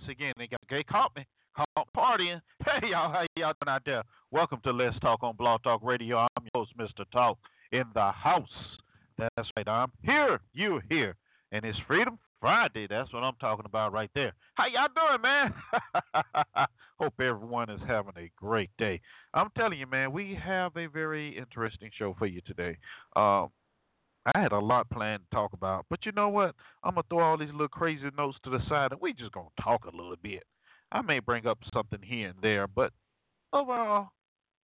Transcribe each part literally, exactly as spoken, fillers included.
once again. They, got, they caught me. Caught partying. Hey, y'all. How y'all doing out there? Welcome to Let's Talk on Blog Talk Radio. I'm your host, Mister Talk, in the house. That's right. I'm here. You here. And it's Freedom Friday. That's what I'm talking about right there. How y'all doing, man? Hope everyone is having a great day. I'm telling you, man, we have a very interesting show for you today. Uh, I had a lot planned to talk about, but you know what? I'm going to throw all these little crazy notes to the side, and we just going to talk a little bit. I may bring up something here and there, but overall,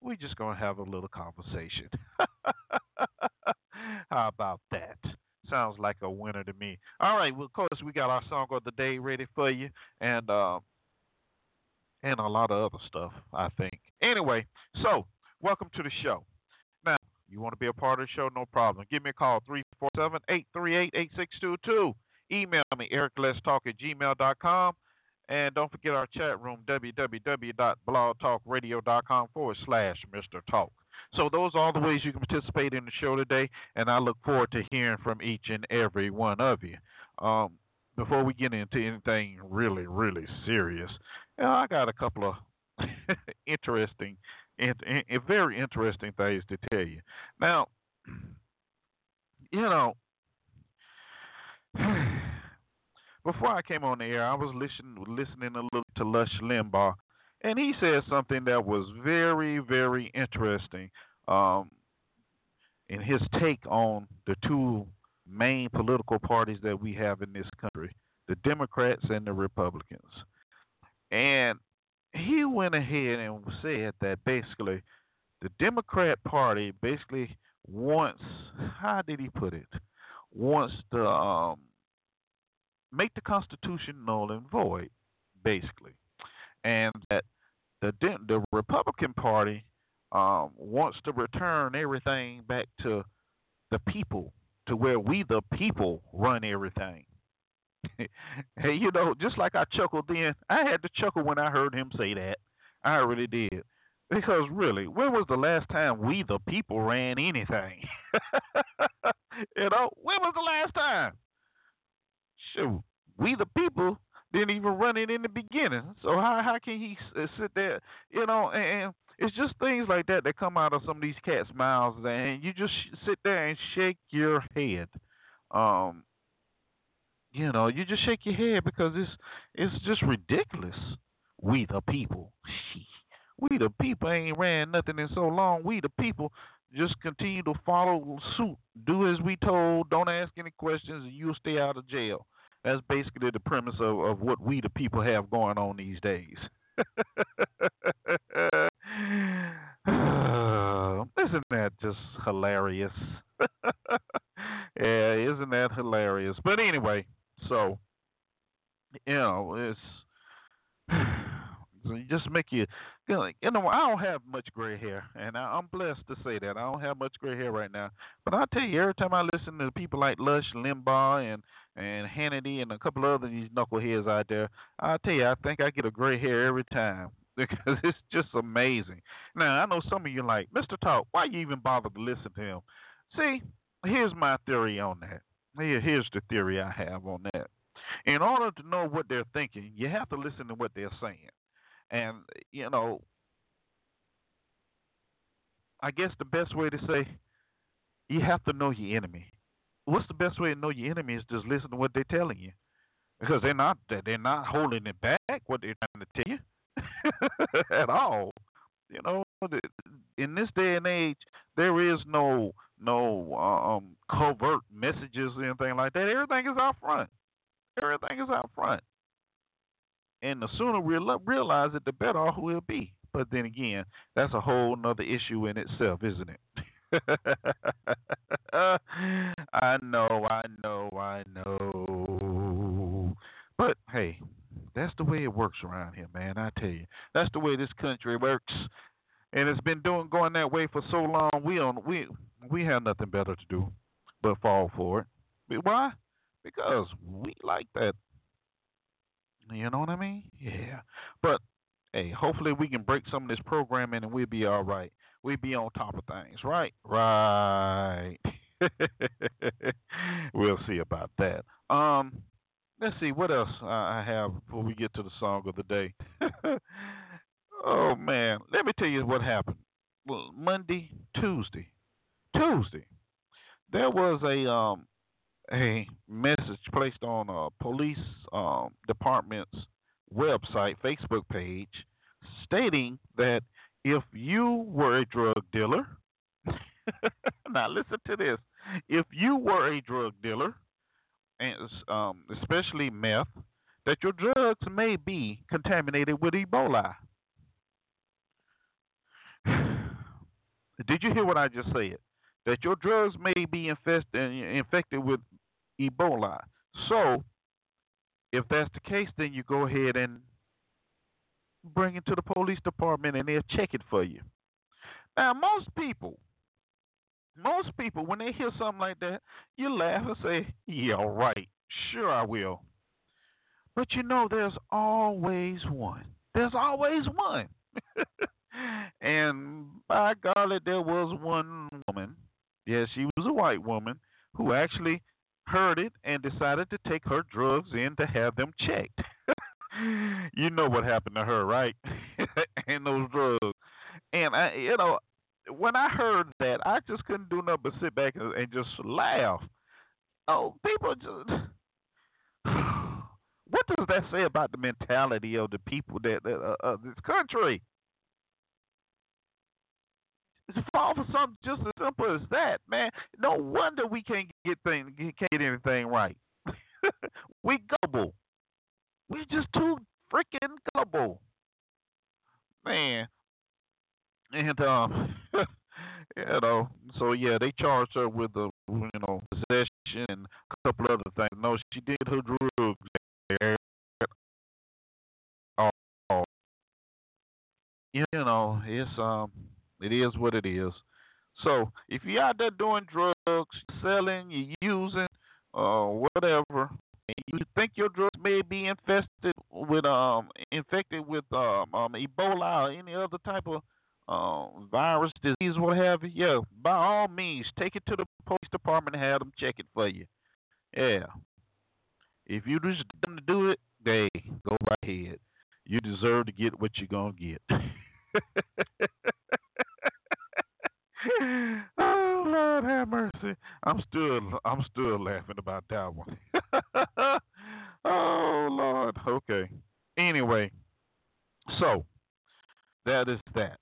we just going to have a little conversation. How about that? Sounds like a winner to me. All right, well, of course, we got our song of the day ready for you, and uh, and a lot of other stuff, I think. Anyway, so welcome to the show. Now, you want to be a part of the show? No problem. Give me a call, three four seven, eight three eight, eight six two two. Email me, eric less talk at gmail dot com. And don't forget our chat room, www.blogtalkradio.com forward slash Mr. Talk. So those are all the ways you can participate in the show today, and I look forward to hearing from each and every one of you. Um, before we get into anything really, really serious, you know, I got a couple of interesting, in, in, very interesting things to tell you. Now, you know, before I came on the air, I was listen, listening a little to Rush Limbaugh. And he said something that was very, very interesting um, in his take on the two main political parties that we have in this country, the Democrats and the Republicans. And he went ahead and said that basically the Democrat Party basically wants, how did he put it, wants to um, make the Constitution null and void, basically. And that the the Republican Party um, wants to return everything back to the people, to where we the people run everything. Hey, you know, just like I chuckled then, I had to chuckle when I heard him say that. I really did. Because really, when was the last time we the people ran anything? You know, when was the last time? Shoot, we the people didn't even run it in the beginning. So how how can he uh, sit there, you know, and, and it's just things like that that come out of some of these cats' mouths, and you just sh- sit there and shake your head. Um, you know, you just shake your head because it's it's just ridiculous. We the people. We the people ain't ran nothing in so long. We the people just continue to follow suit. Do as we told. Don't ask any questions, and you'll stay out of jail. That's basically the premise of, of what we the people have going on these days. Isn't that just hilarious? Yeah, isn't that hilarious? But anyway, so, you know, it's it just make you, you know, you know, I don't have much gray hair, and I, I'm blessed to say that. I don't have much gray hair right now. But I tell you, every time I listen to people like Lush, Limbaugh, and and Hannity and a couple of other these knuckleheads out there, I tell you, I think I get a gray hair every time because it's just amazing. Now, I know some of you are like, Mister Talk, why you even bother to listen to him? See, here's my theory on that. Here, here's the theory I have on that. In order to know what they're thinking, you have to listen to what they're saying. And, you know, I guess the best way to say, you have to know your enemy. What's the best way to know your enemy is just listen to what they're telling you, because they're not they're not holding it back what they're trying to tell you at all. You know, in this day and age, there is no no um, covert messages or anything like that. Everything is out front. Everything is out front, and the sooner we realize it, the better off we'll be. But then again, that's a whole nother issue in itself, isn't it? I know, I know, I know. But hey, that's the way it works around here, man. I tell you, that's the way this country works, and it's been doing going that way for so long. We don't, we we have nothing better to do but fall for it. Why? Because we like that. You know what I mean? Yeah. But hey, hopefully we can break some of this programming and we'll be all right. We be on top of things, right? Right. We'll see about that. Um, Let's see what else I have before we get to the song of the day. Oh, man. Let me tell you what happened. Well, Monday, Tuesday, Tuesday, there was a um, a message placed on a police um, department's website, Facebook page, stating that if you were a drug dealer, now listen to this, if you were a drug dealer, and um, especially meth, that your drugs may be contaminated with Ebola. Did you hear what I just said? That your drugs may be infest- infected with Ebola. So, if that's the case, then you go ahead and bring it to the police department and they'll check it for you. Now, most people, most people, when they hear something like that, you laugh and say, yeah, right, sure I will. But you know, there's always one. There's always one. And by golly, there was one woman, yes, yeah, she was a white woman, who actually heard it and decided to take her drugs in to have them checked. You know what happened to her, right? And those drugs. And, I, you know, when I heard that, I just couldn't do nothing but sit back and, and just laugh. Oh, people just... What does that say about the mentality of the people that, that uh, of this country? It's a fall for something just as simple as that, man. No wonder we can't get things, can't get anything right. We gullible. We're just too freaking gullible, man. And um, you know, so yeah, they charged her with the you know possession and a couple other things. No, she did her drugs there. Oh, you know, it's um. It is what it is. So if you're out there doing drugs, selling, you're using, uh, whatever, and you think your drugs may be infested with um infected with um, um Ebola or any other type of um uh, virus, disease, what have you, yeah, by all means, take it to the police department and have them check it for you. Yeah. If you just gonna do it, they go right ahead. You deserve to get what you're gonna get. Oh, Lord have mercy. I'm still I'm still laughing about that one. Oh, Lord. Okay. Anyway, so that is that.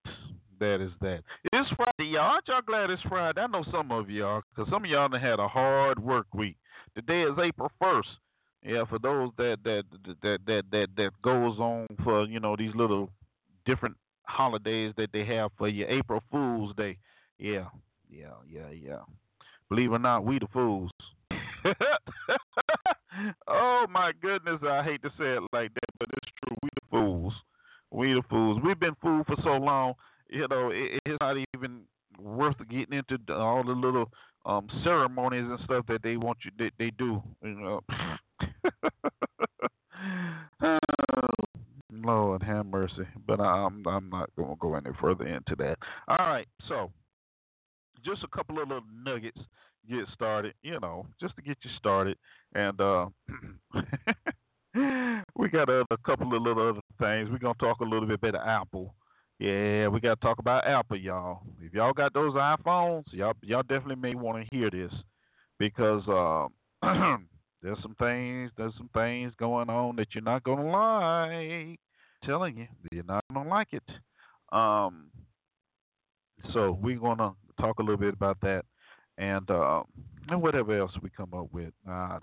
That is that. It's Friday, y'all. Aren't y'all glad it's Friday? I know some of y'all, because some of y'all done had a hard work week. Today is April first. Yeah, for those that that that that that, that goes on for, you know, these little different holidays that they have for you. April Fool's Day. Yeah, yeah, yeah, yeah. Believe it or not, we the fools. Oh, my goodness. I hate to say it like that, but it's true. We the fools. We the fools. We've been fooled for so long, you know, it, it's not even worth getting into all the little um, ceremonies and stuff that they want you, they, they do. You know. Oh, Lord have mercy. But I'm I'm not going to go any further into that. All right, so just a couple of little nuggets to get started, you know, just to get you started. And uh, we got a, a couple of little other things. We're going to talk a little bit about Apple. Yeah, we got to talk about Apple, y'all. If y'all got those iPhones, y'all, y'all definitely may want to hear this, because uh, there's some things, there's some things going on that you're not going to like. I'm telling you, you're not going to like it. Um, so we're going to talk a little bit about that, and uh, and whatever else we come up with. Uh,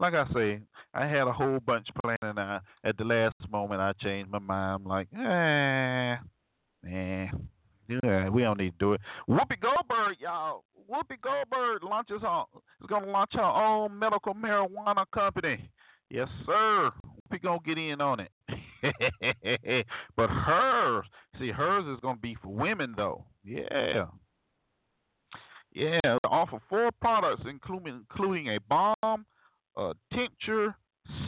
like I say, I had a whole bunch planned, and I, at the last moment, I changed my mind. I'm like, eh, eh, yeah, we don't need to do it. Whoopi Goldberg, y'all. Whoopi Goldberg launches on, is going to launch her own medical marijuana company. Yes, sir. Whoopi going to get in on it. But hers, see, hers is going to be for women, though. Yeah. Yeah, they offer four products, including including a balm, a tincture,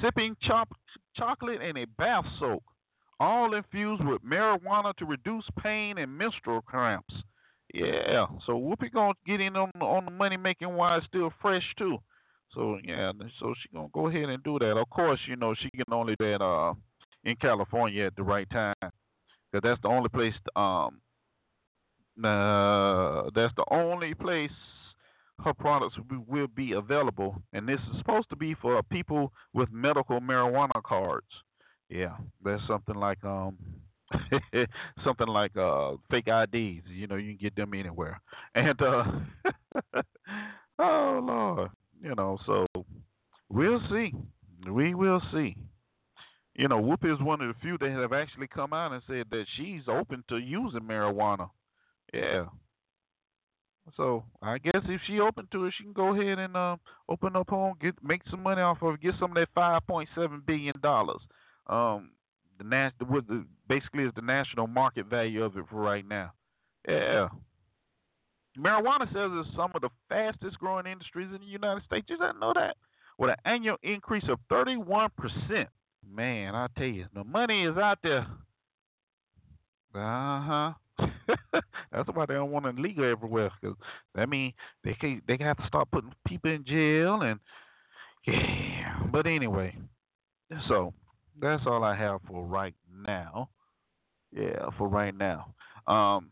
sipping chop, chocolate, and a bath soak, all infused with marijuana to reduce pain and menstrual cramps. Yeah, so Whoopi going to get in on, on the money-making while it's still fresh, too. So yeah, so she gonna go ahead and do that. Of course, you know she can only do that uh, in California at the right time, because that's the only place. Um, uh, that's the only place her products will be available, and this is supposed to be for people with medical marijuana cards. Yeah, that's something like um, something like uh, fake I Ds. You know, you can get them anywhere, and uh, oh Lord. You know, so we'll see. We will see. You know, Whoopi is one of the few that have actually come out and said that she's open to using marijuana. Yeah. So I guess if she open to it, she can go ahead and uh, open up home, get make some money off of it, get some of that five point seven billion dollars. Um, the nas- what the, basically is the national market value of it for right now. Yeah. Marijuana sales is some of the fastest growing industries in the United States. You didn't know that? With an annual increase of thirty-one percent. Man, I tell you, the money is out there. Uh-huh. That's why they don't want it legal everywhere. Because, I mean, they can't, they have to start putting people in jail. And yeah. But anyway, so that's all I have for right now. Yeah, for right now. Um.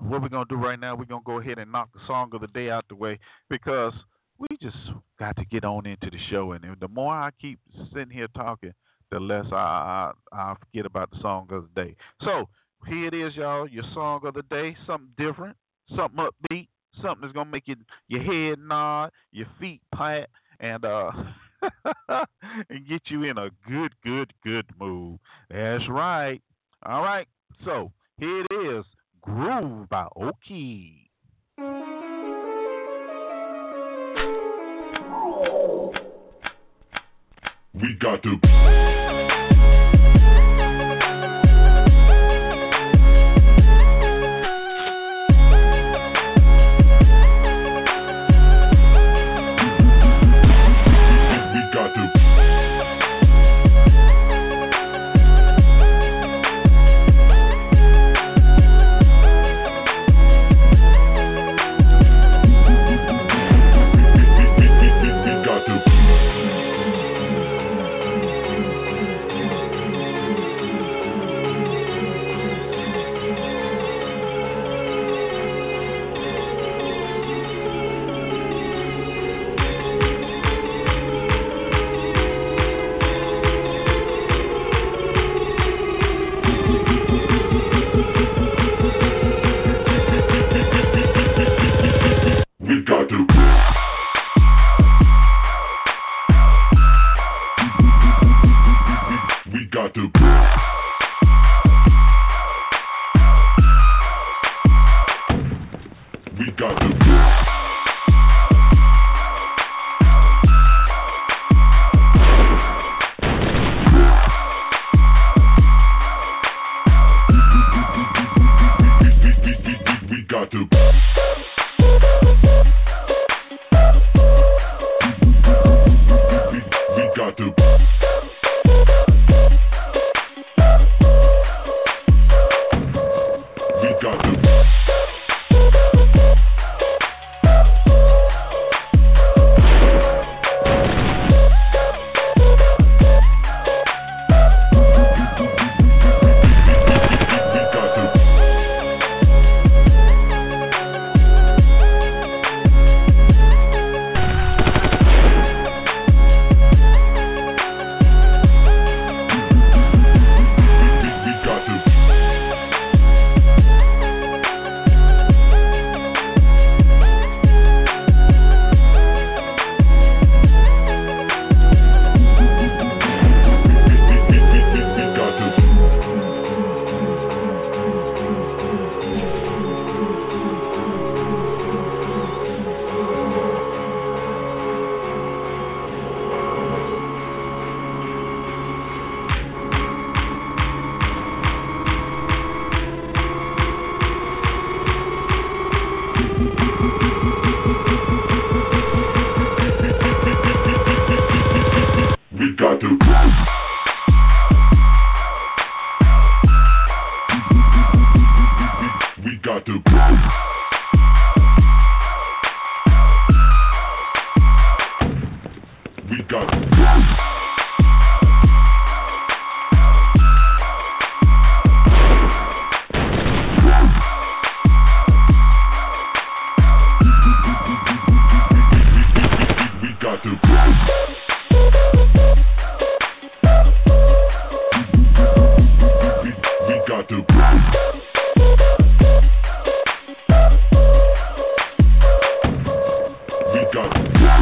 What we're going to do right now, we're going to go ahead and knock the song of the day out the way, because we just got to get on into the show. And the more I keep sitting here talking, the less I, I, I forget about the song of the day. So here it is, y'all, your song of the day, something different, something upbeat, something that's going to make you, your head nod, your feet pat, and uh, and get you in a good, good, good mood. That's right. All right. So here it is. Groove by Oki. We got to. about to go. We got to go.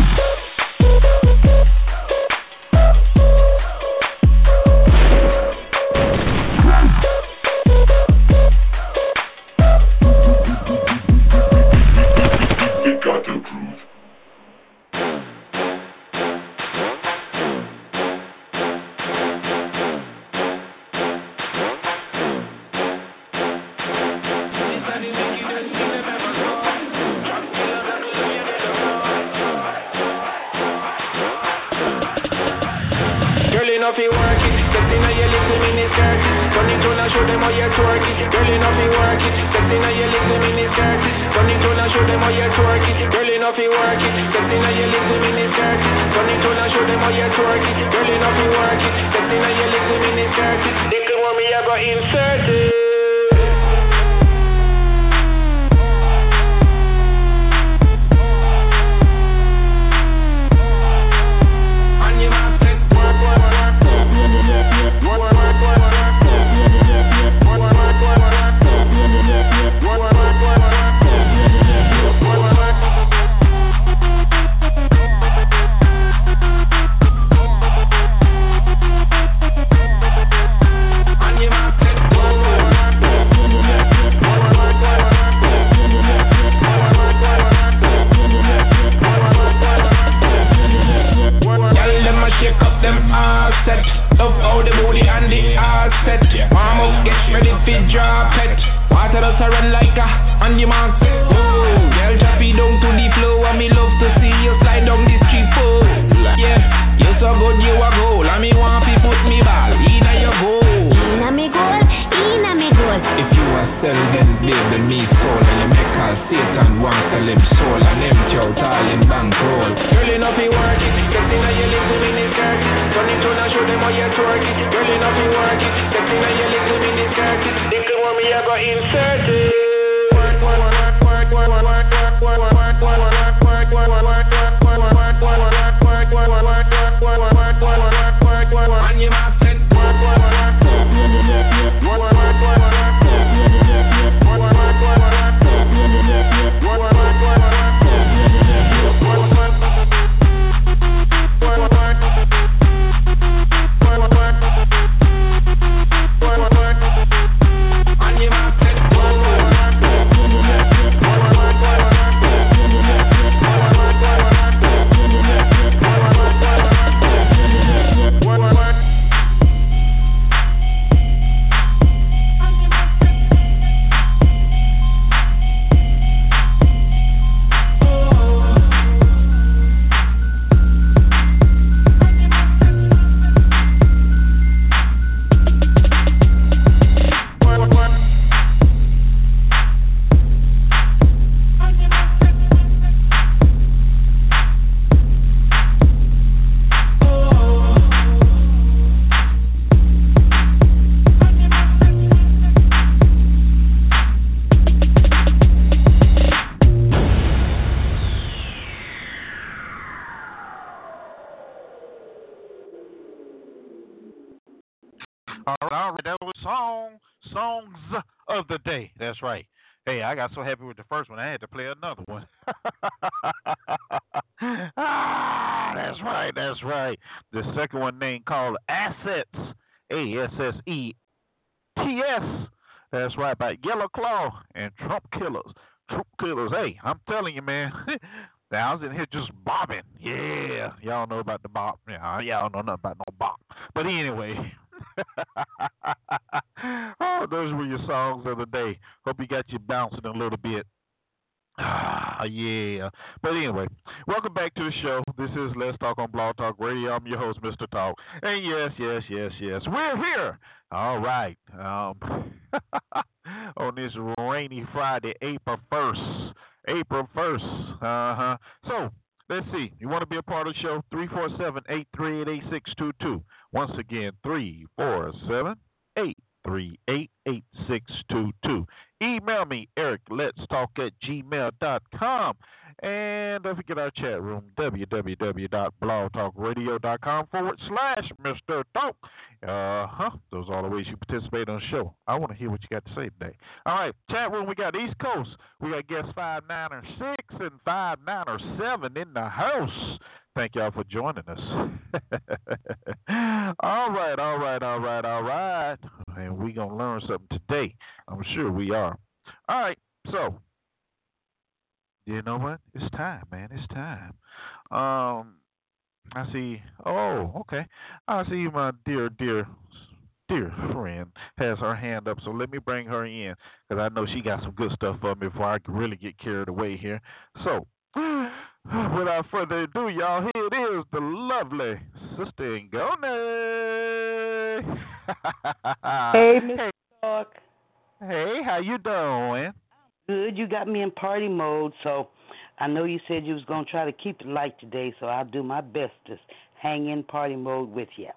So happy with the first one, I had to play another one. ah, that's right, that's right. The second one named called Assets, A S S E T S. That's right, by Yellow Claw and Trump Killers. Trump Killers, hey, I'm telling you, man. I was in here just bobbing. Yeah, y'all know about the bob. Yeah, y'all know nothing about no bob. But anyway. oh, those were your songs of the day. Hope you got you bouncing a little bit. Ah, yeah. But anyway, welcome back to the show. This is Let's Talk on Blog Talk Radio. I'm your host, Mister Talk. And yes, yes, yes, yes, we're here. All right. Um, on this rainy Friday, April first. April first. Uh-huh. So, let's see. You want to be a part of the show? three four seven, eight three eight, eight six two two. Once again, three four seven, eight three eight, eight six two two. Email me, ericletstalk at gmail dot com. And don't forget our chat room, www.blogtalkradio.com forward slash Mr. Talk. Uh-huh. Those are the ways you participate on the show. I want to hear what you got to say today. All right, chat room, we got East Coast. We got guests five nine or six and five nine or seven in the house. Thank y'all for joining us. all right, all right, all right, all right. And we're going to learn something today. I'm sure we are. All right, so. You know what? It's time, man. It's time. Um, I see. Oh, okay. I see my dear, dear, dear friend has her hand up. So let me bring her in because I know she got some good stuff for me before I can really get carried away here. So without further ado, y'all, here it is, the lovely Sister Ngone. Hey, Mister Talk. Hey, how you doing? Good, you got me in party mode, so I know you said you was going to try to keep it light today, so I'll do my best to hang in party mode with you.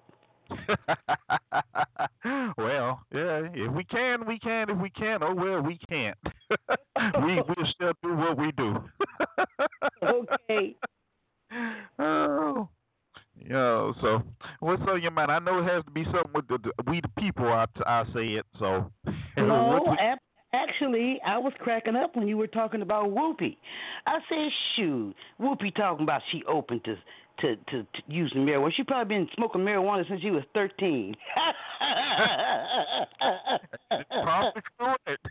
Well, yeah, if we can, we can. If we can, oh, well, we can't. we, we'll still do what we do. Okay. Oh. You know, so what's on your mind? I know it has to be something with the, the, we the people, I, I say it, so. No, we, absolutely. Actually, I was cracking up when you were talking about Whoopi. I said, shoot, Whoopi talking about she open to to, to, to using marijuana. She probably been smoking marijuana since she was thirteen. Probably correct.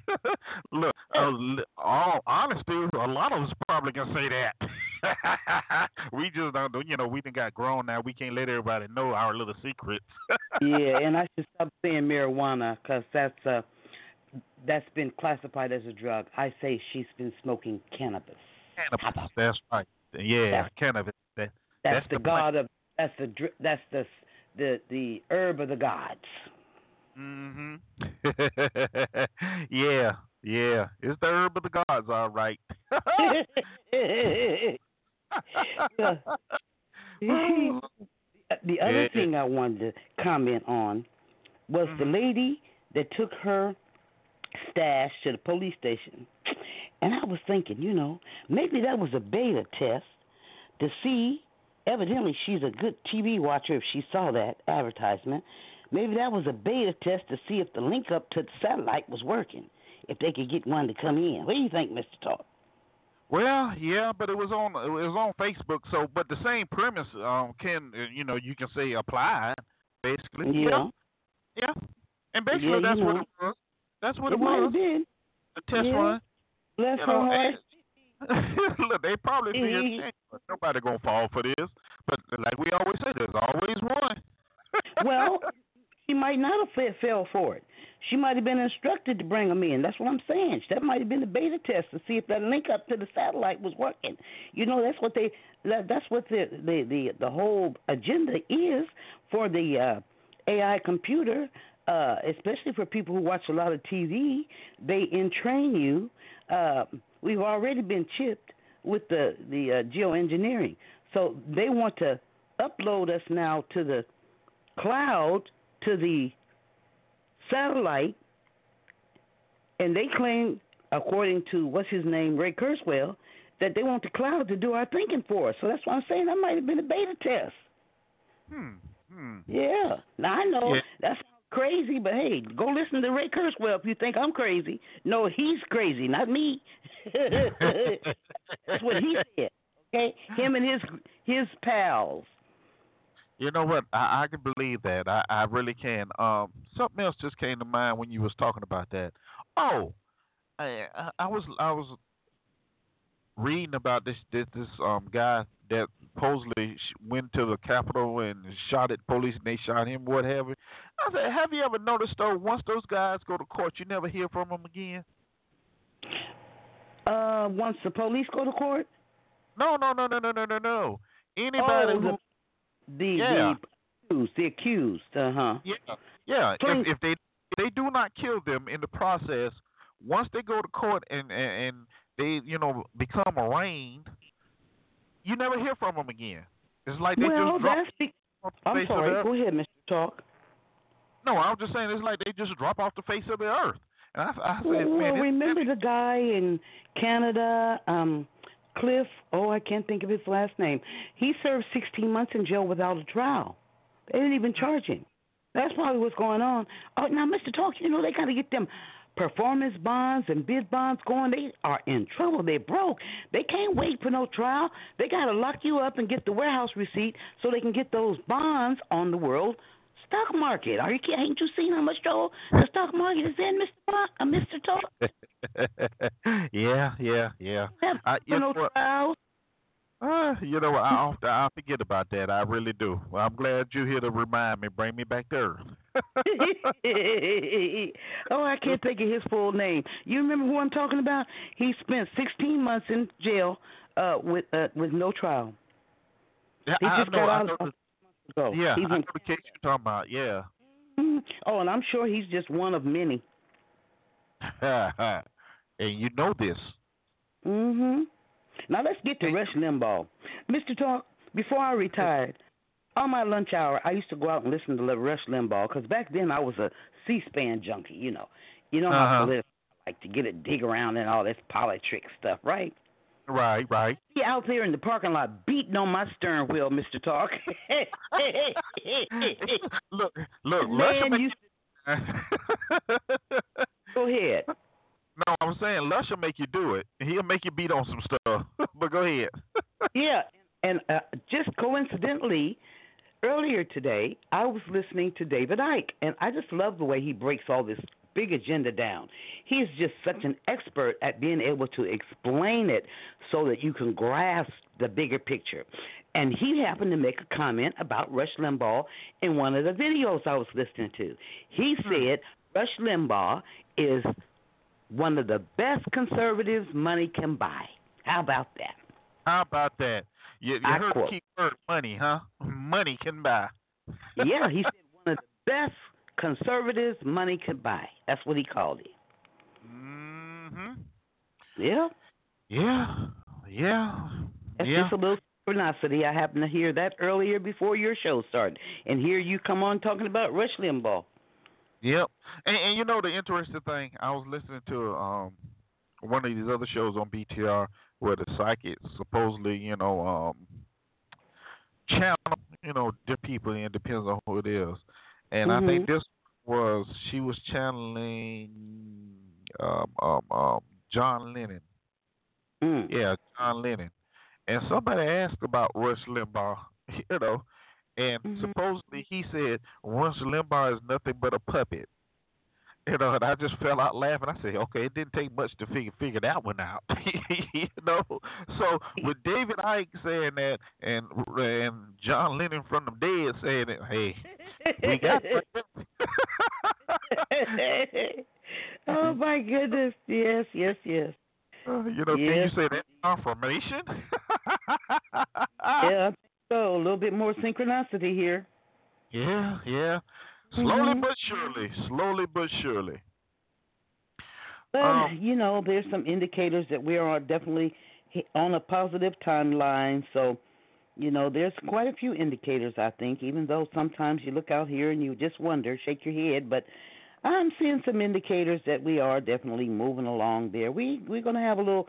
Look, uh, all honesty, a lot of us probably can say that. We just don't, you know, we done got grown now. We can't let everybody know our little secrets. Yeah, and I should stop saying marijuana because that's a uh, that's been classified as a drug. I say she's been smoking cannabis. Cannabis, that's right. Yeah, that's, cannabis. That, that's, that's the, the god plant. of that's the that's the the the herb of the gods. Mm-hmm. yeah, yeah. It's the herb of the gods, all right. the, the other yeah. thing I wanted to comment on was mm-hmm. the lady that took her stash to the police station, and I was thinking, you know, maybe that was a beta test to see. Evidently, she's a good T V watcher if she saw that advertisement. Maybe that was a beta test to see if the link up to the satellite was working, if they could get one to come in. What do you think, Mister Talk? Well, yeah, but it was on it was on Facebook. So, but the same premise um, can you know you can say applied basically. Yeah, yeah, yeah. and basically yeah, that's know. what it was. That's what it, it was. Been. The test yeah. run. Bless you know, her heart. Look, they probably figured nobody gonna fall for this. But like we always say, there's always one. Well, she might not have fell for it. She might have been instructed to bring them in. That's what I'm saying. That might have been the beta test to see if that link up to the satellite was working. You know, that's what they. That's what the the the, the whole agenda is for the uh, A I computer. Uh, especially for people who watch a lot of T V, they entrain you. Uh, we've already been chipped with the, the uh, geoengineering. So they want to upload us now to the cloud, to the satellite, and they claim, according to what's his name, Ray Kurzweil, that they want the cloud to do our thinking for us. So that's why I'm saying that might have been a beta test. Hmm. hmm. Yeah. Now, I know yeah. that's crazy, but hey, go listen to Ray Kurzweil if you think I'm crazy. No, he's crazy, not me. That's what he said. Okay, him and his his pals. You know what? I, I can believe that. I, I really can. Um, something else just came to mind when you was talking about that. Oh, I, I was I was reading about this this this um guy that supposedly went to the Capitol and shot at police, and they shot him, what have you. I said, have you ever noticed, though, once those guys go to court, you never hear from them again? Uh, once the police go to court? No, no, no, no, no, no, no, no. Anybody oh, who... The, yeah. the accused, the accused, uh-huh. Yeah, yeah. If, if they if they do not kill them in the process, once they go to court and, and, and they, you know, become arraigned, you never hear from them again. It's like they well, just drop the, off the I'm face sorry. of the earth. Go ahead, Mister Talk. No, I was just saying it's like they just drop off the face of the earth. And I, I said, well, man, well, remember the guy in Canada, um, Cliff, oh, I can't think of his last name. He served sixteen months in jail without a trial. They didn't even charge him. That's probably what's going on. Oh, now, Mister Talk, you know, they got to get them performance bonds and bid bonds going. They are in trouble. They're broke. They can't wait for no trial. They got to lock you up and get the warehouse receipt so they can get those bonds on the world stock market. Are you kidding? Ain't you seen how much trouble the stock market is in, Mister Bo- uh, Mister Talk? yeah, yeah, yeah. I, you no know, trials. Uh, you know, I often I forget about that. I really do. Well, I'm glad you're here to remind me, bring me back there. Oh, I can't think of his full name. You remember who I'm talking about? He spent sixteen months in jail uh, with uh, with no trial. Yeah, he just I know, got out I know of- the, ago. Yeah, he's I know in- the case you're talking about. Yeah. Mm-hmm. Oh, and I'm sure he's just one of many. And you know this. Mm-hmm. Now, let's get to Rush Limbaugh. Mister Talk, before I retired, on my lunch hour, I used to go out and listen to Rush Limbaugh because back then I was a C-SPAN junkie, you know. You know how uh-huh. I like to get a dig around and all this politrick stuff, right? Right, right. He out there in the parking lot beating on my stern wheel, Mister Talk. look, look, man, Rush you... Go ahead. No, I'm saying Lush will make you do it. He'll make you beat on some stuff. But go ahead. Yeah, and uh, just coincidentally, earlier today, I was listening to David Icke, and I just love the way he breaks all this big agenda down. He's just such an expert at being able to explain it so that you can grasp the bigger picture. And he happened to make a comment about Rush Limbaugh in one of the videos I was listening to. He said Rush Limbaugh is one of the best conservatives money can buy. How about that? How about that? You, you heard quote, the key word, money, huh? Money can buy. Yeah, he said one of the best conservatives money can buy. That's what he called it. Mm-hmm. Yeah. Yeah. Yeah. That's yeah. just a little synchronicity. I happened to hear that earlier before your show started. And here you come on talking about Rush Limbaugh. Yep, and, and you know the interesting thing, I was listening to um, one of these other shows on B T R where the psychics supposedly, you know, um, channel, you know, the people, and it depends on who it is. And mm-hmm. I think this was, she was channeling um, um, um, John Lennon. Mm. Yeah, John Lennon. And somebody asked about Rush Limbaugh, you know. And mm-hmm. supposedly he said, Rush Limbaugh is nothing but a puppet. You know, and I just fell out laughing. I said, okay, it didn't take much to figure, figure that one out. You know? So with David Icke saying that and and John Lennon from the dead saying that, hey, we got Oh, my goodness. Yes, yes, yes. Uh, you know, yes. Can you say that confirmation? Yeah. So, a little bit more synchronicity here. Yeah, yeah. Slowly mm-hmm. but surely. Slowly but surely. Well, um, you know, there's some indicators that we are definitely on a positive timeline. So, you know, there's quite a few indicators, I think, even though sometimes you look out here and you just wonder, shake your head. But I'm seeing some indicators that we are definitely moving along there. We, we're going to have a little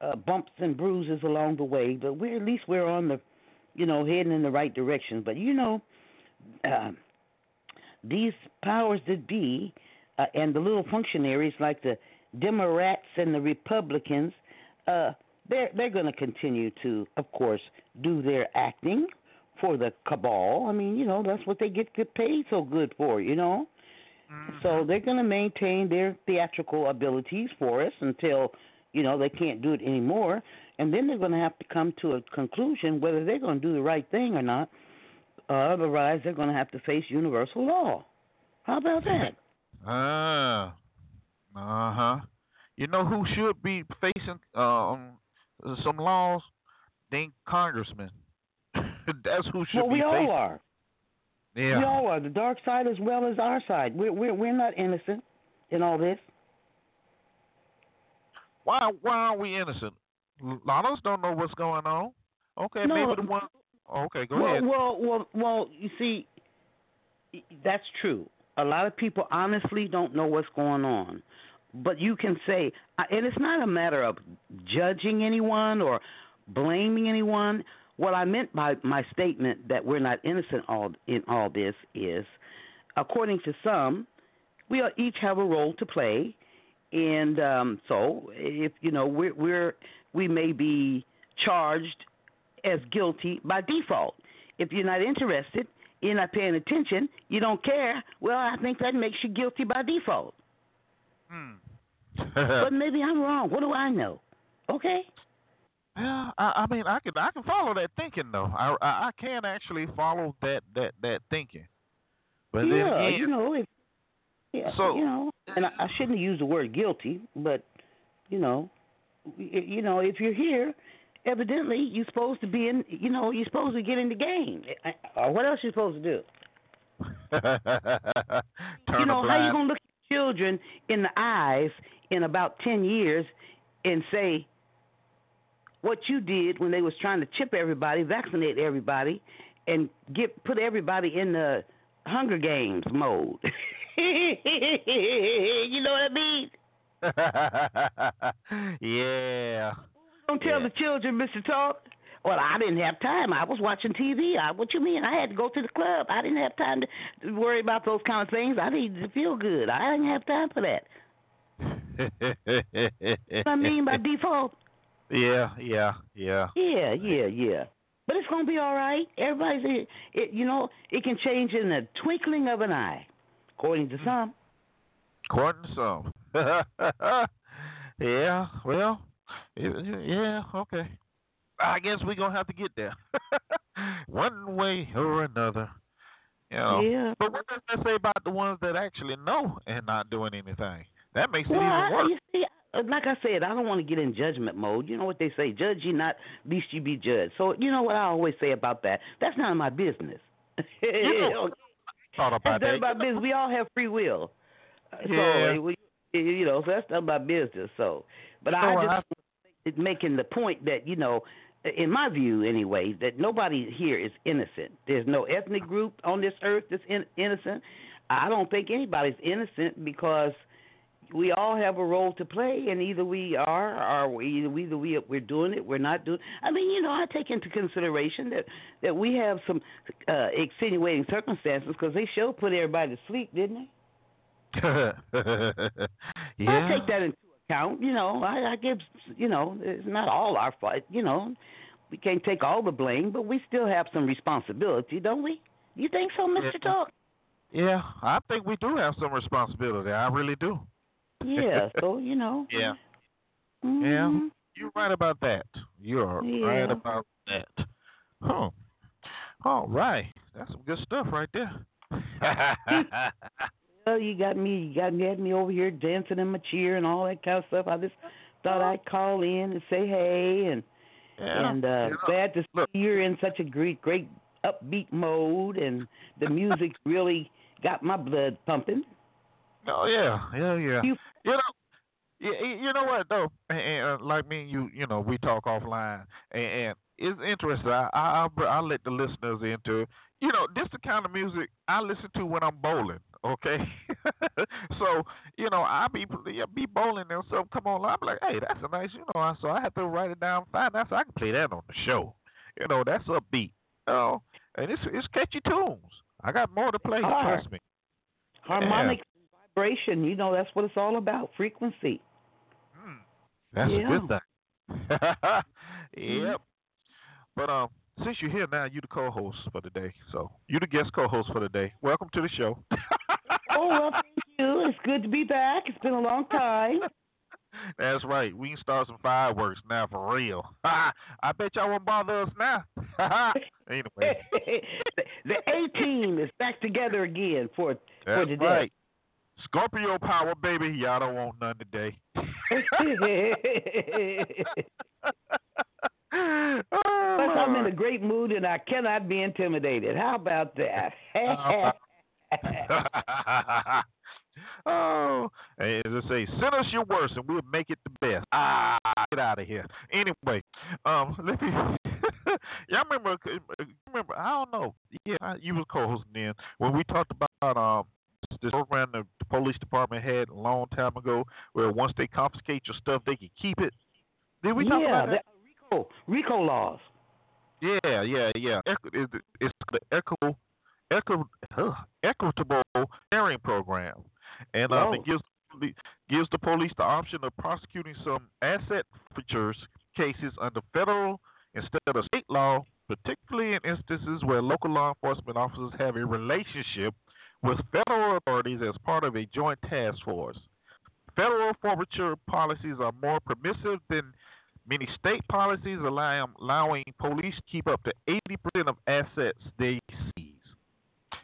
uh, bumps and bruises along the way, but we're at least we're on the you know, heading in the right direction. But, you know, uh, these powers that be uh, and the little functionaries like the Democrats and the Republicans, uh, they're, they're going to continue to, of course, do their acting for the cabal. I mean, you know, that's what they get paid so good for, you know. Mm-hmm. So they're going to maintain their theatrical abilities for us until, you know, they can't do it anymore. And then they're going to have to come to a conclusion whether they're going to do the right thing or not. Uh, otherwise, they're going to have to face universal law. How about that? Ah, uh, uh-huh. You know who should be facing um, some laws? Think congressmen. That's who should well, be facing. Well, we all are. Yeah. We all are. The dark side as well as our side. We're, we're, we're not innocent in all this. Why, why are we innocent? Lottos don't know what's going on. Okay, no, maybe the one. Okay, go well, ahead. Well, well, well. You see, that's true. A lot of people honestly don't know what's going on. But you can say, and it's not a matter of judging anyone or blaming anyone. What I meant by my statement that we're not innocent all, in all this is, according to some, we are, each have a role to play. And um, so, if you know, we're, we're we may be charged as guilty by default. If you're not interested, you're not paying attention, you don't care. Well, I think that makes you guilty by default. Hmm. But maybe I'm wrong. What do I know? Okay. Yeah, I, I mean, I can I can follow that thinking though. I I, I can actually follow that, that, that thinking. But yeah, then again, you know. If, yeah, so, you know, and I, I shouldn't use the word guilty, but you know, you know, if you're here, evidently you're supposed to be in. You know, you're supposed to get in the game. Or what else you supposed to do? You know, how you gonna look at children in the eyes in about ten years and say what you did when they was trying to chip everybody, vaccinate everybody, and get put everybody in the Hunger Games mode. You know what I mean? Yeah. Don't tell yeah. the children, Mister Talk. Well, I didn't have time. I was watching T V. I, what you mean? I had to go to the club. I didn't have time to worry about those kind of things. I needed to feel good. I didn't have time for that. What I mean by default. Yeah, yeah, yeah. Yeah, yeah, yeah. But it's going to be all right. Everybody's, it, it, you know, it can change in the twinkling of an eye, according to some. According to some. Yeah, well, yeah, okay. I guess we're going to have to get there. One way or another. You know. Yeah. But what does that say about the ones that actually know and not doing anything? That makes it well, even worse. You see, like I said, I don't want to get in judgment mode. You know what they say, judge ye not, least you be judged. So you know what I always say about that? That's none of my business. You know, thought about that's none of my business. We all have free will. Yeah. So, you know, so that's none of my business. So, But you know, I just I... making the point that, you know, in my view anyway, that nobody here is innocent. There's no ethnic group on this earth that's in- innocent. I don't think anybody's innocent because we all have a role to play, and either we are, or we, either we, either we, we're doing it, we're not doing. I mean, you know, I take into consideration that, that we have some uh, extenuating circumstances because they sure put everybody to sleep, didn't they? Yeah. I take that into account. You know, I, I give. You know, it's not all our fault. You know, we can't take all the blame, but we still have some responsibility, don't we? You think so, Mister Yeah. Talk? Yeah, I think we do have some responsibility. I really do. Yeah, so, you know. Yeah. Mm-hmm. Yeah, you're right about that. You're yeah. right about that. Huh. All right. That's some good stuff right there. Well, you got me, you got me, had me over here dancing in my chair and all that kind of stuff. I just thought I'd call in and say hey, and yeah. and uh, yeah. glad to see Look. You're in such a great, great upbeat mode, and the music really got my blood pumping. Oh, yeah, yeah, yeah. You, you know you, you know what, though? And, uh, like me and you, you know, we talk offline. And, and it's interesting. I, I, I, I let the listeners into it. You know, this is the kind of music I listen to when I'm bowling, okay? So, you know, I be be bowling and stuff. Come on, I'm like, hey, that's a nice, you know, so I have to write it down. Fine, that's, I can play that on the show. You know, that's upbeat. You know? And it's, it's catchy tunes. I got more to play, Har- trust me. Harmonic. Yeah. Vibration, you know, that's what it's all about, frequency. Mm, that's yeah. a good thing. Yep. Mm. But um, since you're here now, you're the co-host for the day. So you're the guest co-host for the day. Welcome to the show. Oh, well, thank you. It's good to be back. It's been a long time. That's right. We can start some fireworks now for real. I bet y'all won't bother us now. Anyway. the, the A-team is back together again for, for today. Right. Scorpio power, baby. Y'all don't want none today. Oh, plus, I'm in a great mood and I cannot be intimidated. How about that? Oh, as I say, send us your worst and we'll make it the best. Ah, get out of here. Anyway, um, let me. Y'all remember? Remember? I don't know. Yeah, you were co-hosting then when we talked about um. this program the police department had a long time ago, where once they confiscate your stuff, they can keep it. Did we talk yeah, about that? The, RICO, RICO laws. Yeah, yeah, yeah. It's the equitable sharing program, and um, it gives gives the police the option of prosecuting some asset forfeiture cases under federal instead of state law, particularly in instances where local law enforcement officers have a relationship with federal authorities as part of a joint task force. Federal forfeiture policies are more permissive than many state policies, allowing, allowing police to keep up to eighty percent of assets they seize.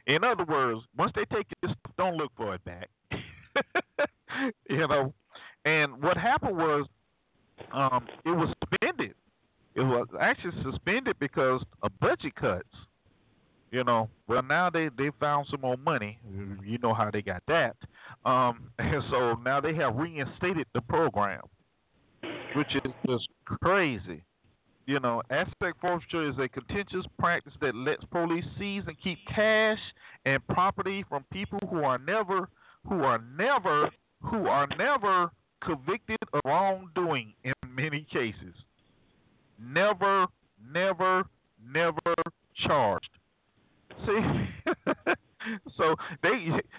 In other words, once they take it, don't look for it back. You know, and what happened was um, it was suspended. It was actually suspended because of budget cuts. You know, well, now they, they found some more money. You know how they got that. Um, and so now they have reinstated the program, which is just crazy. You know, asset forfeiture is a contentious practice that lets police seize and keep cash and property from people who are never, who are never, who are never convicted of wrongdoing in many cases. Never, never, never charged. See, so they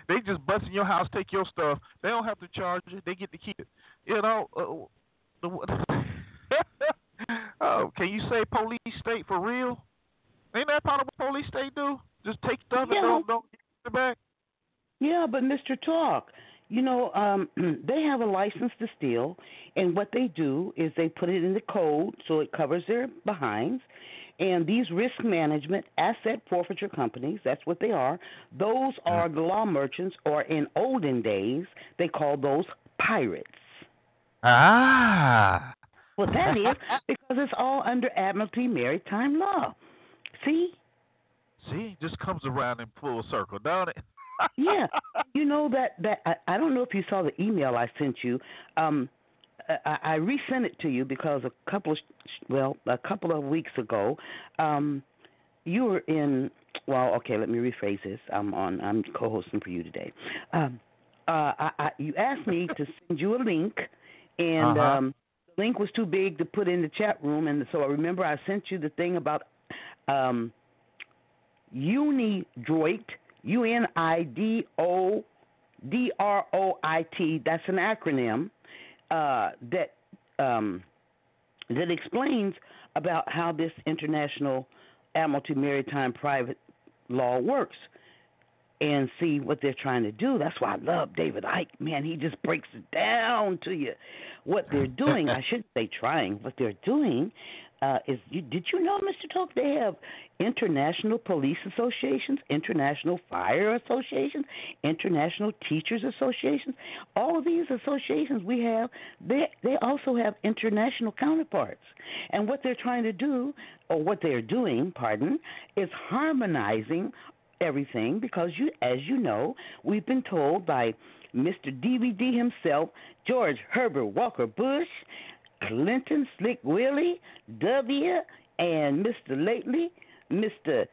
they just bust in your house, take your stuff. They don't have to charge it. They get to keep it. You know. Uh, Oh, can you say police state for real? Ain't that part of what police state do? Just take stuff yeah. and don't, don't get it back? Yeah, but Mister Talk, you know, um, they have a license to steal, and what they do is they put it in the code so it covers their behinds, and these risk management asset forfeiture companies, that's what they are, those are the law merchants, or in olden days, they called those pirates. Ah, well, that is because it's all under Admiralty maritime law. See? See, it just comes around in full circle, don't it? Yeah. You know that, that I, I don't know if you saw the email I sent you. Um, I, I resent it to you because a couple of, well, a couple of weeks ago, um, you were in, well, okay, let me rephrase this. I'm on, I'm co-hosting for you today. Um, uh, I, I, you asked me to send you a link, and, uh-huh. um, link was too big to put in the chat room, and so I remember I sent you the thing about um, UNIDROIT, U N I D O D R O I T, that's an acronym, uh, that um, that explains about how this international Admiralty maritime private law works and see what they're trying to do. That's why I love David Icke, man. He just breaks it down to you. What they're doing, I shouldn't say trying, what they're doing uh, is, you, did you know, Mister Talk, they have international police associations, international fire associations, international teachers associations. All of these associations we have, they, they also have international counterparts. And what they're trying to do, or what they're doing, pardon, is harmonizing everything, because you, as you know, we've been told by Mister D V D himself, George Herbert Walker Bush, Clinton Slick Willie, W, and Mister Lately, Mister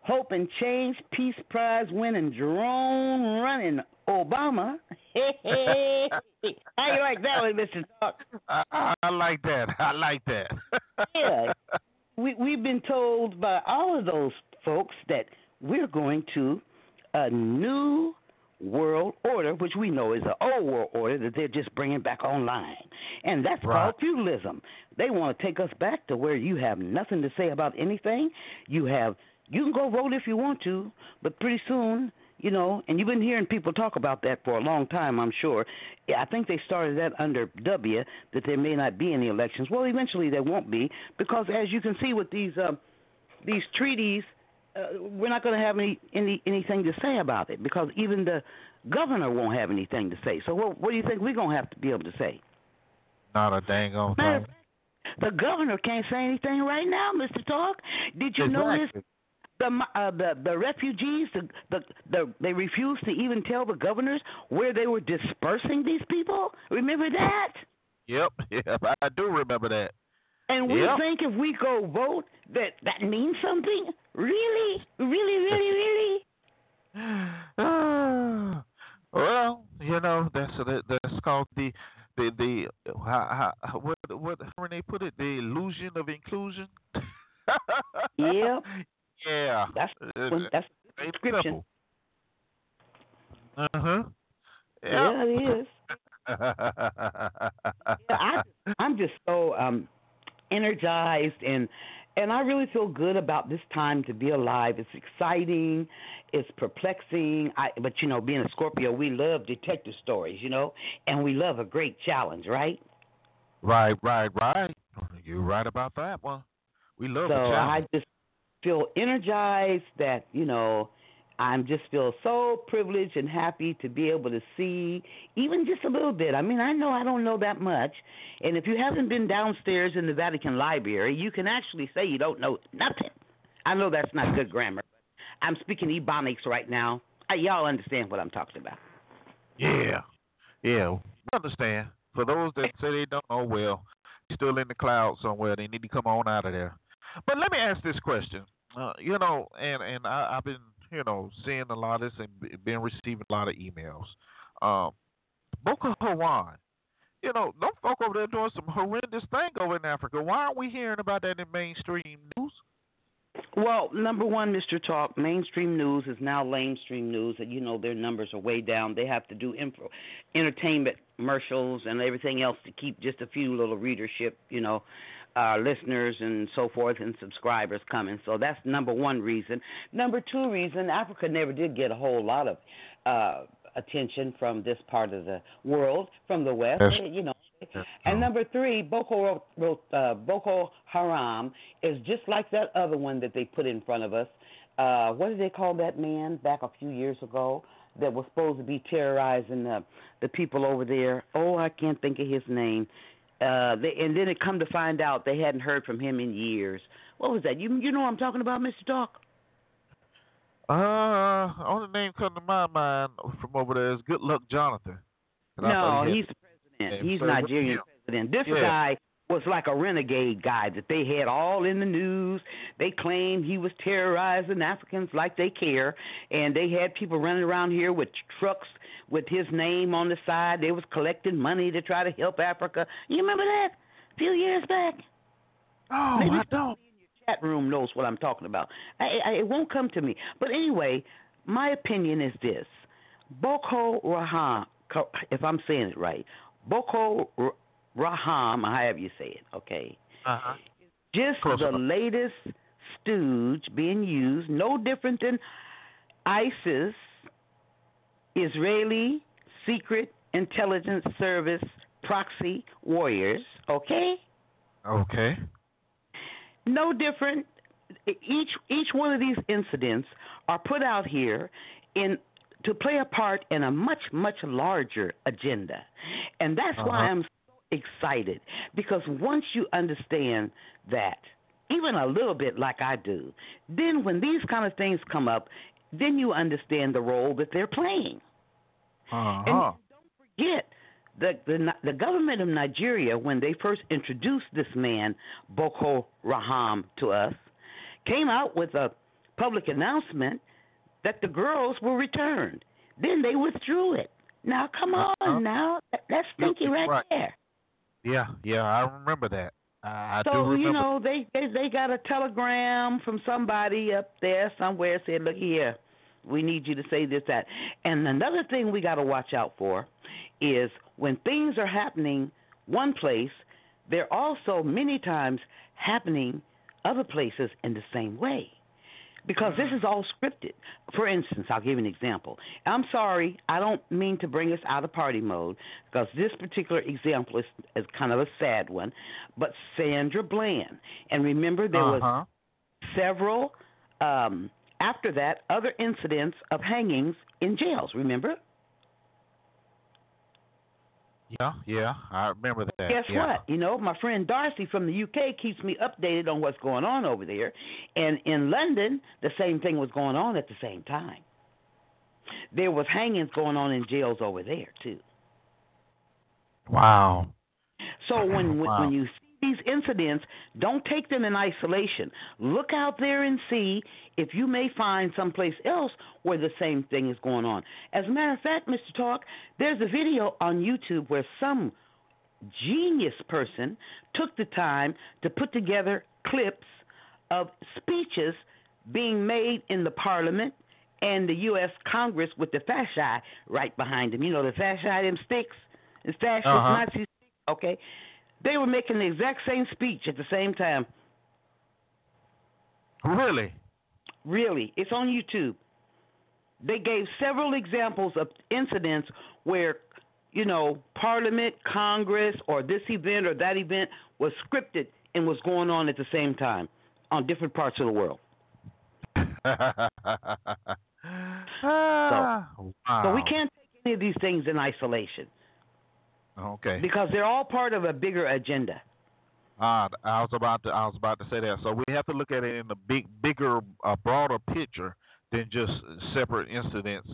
Hope and Change, Peace Prize winning, drone running Obama. Hey, hey, hey. How you like that one, Mister Talk? I, I like that. I like that. Yeah. We, we've been told by all of those folks that we're going to a new world order, which we know is an old world order that they're just bringing back online. And that's right. Called feudalism. They want to take us back to where you have nothing to say about anything. You have, you can go vote if you want to, but pretty soon, you know, and you've been hearing people talk about that for a long time, I'm sure. I think they started that under W, that there may not be any elections. Well, eventually there won't be, because as you can see with these uh, these treaties, Uh, we're not going to have any, any anything to say about it, because even the governor won't have anything to say. So what, what do you think we're going to have to be able to say? Not a dang old thing. Matter of fact, the governor can't say anything right now, Mister Talk. Did you exactly. notice the, uh, the the refugees, the, the, the, they refused to even tell the governors where they were dispersing these people? Remember that? Yep, yep, I do remember that. And we yep. think if we go vote that that means something? Really? Really, really, really? Uh, well, you know, that's that's called the the the how, how, what what how they put it, the illusion of inclusion. Yeah. Yeah. That's that's the description. Uh huh. Yep. Yeah, it is. Yeah, I, I'm just so um, energized and and I really feel good about this time to be alive. It's exciting, it's perplexing. I, but you know, being a Scorpio, we love detective stories, you know, and we love a great challenge, right? Right, right, right. You're right about that one. We love so a challenge. So I just feel energized that you know. I just feel so privileged and happy to be able to see even just a little bit. I mean, I know I don't know that much. And if you haven't been downstairs in the Vatican Library, you can actually say you don't know nothing. I know that's not good grammar. But I'm speaking Ebonics right now. I, y'all understand what I'm talking about. Yeah. Yeah. We understand. For those that say they don't know, well, still in the cloud somewhere. They need to come on out of there. But let me ask this question. Uh, you know, and, and I, I've been... You know, seeing a lot of this and been receiving a lot of emails. Um, Boko Haram, you know, those folk over there doing some horrendous thing over in Africa. Why aren't we hearing about that in mainstream news? Well, number one, Mister Talk, mainstream news is now lamestream news. And, you know, their numbers are way down. They have to do info, entertainment commercials and everything else to keep just a few little readership, you know. Uh, listeners and so forth and subscribers coming. So that's number one reason. Number two reason, Africa never did get a whole lot of uh, attention from this part of the world, from the West, yes. you know. Yes. And number three, Boko, uh, Boko Haram is just like that other one that they put in front of us. Uh, what did they call that man back a few years ago that was supposed to be terrorizing the, the people over there? Oh, I can't think of his name. Uh, they, and then it come to find out they hadn't heard from him in years. What was that? You you know what I'm talking about, Mister Talk? Uh, only name come to my mind from over there is Good Luck Jonathan. And no, he he's the president. He's so Nigerian president. This yeah. guy was like a renegade guy that they had all in the news. They claimed he was terrorizing Africans like they care, and they had people running around here with trucks with his name on the side. They was collecting money to try to help Africa. You remember that a few years back? Oh, maybe I don't. In your chat room knows what I'm talking about. I, I, it won't come to me. But anyway, my opinion is this. Boko Haram, if I'm saying it right, Boko Haram, however you say it, okay? Uh-huh. Just Close the enough. latest stooge being used, no different than ISIS, Israeli Secret Intelligence Service proxy warriors, okay? Okay. No different. Each each one of these incidents are put out here in to play a part in a much, much larger agenda. And that's uh-huh. why I'm so excited, because once you understand that, even a little bit like I do, then when these kind of things come up, then you understand the role that they're playing. Uh-huh. And don't forget, the, the the government of Nigeria, when they first introduced this man, Boko Haram, to us, came out with a public announcement that the girls were returned. Then they withdrew it. Now, come on uh-huh. now. That's stinky right, right there. Yeah, yeah, I remember that. I so, you know, they, they, they got a telegram from somebody up there somewhere said, look here, we need you to say this, that. And another thing we got to watch out for is when things are happening one place, they're also many times happening other places in the same way, because this is all scripted. For instance, I'll give you an example. I'm sorry, I don't mean to bring us out of party mode, because this particular example is, is kind of a sad one, but Sandra Bland. And remember, there uh-huh. was several, um, after that, other incidents of hangings in jails, remember? Yeah, yeah, I remember that. Guess yeah. what? You know, my friend Darcy from the U K keeps me updated on what's going on over there. And in London, the same thing was going on at the same time. There was hangings going on in jails over there, too. Wow. So when, wow. when you see these incidents, don't take them in isolation. Look out there and see if you may find someplace else where the same thing is going on. As a matter of fact, Mister Talk, there's a video on YouTube where some genius person took the time to put together clips of speeches being made in the parliament and the U S Congress with the fasci right behind them. You know, the fasci, them sticks, the fascist uh-huh. Nazi sticks. Okay. They were making the exact same speech at the same time. Really? Really. It's on YouTube. They gave several examples of incidents where, you know, Parliament, Congress, or this event or that event was scripted and was going on at the same time on different parts of the world. so, wow. so we can't take any of these things in isolation. Okay. Because they're all part of a bigger agenda. Uh, I was about to I was about to say that. So we have to look at it in a big, bigger, uh, broader picture than just separate incidents.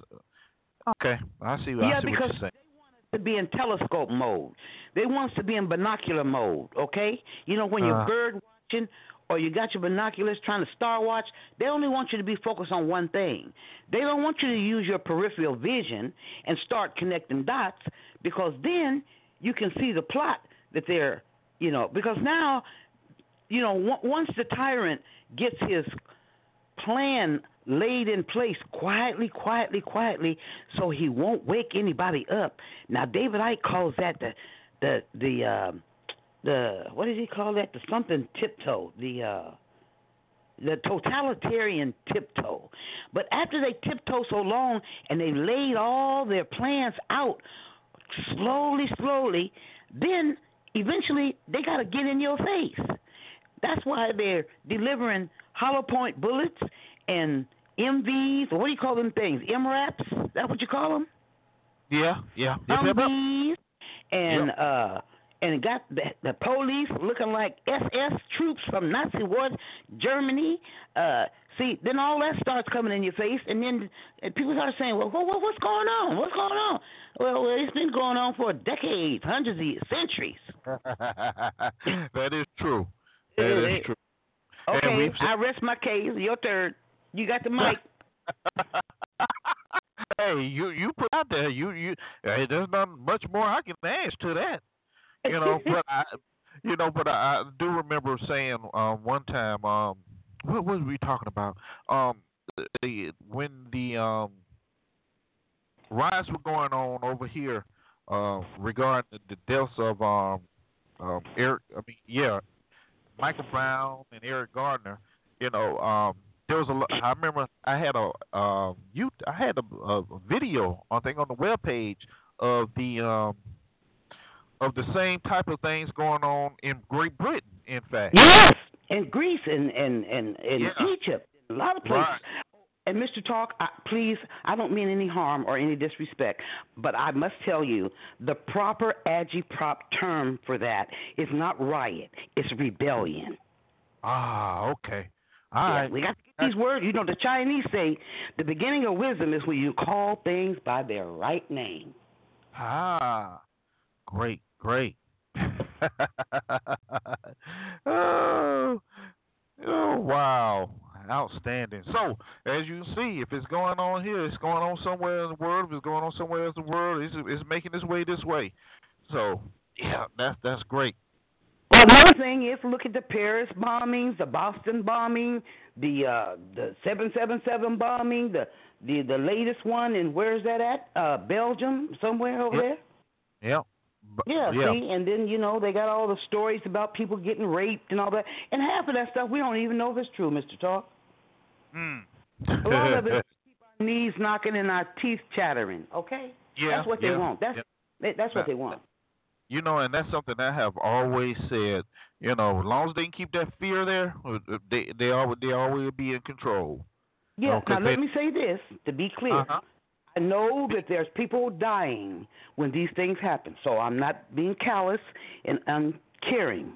Okay, I see. Yeah, I see because what you're saying. They want us to be in telescope mode. They want us to be in binocular mode. Okay, you know when you're uh, bird watching or you got your binoculars trying to star watch, they only want you to be focused on one thing. They don't want you to use your peripheral vision and start connecting dots, because then you can see the plot that they're, you know, because now, you know, once the tyrant gets his plan laid in place quietly, quietly, quietly, so he won't wake anybody up. Now, David Icke calls that the, the, the, uh, the, what does he call that? The something tiptoe, the, uh, the totalitarian tiptoe. But after they tiptoe so long and they laid all their plans out, slowly, slowly, then eventually they got to get in your face. That's why they're delivering hollow point bullets and M Vs, or what do you call them things? M RAPs? Is that what you call them? Yeah, yeah. M Vs, and yep. uh, and got the, the police looking like S S troops from Nazi war Germany. Uh, see, then all that starts coming in your face, and then people start saying, "Well, what, what, what's going on? What's going on?" Well, it's been going on for decades, hundreds of years, centuries. That is true. That is true. Okay, I rest my case. Your turn. You got the mic. Hey, you you put out there. You you. Hey, there's not much more I can add to that. You know, but I, you know, but I, I do remember saying uh, one time. Um, what was we talking about? Um, the, when the um riots were going on over here, uh, regarding the deaths of um, um Eric. I mean, yeah. Michael Brown and Eric Gardner, you know, um, there was a. I remember I had a uh, you. I had a, a video I think on the webpage of the um, of the same type of things going on in Great Britain. In fact, yes, in Greece and and and, and yeah. Egypt, a lot of places. Right. And Mister Talk, I, please, I don't mean any harm or any disrespect, but I must tell you, the proper agitprop term for that is not riot, it's rebellion. Ah, okay. All yeah, right. We got to get these words. You know, the Chinese say the beginning of wisdom is when you call things by their right name. Ah, great, great. oh, oh, wow. Outstanding. So, as you see, if it's going on here, it's going on somewhere in the world. If it's going on somewhere else in the world, it's, it's making its way this way. So, yeah, that's that's great. Well, another thing is look at the Paris bombings, the Boston bombing, the uh, the seven seven seven bombing, the, the the latest one, and where's that at? Uh, Belgium, somewhere over yep. there? Yep. Yeah, yeah, see, and then, you know, they got all the stories about people getting raped and all that. And half of that stuff, we don't even know if it's true, Mister Talk. Mm. A lot of it keep our knees knocking and our teeth chattering, okay? Yeah, that's what yeah, they want. That's, yeah. they, that's what they want. You know, and that's something I have always said. You know, as long as they can keep that fear there, they, they, always, they always be in control. Yeah, you know, now let they, me say this, to be clear. Uh-huh. I know that there's people dying when these things happen, so I'm not being callous and uncaring.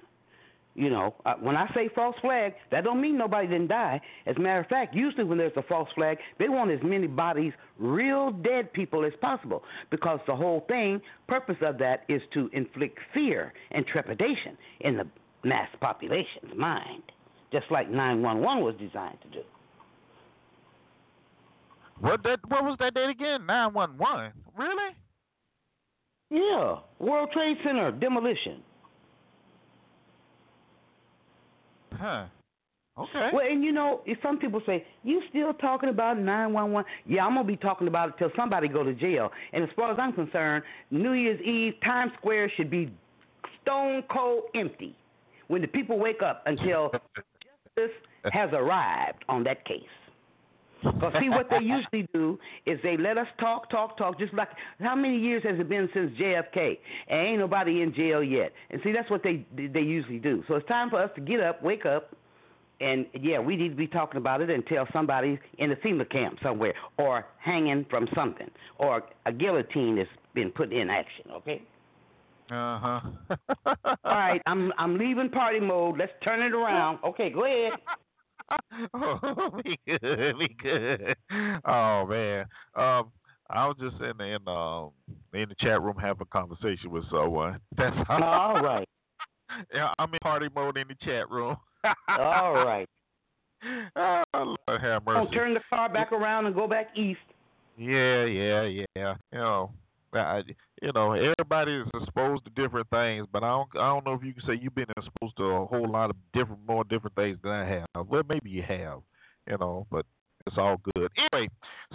You know, uh, when I say false flag, that don't mean nobody didn't die. As a matter of fact, usually when there's a false flag, they want as many bodies, real dead people as possible, because the whole thing, purpose of that is to inflict fear and trepidation in the mass population's mind, just like nine one one was designed to do. What that? What was that date again? nine one one? Really? Yeah. World Trade Center demolition. Huh. Okay. Well, and you know, if some people say, you still talking about nine one one? Yeah, I'm going to be talking about it till somebody go to jail. And as far as I'm concerned, New Year's Eve, Times Square should be stone cold empty when the people wake up until justice has arrived on that case. Because see, what they usually do is they let us talk, talk, talk, just like how many years has it been since J F K? And ain't nobody in jail yet. And see, that's what they they usually do. So it's time for us to get up, wake up. And, yeah, we need to be talking about it until somebody's in the FEMA camp somewhere or hanging from something or a guillotine has been put in action, okay? Uh-huh. All right, I'm I'm leaving party mode. Let's turn it around. Okay, go ahead. Oh, we good, we good. Oh, man. Um, I was just in the, in, um, in the chat room having a conversation with someone. That's all. All right. Yeah, I'm in party mode in the chat room. All right. Oh, Lord have mercy. Don't turn the car back around and go back east. Yeah, yeah, yeah. You know, I, you know, everybody is exposed to different things, but I don't, I don't know if you can say you've been exposed to a whole lot of different, more different things than I have. Well, maybe you have, you know, but it's all good. Anyway,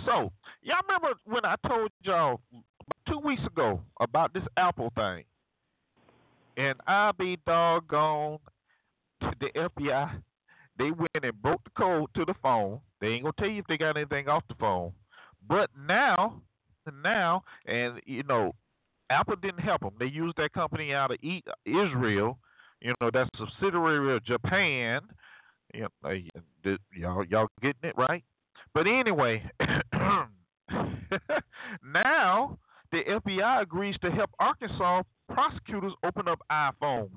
so y'all remember when I told y'all two weeks ago about this Apple thing, and I be doggone. The F B I, they went and broke the code to the phone. They ain't going to tell you if they got anything off the phone. But now, now, and, you know, Apple didn't help them. They used that company out of Israel, you know, that's a subsidiary of Japan. You know, y'all, y'all getting it, right? But anyway, now the F B I agrees to help Arkansas prosecutors open up iPhone.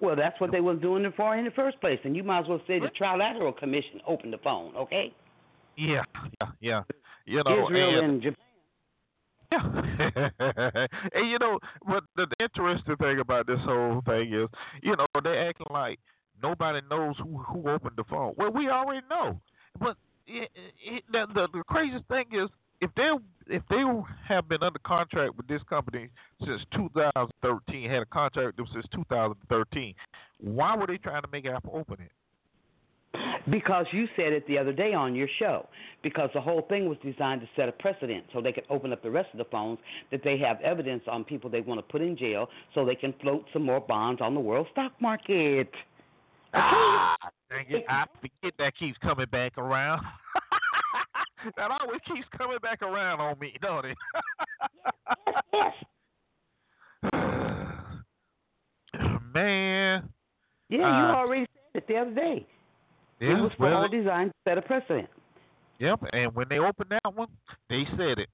Well, that's what they was doing it for in the first place, and you might as well say the Trilateral Commission opened the phone, okay? Yeah, yeah, yeah. You know, Israel and, and Japan. Yeah. And, you know, what the, the interesting thing about this whole thing is, you know, they're acting like nobody knows who, who opened the phone. Well, we already know. But it, it, the, the, the craziest thing is, if they if they have been under contract with this company since two thousand thirteen, had a contract with them since two thousand thirteen, why were they trying to make Apple open it? Because you said it the other day on your show, because the whole thing was designed to set a precedent so they could open up the rest of the phones, that they have evidence on people they want to put in jail so they can float some more bonds on the world stock market. Ah, dang it. I forget that keeps coming back around. That always keeps coming back around on me, don't it? Yes, yes. Man. Yeah, you uh, already said it the other day. Yeah, it was for all designed to set a precedent. Yep, and when they opened that one, they said it.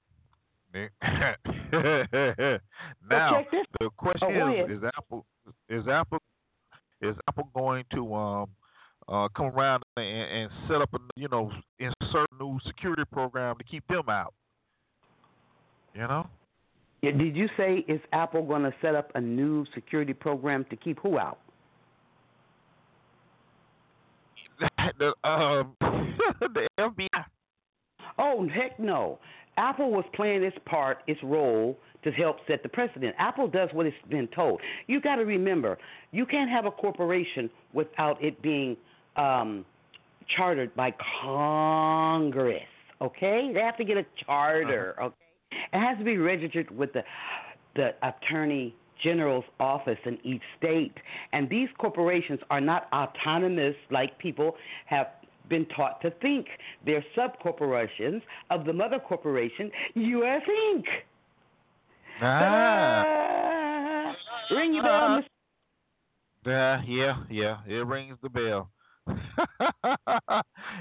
Now, the question oh, is, is Apple, is Apple, is Apple going to um? Uh, come around and, and set up, a, you know, insert a new security program to keep them out, you know? Yeah, did you say is Apple going to set up a new security program to keep who out? the, um, the F B I. Oh, heck no. Apple was playing its part, its role, to help set the precedent. Apple does what it's been told. You got to remember, you can't have a corporation without it being um, chartered by Congress, okay? They have to get a charter, okay? It has to be registered with the the Attorney General's office in each state. And these corporations are not autonomous like people have been taught to think. They're subcorporations of the mother corporation, U S Incorporated. Ah. Ah. Ring your bell, Mister Uh, yeah, yeah, it rings the bell.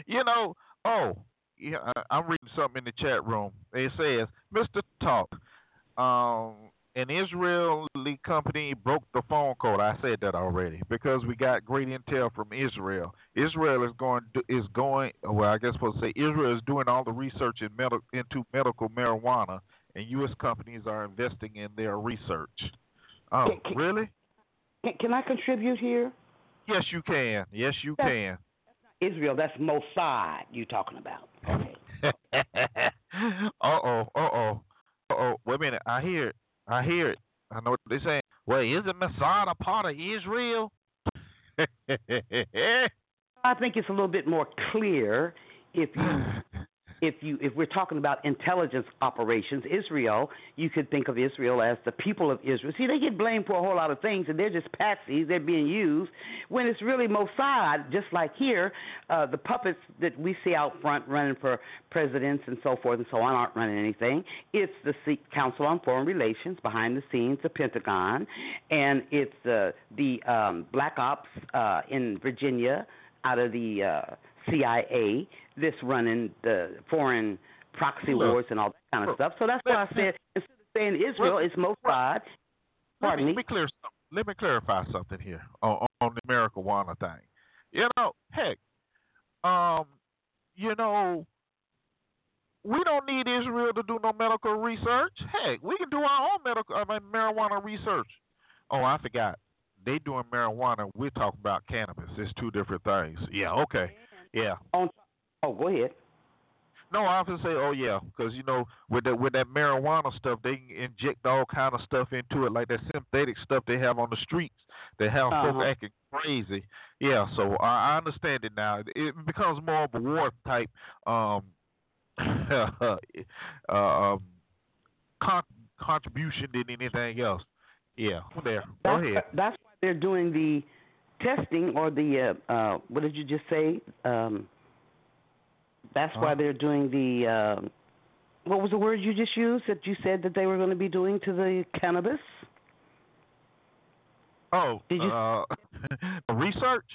You know, oh, yeah, I, I'm reading something in the chat room. It says, Mister Talk, um, an Israeli company broke the phone code. I said that already because we got great intel from Israel. Israel is going is going. Well, I guess we'll say Israel is doing all the research in med- into medical marijuana. And U S companies are investing in their research. Oh, can, can, really? Can, can I contribute here? Yes, you can. Yes, you that's, can. That's Israel, that's Mossad you're talking about. Okay. uh-oh, uh-oh, uh-oh. Wait a minute. I hear it. I hear it. I know what they're saying. Well, isn't Mossad a part of Israel? I think it's a little bit more clear if you... If you, if we're talking about intelligence operations, Israel, you could think of Israel as the people of Israel. See, they get blamed for a whole lot of things, and they're just patsies. They're being used when it's really Mossad, just like here. Uh, the puppets that we see out front running for presidents and so forth and so on aren't running anything. It's the Council on Foreign Relations behind the scenes, the Pentagon, and it's uh, the um, Black Ops uh, in Virginia out of the uh, C I A. This running the foreign proxy look, wars and all that kind of look, stuff. So that's why I said instead of saying Israel, look, it's Mossad. Pardon me. Let me clear something. Let me clarify something here on, on the marijuana thing. You know, heck, um, you know, we don't need Israel to do no medical research. Heck, we can do our own medical I mean, marijuana research. Oh, I forgot. They doing marijuana. We're talking about cannabis. It's two different things. Yeah. Okay. Yeah. On Oh, go ahead. No, I often say, oh, yeah, because, you know, with that, with that marijuana stuff, they can inject all kind of stuff into it, like that synthetic stuff they have on the streets. They have uh-huh. folks acting crazy. Yeah, so I, I understand it now. It becomes more of a war type um, uh, um, con- contribution than anything else. Yeah, there. Go that's, ahead. That's why they're doing the testing or the, uh, uh, what did you just say, um That's why they're doing the, uh, what was the word you just used that you said that they were going to be doing to the cannabis? Oh, Did you uh, research?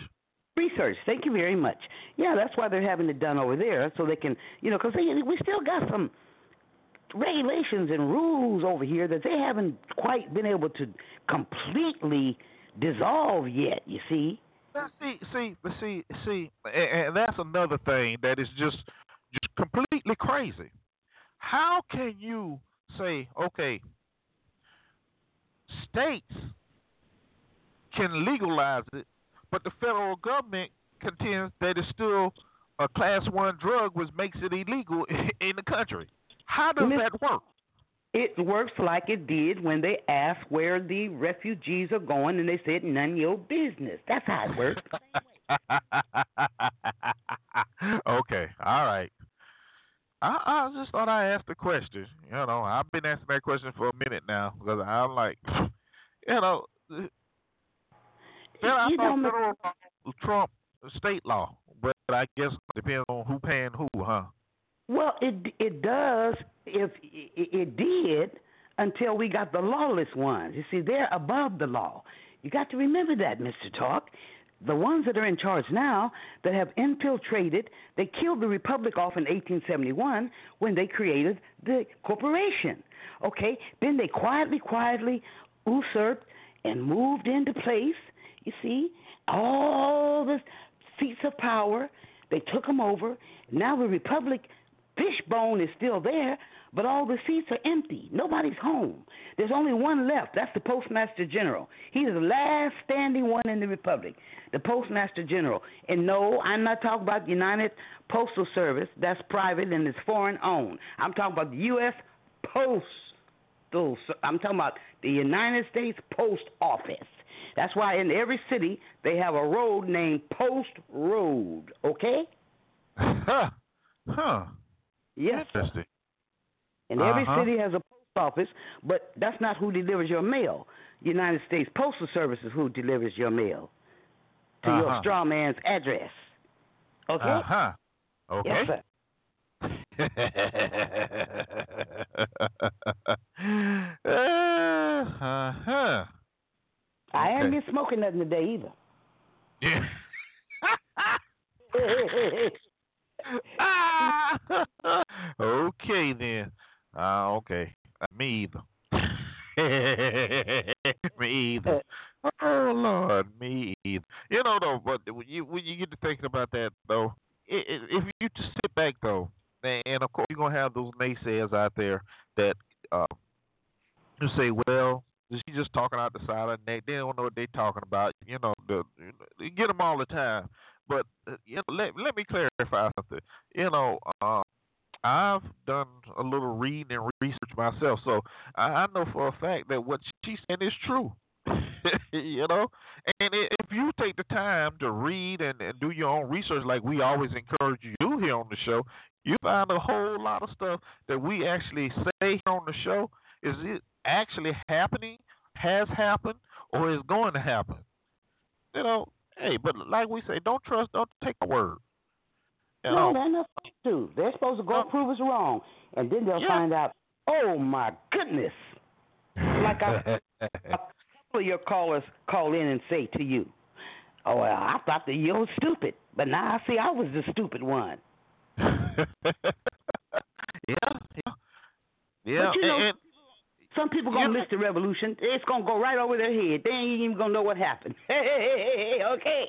Research, thank you very much. Yeah, that's why they're having it done over there so they can, you know, because we still got some regulations and rules over here that they haven't quite been able to completely dissolve yet, you see. Now, see, see, see, see, and that's another thing that is just, just completely crazy. How can you say, okay, states can legalize it, but the federal government contends that it's still a class one drug, which makes it illegal in the country? How does that work? It works like it did when they asked where the refugees are going, and they said, none of your business. That's how it works. Okay. All right. I, I just thought I asked the question. You know, I've been asking that question for a minute now because I'm like, you know, then I you thought federal law, Trump, state law, but I guess it depends on who paying who, huh? Well, it it does. If it did until we got the lawless ones. You see, they're above the law. You got to remember that, Mister Talk. The ones that are in charge now that have infiltrated, they killed the republic off in eighteen seventy-one when they created the corporation. Okay? Then they quietly, quietly usurped and moved into place, you see, all the seats of power. They took them over. Now the republic fishbone is still there, but all the seats are empty. Nobody's home. There's only one left. That's the Postmaster General. He's the last standing one in the republic, the Postmaster General. And no, I'm not talking about the United Postal Service. That's private and it's foreign-owned. I'm talking about the U S. Postal Service. I'm talking about the United States Post Office. That's why in every city they have a road named Post Road, okay? Huh. Huh. Yes. Interesting. And every uh-huh. city has a post office, but that's not who delivers your mail. United States Postal Service is who delivers your mail to uh-huh. your straw man's address. Okay? Uh-huh. Okay. Yes, sir. uh-huh. I ain't been smoking nothing today either. Yeah. ah, okay then. Uh, okay. Me either. me either. Oh Lord, me either. You know though, but when you when you get to thinking about that though, it, it, if you just sit back though, and, and of course you're gonna have those naysayers out there that uh, you say, well. She just talking out the side of the neck. They don't know what they're talking about. You know, the, you know, they get them all the time. But uh, you know, let let me clarify something. You know, uh, I've done a little reading and research myself, so I, I know for a fact that what she's saying is true. You know, and if you take the time to read and, and do your own research, like we always encourage you to do here on the show, you find a whole lot of stuff that we actually say here on the show is it actually happening, has happened, or is going to happen. You know, hey, but like we say, don't trust, don't take my word. You no, know? Man, that's true. They're supposed to go um, prove us wrong, and then they'll yeah. find out, oh, my goodness. Like I your callers call in and say to you, oh, well, I thought that you were stupid, but now I see I was the stupid one. yeah, yeah, yeah. But you know, and, some people going to miss the revolution. It's going to go right over their head. They ain't even going to know what happened. Hey, hey, hey, hey, okay.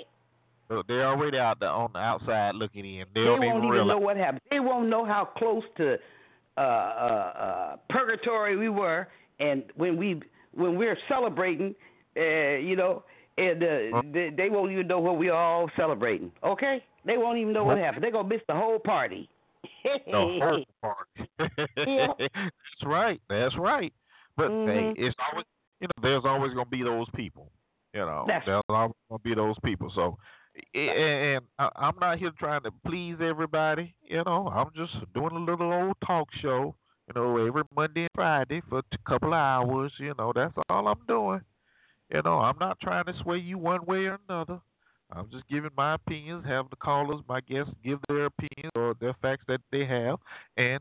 So they're already out there on the outside looking in. They, they won't even, even know what happened. They won't know how close to uh, uh, uh, purgatory we were, and when we When we're celebrating, uh, you know, and uh, they, they won't even know what we're all celebrating, okay? They won't even know what happened. They're going to miss the whole party. The whole party. Yeah. That's right. That's right. But, mm-hmm. hey, it's always, you know, there's always going to be those people, you know. That's there's always going to be those people. So, and I'm not here trying to please everybody, you know. I'm just doing a little old talk show. You know, every Monday and Friday for a couple of hours, you know, that's all I'm doing. You know, I'm not trying to sway you one way or another. I'm just giving my opinions, have the callers, my guests, give their opinions or their facts that they have. And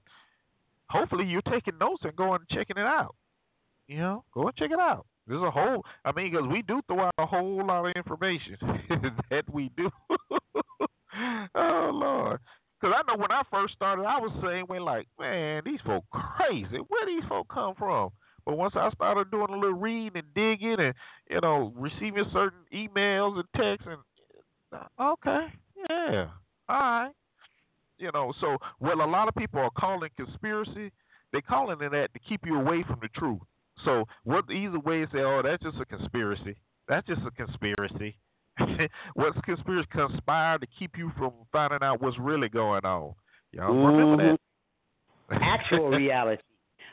hopefully you're taking notes and going and checking it out. You know, go and check it out. There's a whole, I mean, because we do throw out a whole lot of information that we do. Oh, Lord. Because I know when I first started, I was saying, we're like, man, these folk crazy. Where these folk come from? But once I started doing a little reading and digging and, you know, receiving certain emails and texts, and okay, yeah, all right. You know, so what a lot of people are calling conspiracy, they're calling it that to keep you away from the truth. So what either way say, oh, that's just a conspiracy. That's just a conspiracy. What's conspiracy conspire to keep you from finding out what's really going on? Y'all remember mm-hmm. that? Actual reality.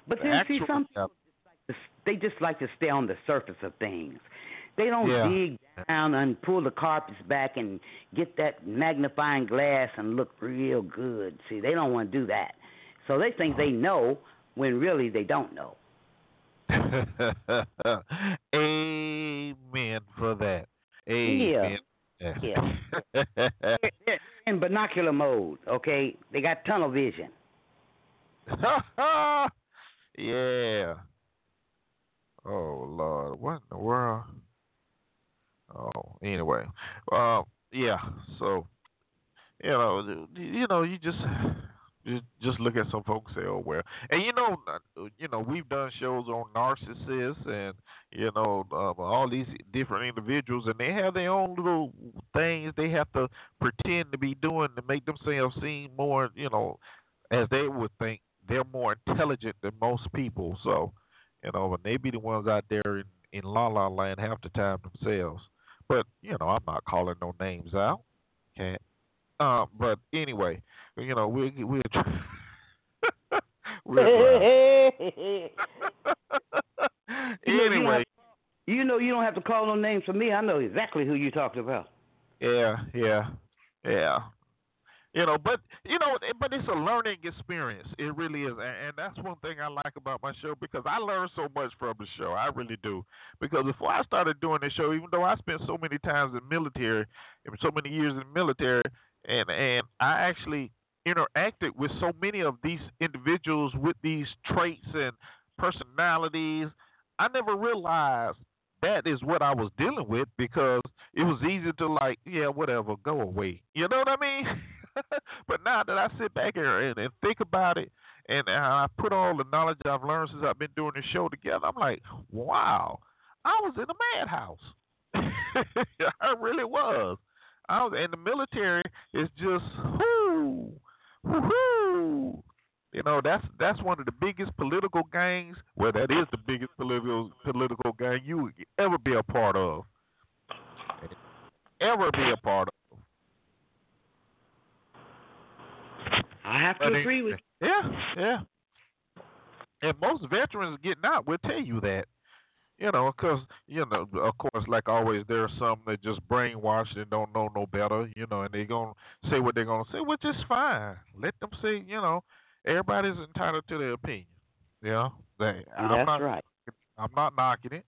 But the then, see, some people just like to, they just like to stay on the surface of things. They don't yeah. dig down and pull the carpets back and get that magnifying glass and look real good. See, they don't want to do that. So they think they know when really they don't know. Amen for that. Hey, yeah, yeah. They're, they're in binocular mode, okay? They got tunnel vision. Yeah. Oh, Lord, what in the world? Oh, anyway, uh, yeah. So, you know, you know, you just just look at some folks and say, oh, well. And, you know, you know, we've done shows on narcissists and, you know, um, all these different individuals, and they have their own little things they have to pretend to be doing to make themselves seem more, you know, as they would think, they're more intelligent than most people. So, you know, and they be the ones out there in, in La La Land half the time themselves. But, you know, I'm not calling no names out. Can't. Uh, but anyway, you know, we we we're, we're, we're anyway. You know, you don't have to call no names for me. I know exactly who you talked about. Yeah, yeah, yeah. You know, but you know, but it's a learning experience. It really is, and, and that's one thing I like about my show because I learn so much from the show. I really do. Because before I started doing this show, even though I spent so many times in military, so many years in the military. And and I actually interacted with so many of these individuals with these traits and personalities. I never realized that is what I was dealing with because it was easy to like, yeah, whatever, go away. You know what I mean? But now that I sit back here and, and think about it and, and I put all the knowledge I've learned since I've been doing this show together, I'm like, wow, I was in a madhouse. I really was. I was, and the military is just, whoo, whoo, You know, that's that's one of the biggest political gangs. Well, that is the biggest political political gang you would ever be a part of. Ever be a part of. I have to but agree it, with you. Yeah, yeah. And most veterans getting out will tell you that. You know, because, you know, of course, like always, there are some that just brainwashed and don't know no better, you know, and they're going to say what they're going to say, which is fine. Let them say, you know, everybody's entitled to their opinion. You know, they, I'm that's not, right. I'm not knocking it.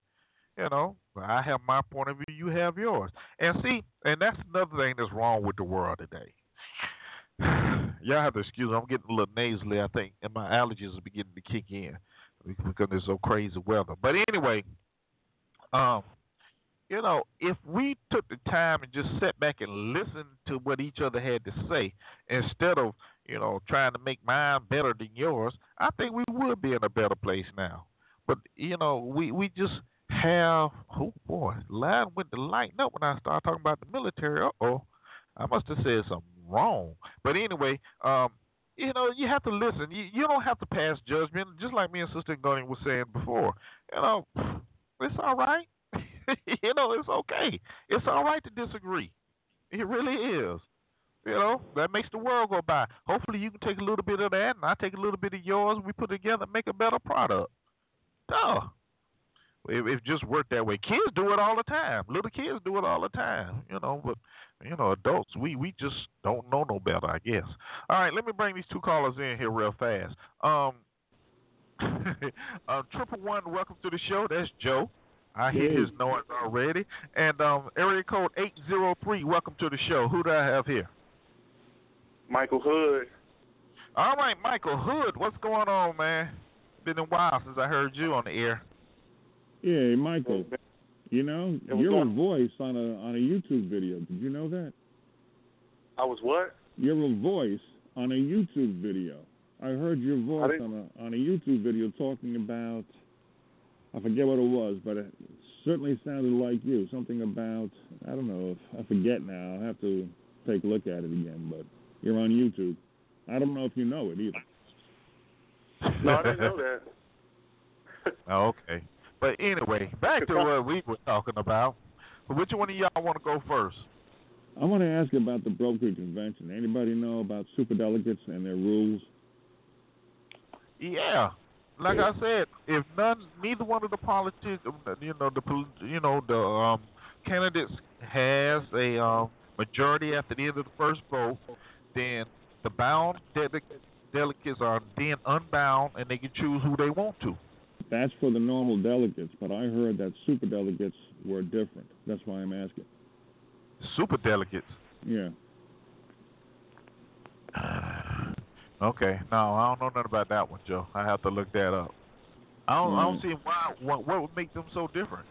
You know, I have my point of view, you have yours. And see, and that's another thing that's wrong with the world today. Y'all have to excuse me, I'm getting a little nasally, I think, and my allergies are beginning to kick in because there's so crazy weather. But anyway, um, you know, if we took the time and just sat back and listened to what each other had to say instead of, you know, trying to make mine better than yours, I think we would be in a better place now. But, you know, we, we just have, oh boy, line went to lighten up when I started talking about the military. Uh-oh, I must have said something wrong. But anyway, um, you know, you have to listen. You, you don't have to pass judgment, just like me and Sister Gunning was saying before. You know, it's all right. You know, it's okay. It's all right to disagree. It really is. You know, that makes the world go by. Hopefully you can take a little bit of that, and I take a little bit of yours, and we put it together and make a better product. Duh. It, it just worked that way. Kids do it all the time. Little kids do it all the time, you know. But, you know, adults, we, we just don't know no better, I guess. All right, let me bring these two callers in here real fast. Um, uh, Triple One, welcome to the show. That's Joe. I hear hey. his noise already. And um, area code eight zero three, welcome to the show. Who do I have here? Michael Hood. All right, Michael Hood, what's going on, man? Been a while since I heard you on the air. Yeah, Michael, you know, you're a voice on a on a YouTube video. Did you know that? I was what? You're a voice on a YouTube video. I heard your voice on a on a YouTube video talking about, I forget what it was, but it certainly sounded like you. Something about, I don't know, I forget now. I'll have to take a look at it again, but you're on YouTube. I don't know if you know it either. No, I didn't know that. Oh, okay. But anyway, back to what we were talking about. Which one of y'all want to go first? I want to ask about the brokerage convention. Anybody know about superdelegates and their rules? Yeah, like yeah. I said, if none, neither one of the politics, you know, the you know the um, candidates has a um, majority at the end of the first vote, then the bound dele- delegates are then unbound and they can choose who they want to. That's for the normal delegates, but I heard that superdelegates were different. That's why I'm asking. Superdelegates? Yeah. Okay. No, I don't know nothing about that one, Joe. I have to look that up. I don't, mm. I don't see why. What, what would make them so different?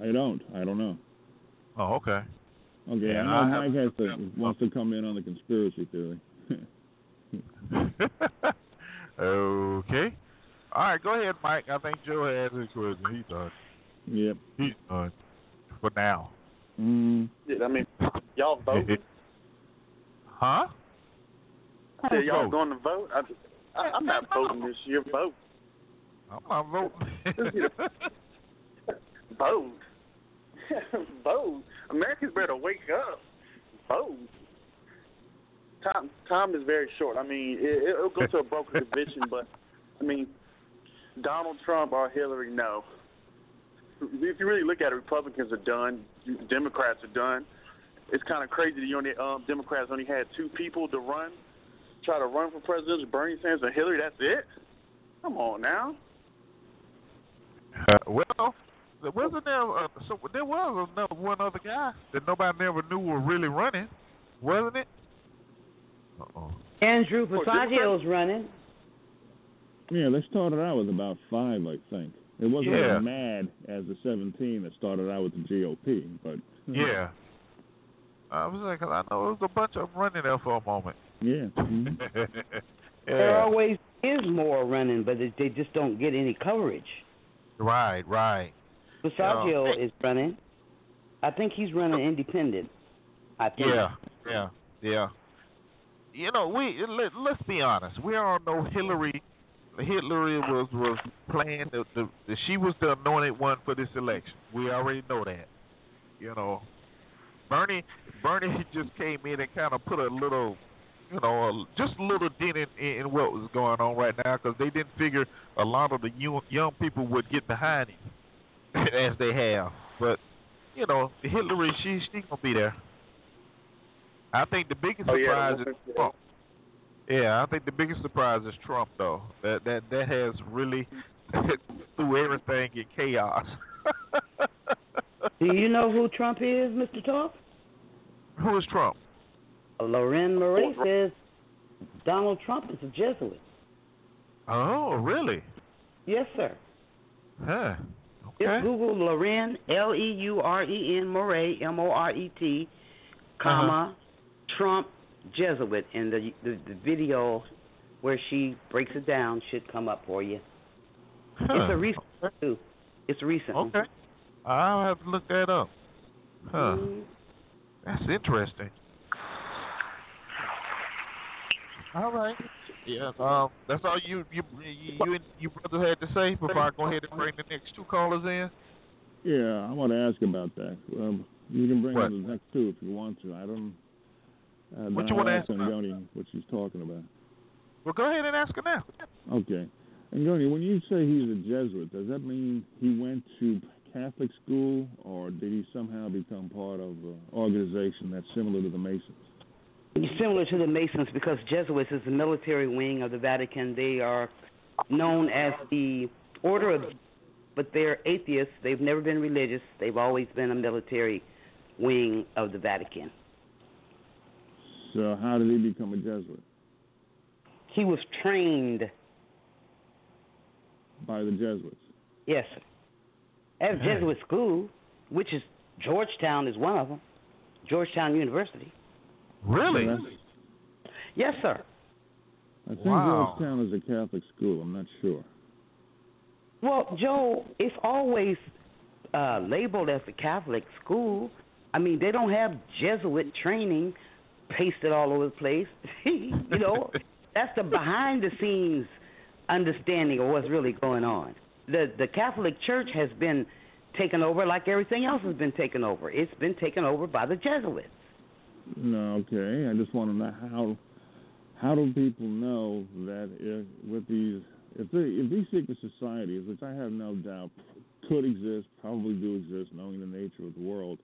I don't. I don't know. Oh, okay. Okay, yeah, I know I Mike has to, to wants to come in on the conspiracy theory. Okay. All right, go ahead, Mike. I think Joe has his question. He's done. Yep. He's done for now. Mm. Yeah, I mean, y'all voting? Huh? Yeah, y'all going to vote? I, I, I'm not voting this year. Vote. I'm not voting. Vote. Vote. Americans better wake up. Vote. Time, time is very short. I mean, it, it'll go to a broken division, but, I mean, Donald Trump or Hillary, no. If you really look at it, Republicans are done. Democrats are done. It's kind of crazy that you only, um, Democrats only had two people to run, try to run for president, Bernie Sanders and Hillary. That's it? Come on now. Uh, well, there wasn't there, uh, so there was another one other guy that nobody never knew was really running, wasn't it? Uh-oh. Andrew Pasagio's oh, running. Yeah, they started out with about five, I think. It wasn't as yeah. mad as the seventeen that started out with the G O P, but yeah, I was like, I know it was a bunch of them running there for a moment. Yeah, mm-hmm. Yeah. There always is more running, but it, they just don't get any coverage. Right, right. Pasagio um, is running. I think he's running independent. I think. Yeah, yeah, yeah. you know, we let, let's be honest. We all know Hillary. Hillary was was playing the, the, the she was the anointed one for this election. We already know that. You know, Bernie Bernie just came in and kind of put a little, you know, just a little dent in, in what was going on right now, because they didn't figure a lot of the young, young people would get behind him as they have. But you know, Hillary, she she gonna be there. I think the biggest oh, yeah, surprise is Trump. Yeah, I think the biggest surprise is Trump, though. That that that has really threw everything in chaos. Do you know who Trump is, Mister Toff? Who is Trump? Leuren Moret says Donald Trump is a Jesuit. Oh, really? Yes, sir. Huh. Okay. Just Google Leuren, L E U R E N, Moret, M O R E T, comma, uh-huh. Trump Jesuit, and the, the the video where she breaks it down should come up for you. Huh. It's a recent okay. too. It's recent. Okay. I'll have to look that up. Huh. Mm. That's interesting. All right. Yeah. Um. That's all you you you you, you brother had to say before I go ahead and bring the next two callers in. Yeah, I want to ask about that. Um, you can bring what? in the next two if you want to. I don't. Uh, what you want to ask Ngoni, what she's talking about. Well, go ahead and ask her now. Okay. Ngoni, when you say he's a Jesuit, does that mean he went to Catholic school, or did he somehow become part of an organization that's similar to the Masons? Similar to the Masons, because Jesuits is the military wing of the Vatican. They are known as the Order of, but they're atheists. They've never been religious. They've always been a military wing of the Vatican. So how did he become a Jesuit? He was trained by the Jesuits. Yes, sir. At hey. Jesuit school, which is Georgetown, is one of them. Georgetown University. Really? So yes, sir. I think wow. Georgetown is a Catholic school. I'm not sure. Well, Joe, it's always uh, labeled as a Catholic school. I mean, they don't have Jesuit training pasted all over the place. You know, that's the behind-the-scenes understanding of what's really going on. The the Catholic Church has been taken over like everything else has been taken over. It's been taken over by the Jesuits. No, okay. I just want to know how how do people know that if, with these if they, if these secret societies, which I have no doubt could exist, probably do exist, knowing the nature of the world.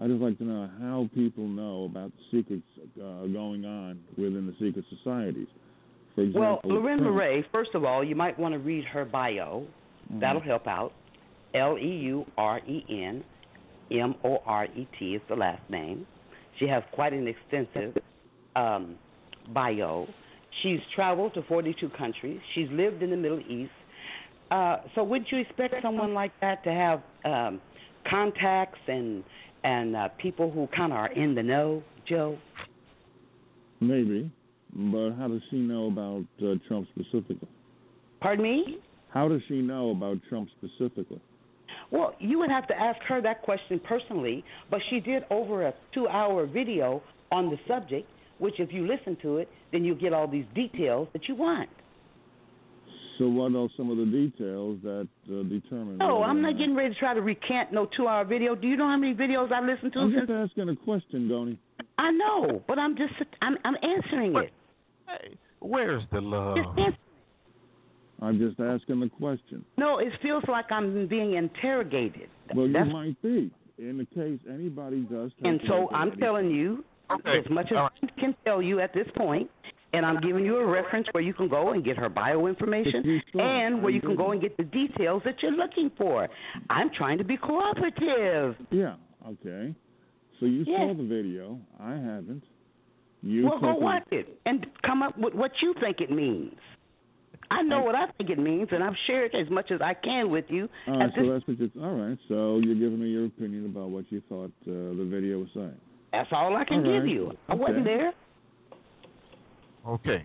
I just like to know how people know about the secrets uh, going on within the secret societies. For example, well, Leuren Moret, first of all, you might want to read her bio. Mm-hmm. That'll help out. L E U R E N M O R E T is the last name. She has quite an extensive um, bio. She's traveled to forty-two countries. She's lived in the Middle East. Uh, so wouldn't you expect someone like that to have um, contacts and and uh, people who kind of are in the know, Joe? Maybe. But how does she know about uh, Trump specifically? Pardon me? How does she know about Trump specifically? Well, you would have to ask her that question personally, but she did over a two-hour video on the subject, which if you listen to it, then you get all these details that you want. So what are some of the details that uh, determine... Oh, I'm not getting ready to try to recant no two-hour video. Do you know how many videos I listened to? I'm just asking a question, Donnie. I know, but I'm just I'm, I'm answering it. Hey, where's the love? I'm just asking the question. No, it feels like I'm being interrogated. Well, That's... you might be. In the case anybody does... And so I'm anybody. telling you, okay. as much as right. I can tell you at this point... And I'm giving you a reference where you can go and get her bio information and where you can go and get the details that you're looking for. I'm trying to be cooperative. Yeah, okay. So you yes. saw the video. I haven't. You well, go watch it and come up with what you think it means. I know what I think it means, and I've shared as much as I can with you. All right, so, that's what you're, all right so you're giving me your opinion about what you thought uh, the video was saying. That's all I can all right. give you. I okay. wasn't there. Okay.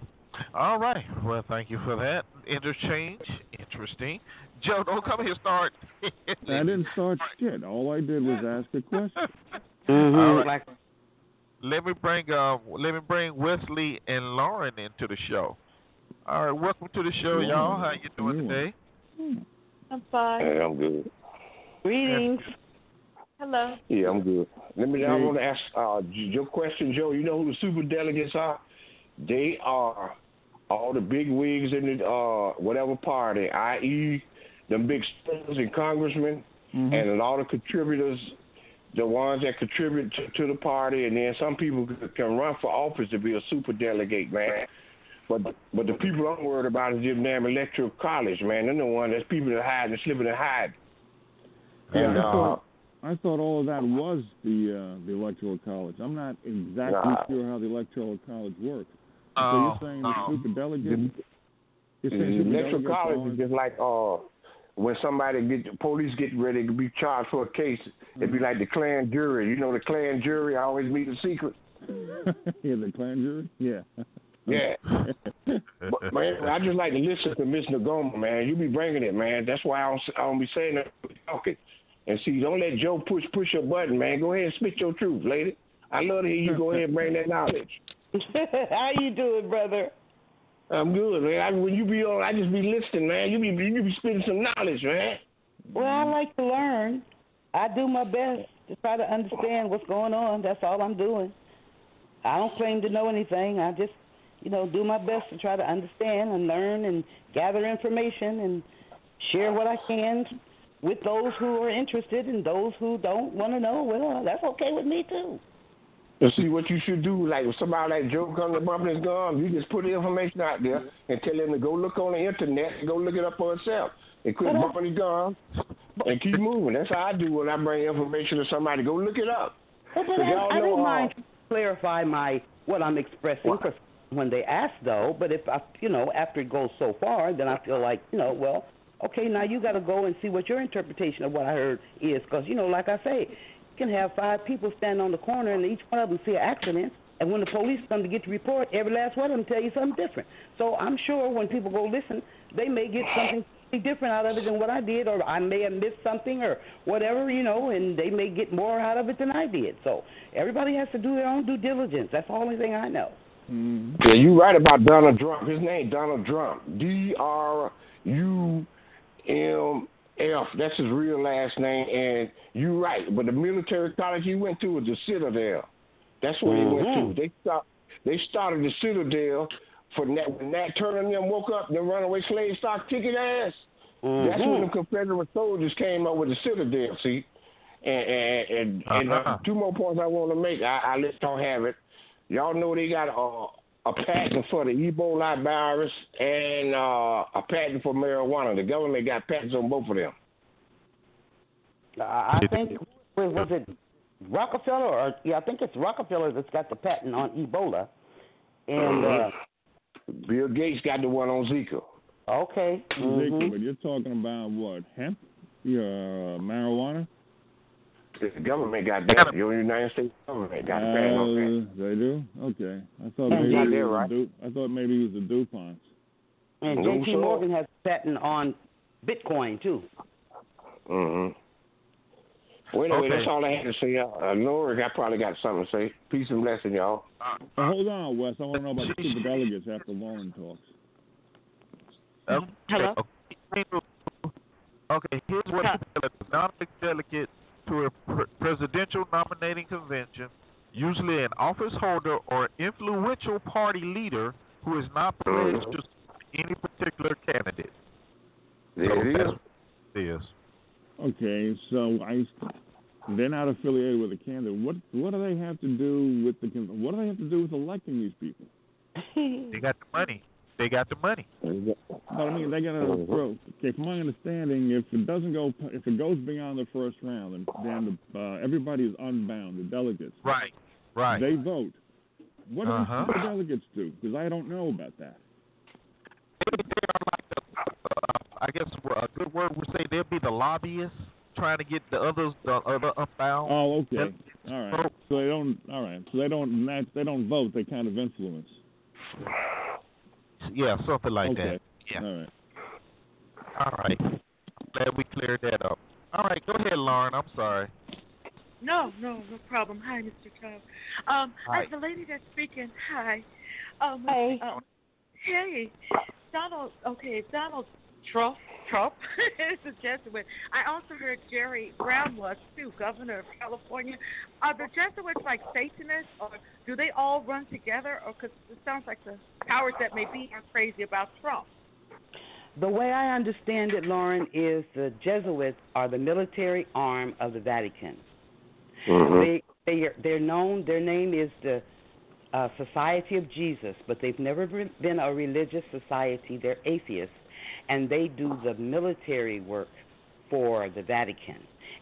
All right. Well, thank you for that. Interchange. Interesting. Joe, don't come here and start. I didn't start shit. All I did was ask a question. Mm-hmm. All right. Let me bring uh, let me bring Wesley and Leuren into the show. All right, welcome to the show, mm. y'all. How you doing mm. today? Mm. I'm fine. Hey, I'm good. Greetings. Hello. Yeah, I'm good. Let me. I want to ask uh, your question, Joe. You know who the super delegates are? They are all the big wigs in the uh, whatever party, that is, the big senators and congressmen, mm-hmm. and all the contributors, the ones that contribute to, to the party. And then some people can run for office to be a super delegate, man. But but the people I'm worried about is them damn electoral college, man. They're the one that's people that hide and slipping and hide. Yeah, and, I, thought, uh, I thought all of that was the uh, the electoral college. I'm not exactly nah. sure how the electoral college works. Oh, so you're saying oh. the superdelegate? The, the electoral college are, is just like uh, when somebody get the police get ready to be charged for a case. Mm-hmm. It'd be like the Klan jury. You know the Klan jury always meet in secret. Yeah, the Klan jury. Yeah. Yeah, but, man, I just like to listen to Miss Nagoma, man. You be bringing it, man. That's why I don't, I don't be saying that. Okay. And see, don't let Joe push push your button, man. Go ahead and spit your truth, lady. I love to hear you go ahead and bring that knowledge. How you doing, brother? I'm good, man. I, when you be on, I just be listening, man. You be you be spitting some knowledge, man. Well, I like to learn. I do my best to try to understand what's going on. That's all I'm doing. I don't claim to know anything. I just You know, do my best to try to understand and learn and gather information and share what I can with those who are interested and those who don't want to know. Well, that's okay with me, too. And see, what you should do, like, if somebody like Joe comes up and is gone, you just put the information out there and tell them to go look on the internet and go look it up for itself. And quit bumping his gum and keep moving. That's how I do when I bring information to somebody. Go look it up. But I, y'all I know, don't mind uh, to clarify my, what I'm expressing what? when they ask, though, but if, I, you know, after it goes so far, then I feel like, you know, well, okay, now you got to go and see what your interpretation of what I heard is, because, you know, like I say, you can have five people stand on the corner and each one of them see an accident, and when the police come to get the report, every last one of them tell you something different. So I'm sure when people go listen, they may get something different out of it than what I did, or I may have missed something or whatever, you know, and they may get more out of it than I did. So everybody has to do their own due diligence. That's the only thing I know. Mm-hmm. Yeah, you right about Donald Trump. His name Donald Trump. D R U M F. That's his real last name. And you right. But the military college he went to was the Citadel. That's where mm-hmm. he went to. They start, They started the Citadel for Nat, when Nat Turner and them woke up. Them runaway slaves started kicking ass. Mm-hmm. That's when the Confederate soldiers came up with the Citadel. See, and and, and, uh-huh. and uh, two more points I want to make. I, I just don't have it. Y'all know they got a, a patent for the Ebola virus and uh, a patent for marijuana. The government got patents on both of them. Uh, I think, was it Rockefeller? Or, yeah, I think it's Rockefeller that's got the patent on Ebola. And uh, Bill Gates got the one on Zika. Okay. Mm-hmm. Zika, but you're talking about what, hemp? Yeah, uh, marijuana? The government got that. The United States government got that. Uh, they do? Okay. I thought maybe it was right. du- I thought maybe it was the DuPont. And J P so? Morgan has a patent on Bitcoin, too. Mm-hmm. Well, anyway, okay. That's all I had to say. Uh, Lord, I probably got something to say. Peace and blessing, y'all. Uh, hold on, Wes. I want to know about the super delegates after Leuren talks. Um, Hello? Okay, here's what the super delegates to a pre- presidential nominating convention, usually an office holder or influential party leader who is not pledged to any particular candidate. There so it is. Okay, so I, they're not affiliated with a candidate. What what do they have to do with the what do they have to do with electing these people? They got the money. They got the money. But I mean, they got to approach. Okay, from my understanding, if it doesn't go, if it goes beyond the first round, then, then the, uh, everybody is unbound. The delegates. Right. Right. They vote. What uh-huh. do the delegates do? Because I don't know about that. They, they are like the, uh, I guess a good word would say they'll be the lobbyists trying to get the others, the other unbound. Oh, okay. Delegates. All right. So they don't. All right. So they don't. They don't vote. They kind of influence. Yeah, something like okay. that. Yeah. All right. All right. I'm glad we cleared that up. All right, go ahead, Leuren. I'm sorry. No, no, no problem. Hi, Mister Cobb. Um, hi. As the lady that's speaking, hi. Um, hey. Um, hey, Donald, okay, Donald Trump, Trump is a Jesuit. I also heard Jerry Brown was, too, governor of California. Are the Jesuits like Satanists, or do they all run together? Or because it sounds like the powers that may be are crazy about Trump. The way I understand it, Leuren, is the Jesuits are the military arm of the Vatican. Mm-hmm. They, they are, they're known, their name is the uh, Society of Jesus, but they've never been a religious society. They're atheists, and they do the military work for the Vatican.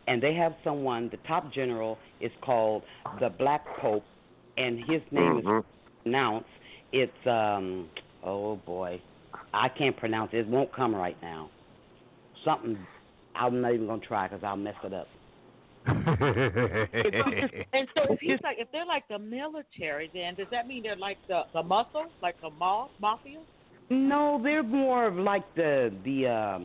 And they have someone, the top general is called the Black Pope, and his name mm-hmm. is pronounced. It's, um, oh, boy. I can't pronounce it. It won't come right now. Something, I'm not even going to try because I'll mess it up. And so if, he's like, if they're like the military, then does that mean they're like the, the muscle, like the ma- mafia? No, they're more of like the the uh,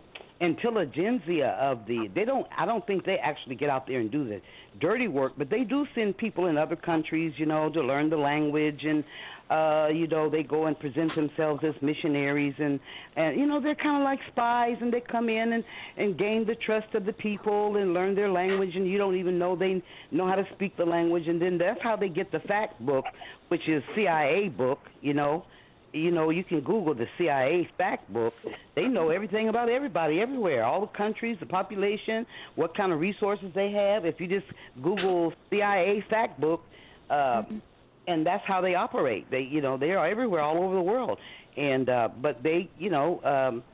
intelligentsia of the, they don't, I don't think they actually get out there and do the dirty work, but they do send people in other countries, you know, to learn the language and, Uh, you know, they go and present themselves as missionaries, and, and you know, they're kind of like spies, and they come in and, and gain the trust of the people and learn their language, and you don't even know they know how to speak the language, and then that's how they get the fact book, which is C I A book, you know. You know, you can Google the C I A fact book. They know everything about everybody, everywhere, all the countries, the population, what kind of resources they have. If you just Google C I A fact book, uh, mm-hmm. And that's how they operate. They, you know, they are everywhere, all over the world. And uh, but they, you know, um,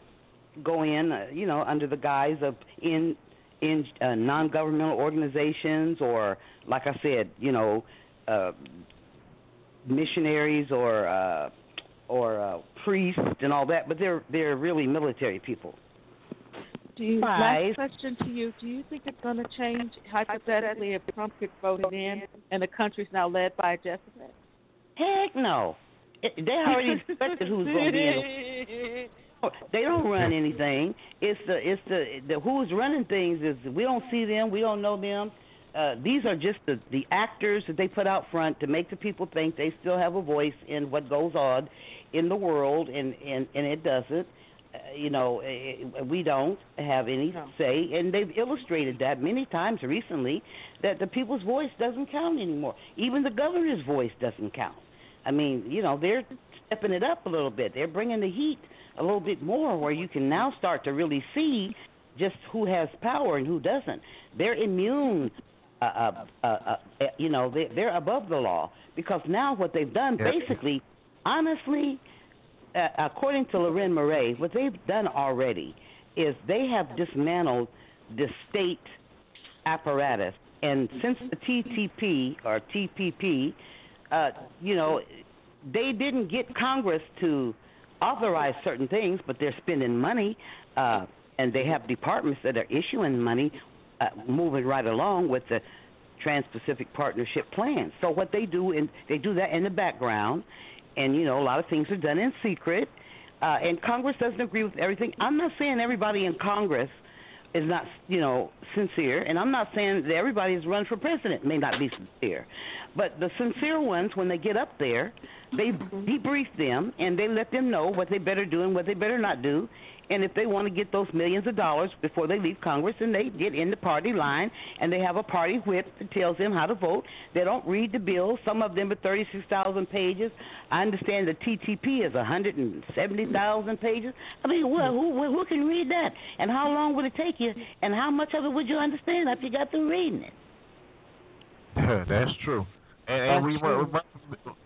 go in, uh, you know, under the guise of in in uh, non-governmental organizations, or, like I said, you know, uh, missionaries or uh, or uh, priests and all that. But they're they're really military people. Do you, last question to you. Do you think it's going to change, hypothetically, if Trump gets voted in and the country's now led by a Jesuit? Heck no. It, they already expected who's going to be in. They don't run anything. It's the it's the, the who's running things is we don't see them. We don't know them. Uh, these are just the, the actors that they put out front to make the people think they still have a voice in what goes on in the world, and, and, and it doesn't. Uh, you know, uh, we don't have any no. say, and they've illustrated that many times recently, that the people's voice doesn't count anymore. Even the governor's voice doesn't count. I mean, you know, they're stepping it up a little bit. They're bringing the heat a little bit more, where you can now start to really see just who has power and who doesn't. They're immune. Uh, uh, uh, uh, you know, they, they're above the law, because now what they've done, yep. basically, honestly, Uh, according to Leuren Moret, what they've done already is they have dismantled the state apparatus. And since the T T P or T P P, uh, you know, they didn't get Congress to authorize certain things, but they're spending money, uh, and they have departments that are issuing money, uh, moving right along with the Trans-Pacific Partnership plan. So what they do, in, they do that in the background. And, you know, a lot of things are done in secret, uh, and Congress doesn't agree with everything. I'm not saying everybody in Congress is not, you know, sincere, and I'm not saying that everybody who's run for president may not be sincere. But the sincere ones, when they get up there, they debrief them, and they let them know what they better do and what they better not do. And if they want to get those millions of dollars before they leave Congress, and they get in the party line, and they have a party whip that tells them how to vote. They don't read the bill. Some of them are thirty-six thousand pages. I understand the T T P is one hundred seventy thousand pages. I mean, well, who, who can read that? And how long would it take you? And how much of it would you understand after you got through reading it? That's true. And, and That's we, true. we must,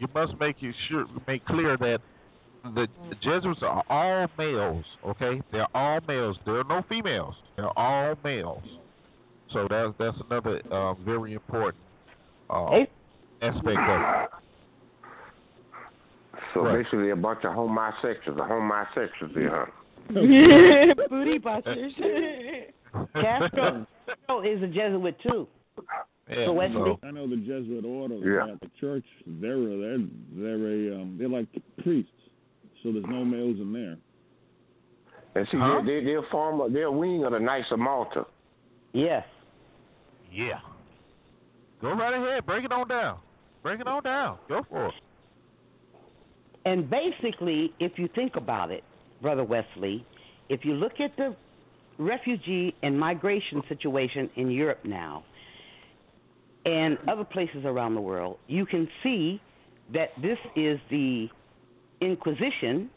you must make you sure make clear that the Jesuits are all males, okay? They're all males. There are no females. They're all males. So that's, that's another uh, very important uh, aspect of it. So right. Basically a bunch of homosexuals, the homosexuals here, huh? Booty busters. Castro is a Jesuit, too. Yeah, so so. I know the Jesuit order yeah. at the church, they're, they're, they're, a, um, they're like priests. So there's no males in there. And see, huh? they, they, they're, form of, they're a wing of the Knights of Malta. Yes. Yeah. Go right ahead. Break it on down. Break it on down. Go for it. And basically, if you think about it, Brother Wesley, if you look at the refugee and migration situation in Europe now and other places around the world, you can see that this is the Inquisition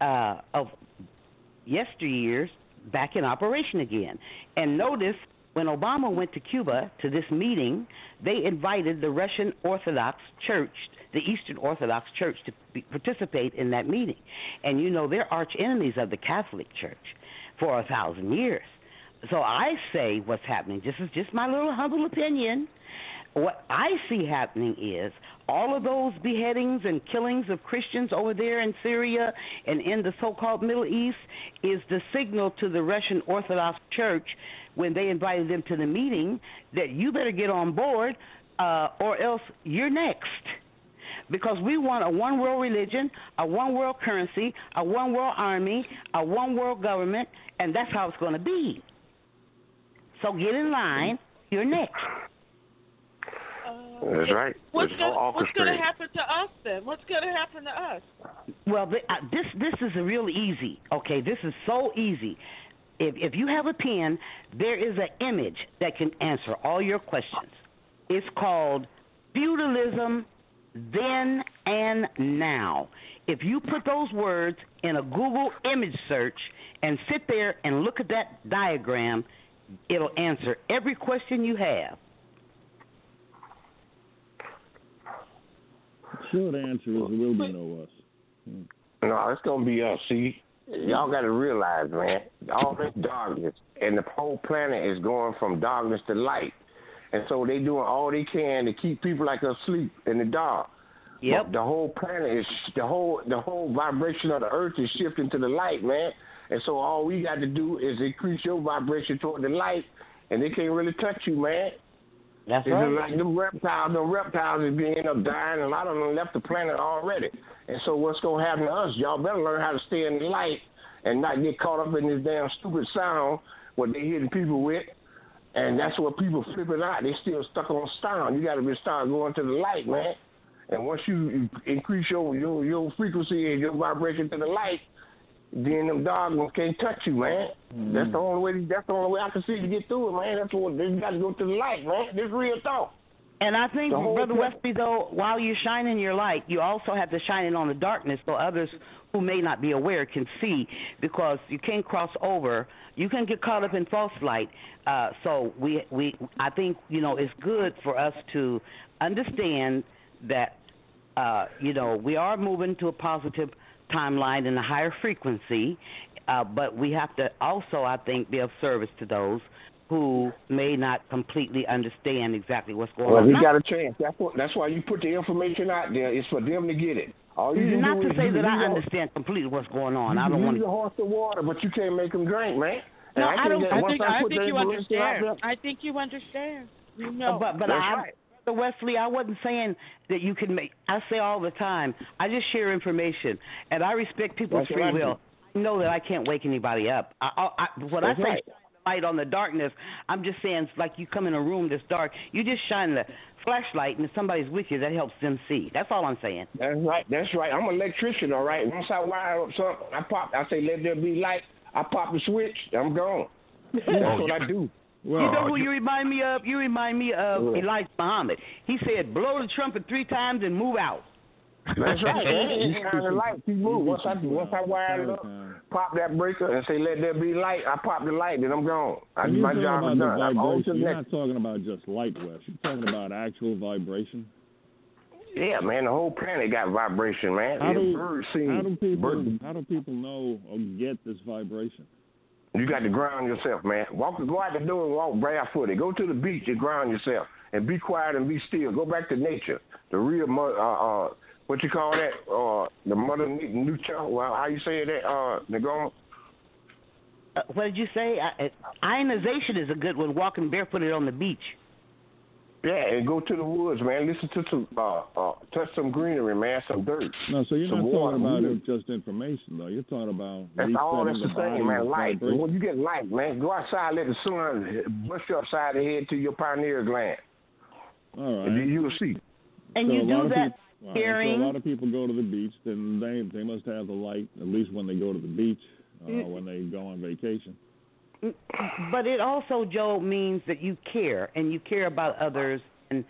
uh, of yesteryears back in operation again. And notice when Obama went to Cuba to this meeting, they invited the Russian Orthodox Church, the Eastern Orthodox Church, to be, participate in that meeting. And, you know, they're arch enemies of the Catholic Church for a thousand years. So I say what's happening, this is just my little humble opinion, what I see happening is all of those beheadings and killings of Christians over there in Syria and in the so-called Middle East is the signal to the Russian Orthodox Church when they invited them to the meeting that you better get on board uh, or else you're next. Because we want a one-world religion, a one-world currency, a one-world army, a one-world government, and that's how it's going to be. So get in line. You're next. Uh, that's right. What's going to happen to us then? What's going to happen to us? Well, the, uh, this this is a real easy. Okay, this is so easy. If if you have a pen, there is an image that can answer all your questions. It's called Feudalism Then and Now. If you put those words in a Google image search and sit there and look at that diagram, it'll answer every question you have. Short answer is it will be no us. Hmm. No, it's gonna be us. See, y'all got to realize, man, all this darkness, and the whole planet is going from darkness to light. And so they doing all they can to keep people like us asleep in the dark. Yep. But the whole planet is the whole the whole vibration of the earth is shifting to the light, man. And so all we got to do is increase your vibration toward the light, and they can't really touch you, man. That's it's right. Like them reptiles, them reptiles is being up dying, and a lot of them left the planet already. And so what's gonna happen to us? Y'all better learn how to stay in the light and not get caught up in this damn stupid sound what they hitting people with. And that's what people flipping out. They still stuck on sound. You got to start going to the light, man. And once you increase your, your your frequency and your vibration to the light, then them dogs can't touch you, man. Mm. That's the only way. That's the only way I can see to get through it, man. That's what you got to go to the light, man. This real thought. And I think, Brother Wesley, though, while you're shining your light, you also have to shine it on the darkness so others who may not be aware can see, because you can't cross over. You can get caught up in false light. Uh, so we, we, I think, you know, it's good for us to understand that, uh, you know, we are moving to a positive timeline and a higher frequency, uh, but we have to also, I think, be of service to those who may not completely understand exactly what's going well, on. Well, we got a chance. That's, what, that's why you put the information out there. It's for them to get it. All you Not do to is say you, that you I understand know. completely what's going on. You I don't want to horse the water, but you can't make them drink, man. No, I, I don't. That, I think, I I think you understand. There, I think you understand. You know. But, but I, right. Brother Wesley, I wasn't saying that you can make. I say all the time. I just share information, and I respect people's that's free right. will. I know that I can't wake anybody up. I, I, I, what that's I say. Right. Light on the darkness. I'm just saying, it's like you come in a room that's dark, you just shine the flashlight, and if somebody's with you, that helps them see. That's all I'm saying. That's right. That's right. I'm an electrician, all right. Once I wire up something, I pop. I say, let there be light. I pop the switch. I'm gone. That's what I do. Well, you know who you remind me of? You remind me of yeah. Elijah Muhammad. He said, blow the trumpet three times and move out. That's right. You shine the light. You move. Once I once I wire it up, pop that breaker and say, let there be light. I pop the light, then I'm gone. I, my job is done. I'm on to the next. You're not talking about just light, Wes. You're talking about actual vibration. Yeah, man. The whole planet got vibration, man. How, do, bird how, do, people, how do people know or get this vibration? You got to ground yourself, man. Walk, go out the door and walk barefooted. Go to the beach and ground yourself. And be quiet and be still. Go back to nature. The real uh, uh What you call that? Uh, the mother new child. Well, how you say that? Uh, Nagoma. Uh, what did you say? I, I, ionization is a good one. Walking barefooted on the beach. Yeah, and go to the woods, man. Listen to some, uh, uh, touch some greenery, man. Some dirt. No, so you're not water, talking about it, just information, though. You're talking about that's all. That's the, the thing, man. Light. When you get light, man, go outside, let the sun bust you upside the head to your pineal gland. All right. And then you'll see. And so you do that people, hearing. Right, so a lot of people go to the beach, then they they must have the light, at least when they go to the beach, uh, mm. when they go on vacation. But it also, Joe, means that you care, and you care about others, and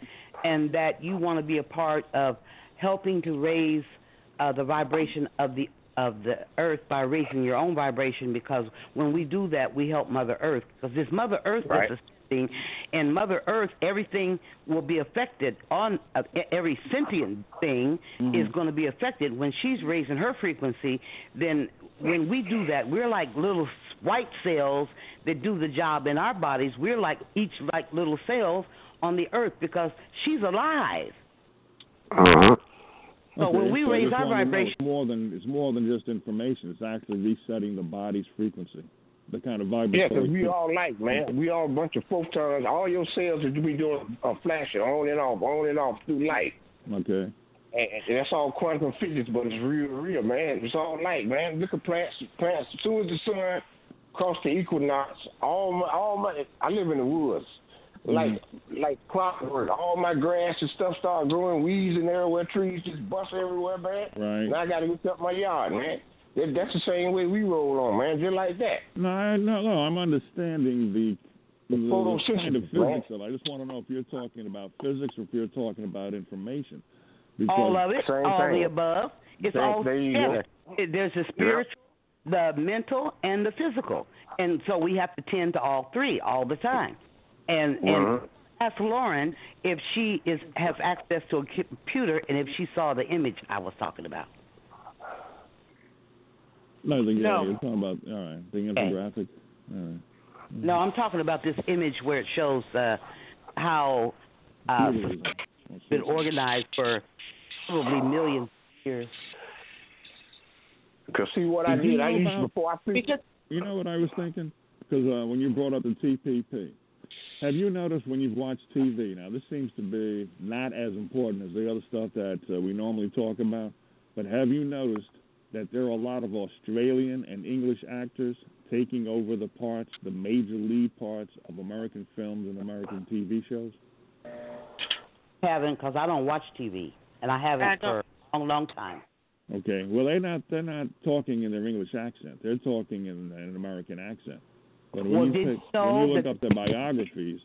and that you want to be a part of helping to raise uh, the vibration of the of the earth by raising your own vibration, because when we do that, we help Mother Earth, because this Mother Earth right. is a and Mother Earth, everything will be affected on uh, every sentient thing mm-hmm. is going to be affected when she's raising her frequency. Then when we do that, we're like little white cells that do the job in our bodies. We're like each like little cells on the earth because she's alive. Uh-huh. So okay, when we so raise our vibration, it's more than it's more than just information. It's actually resetting the body's frequency, the kind of vibration. Yeah, because we all like, man, we all a bunch of photons. All your cells that you be doing are flashing on and off, on and off through light. Okay. And, and that's all quantum physics, but it's real, real, man. It's all light, man. Look at plants. Plants. As soon as the sun crosses the equinox, all my, all my, I live in the woods. Like mm-hmm. like clockwork, all my grass and stuff start growing, weeds and everywhere, trees just bust everywhere, man. Right. And I got to hook up my yard, man. That, that's the same way we roll on, man, just like that. No, I, no, no, I'm understanding the, the, the photosynthesis, kind of physics of it. I just want to know if you're talking about physics or if you're talking about information. Because all of it, all thing. the above. It's same all there There's the spiritual, yeah. the mental, and the physical. And so we have to tend to all three all the time. And, and ask Leuren if she is has access to a computer and if she saw the image I was talking about. No, the, yeah, no. You're talking about all right, the infographic. All right. Mm-hmm. No, I'm talking about this image where it shows uh, how uh, it's been organized for probably millions of years. Because see what I did, I used before I think. You know what I was thinking? Because uh, when you brought up the T P P. Have you noticed when you've watched T V, now this seems to be not as important as the other stuff that uh, we normally talk about, but have you noticed that there are a lot of Australian and English actors taking over the parts, the major lead parts of American films and American T V shows? Haven't, because I don't watch T V, and I haven't I for a long, long time. Okay. Well, they're not, they're not talking in their English accent. They're talking in an American accent. But when, well, you pick, when you look up their biographies,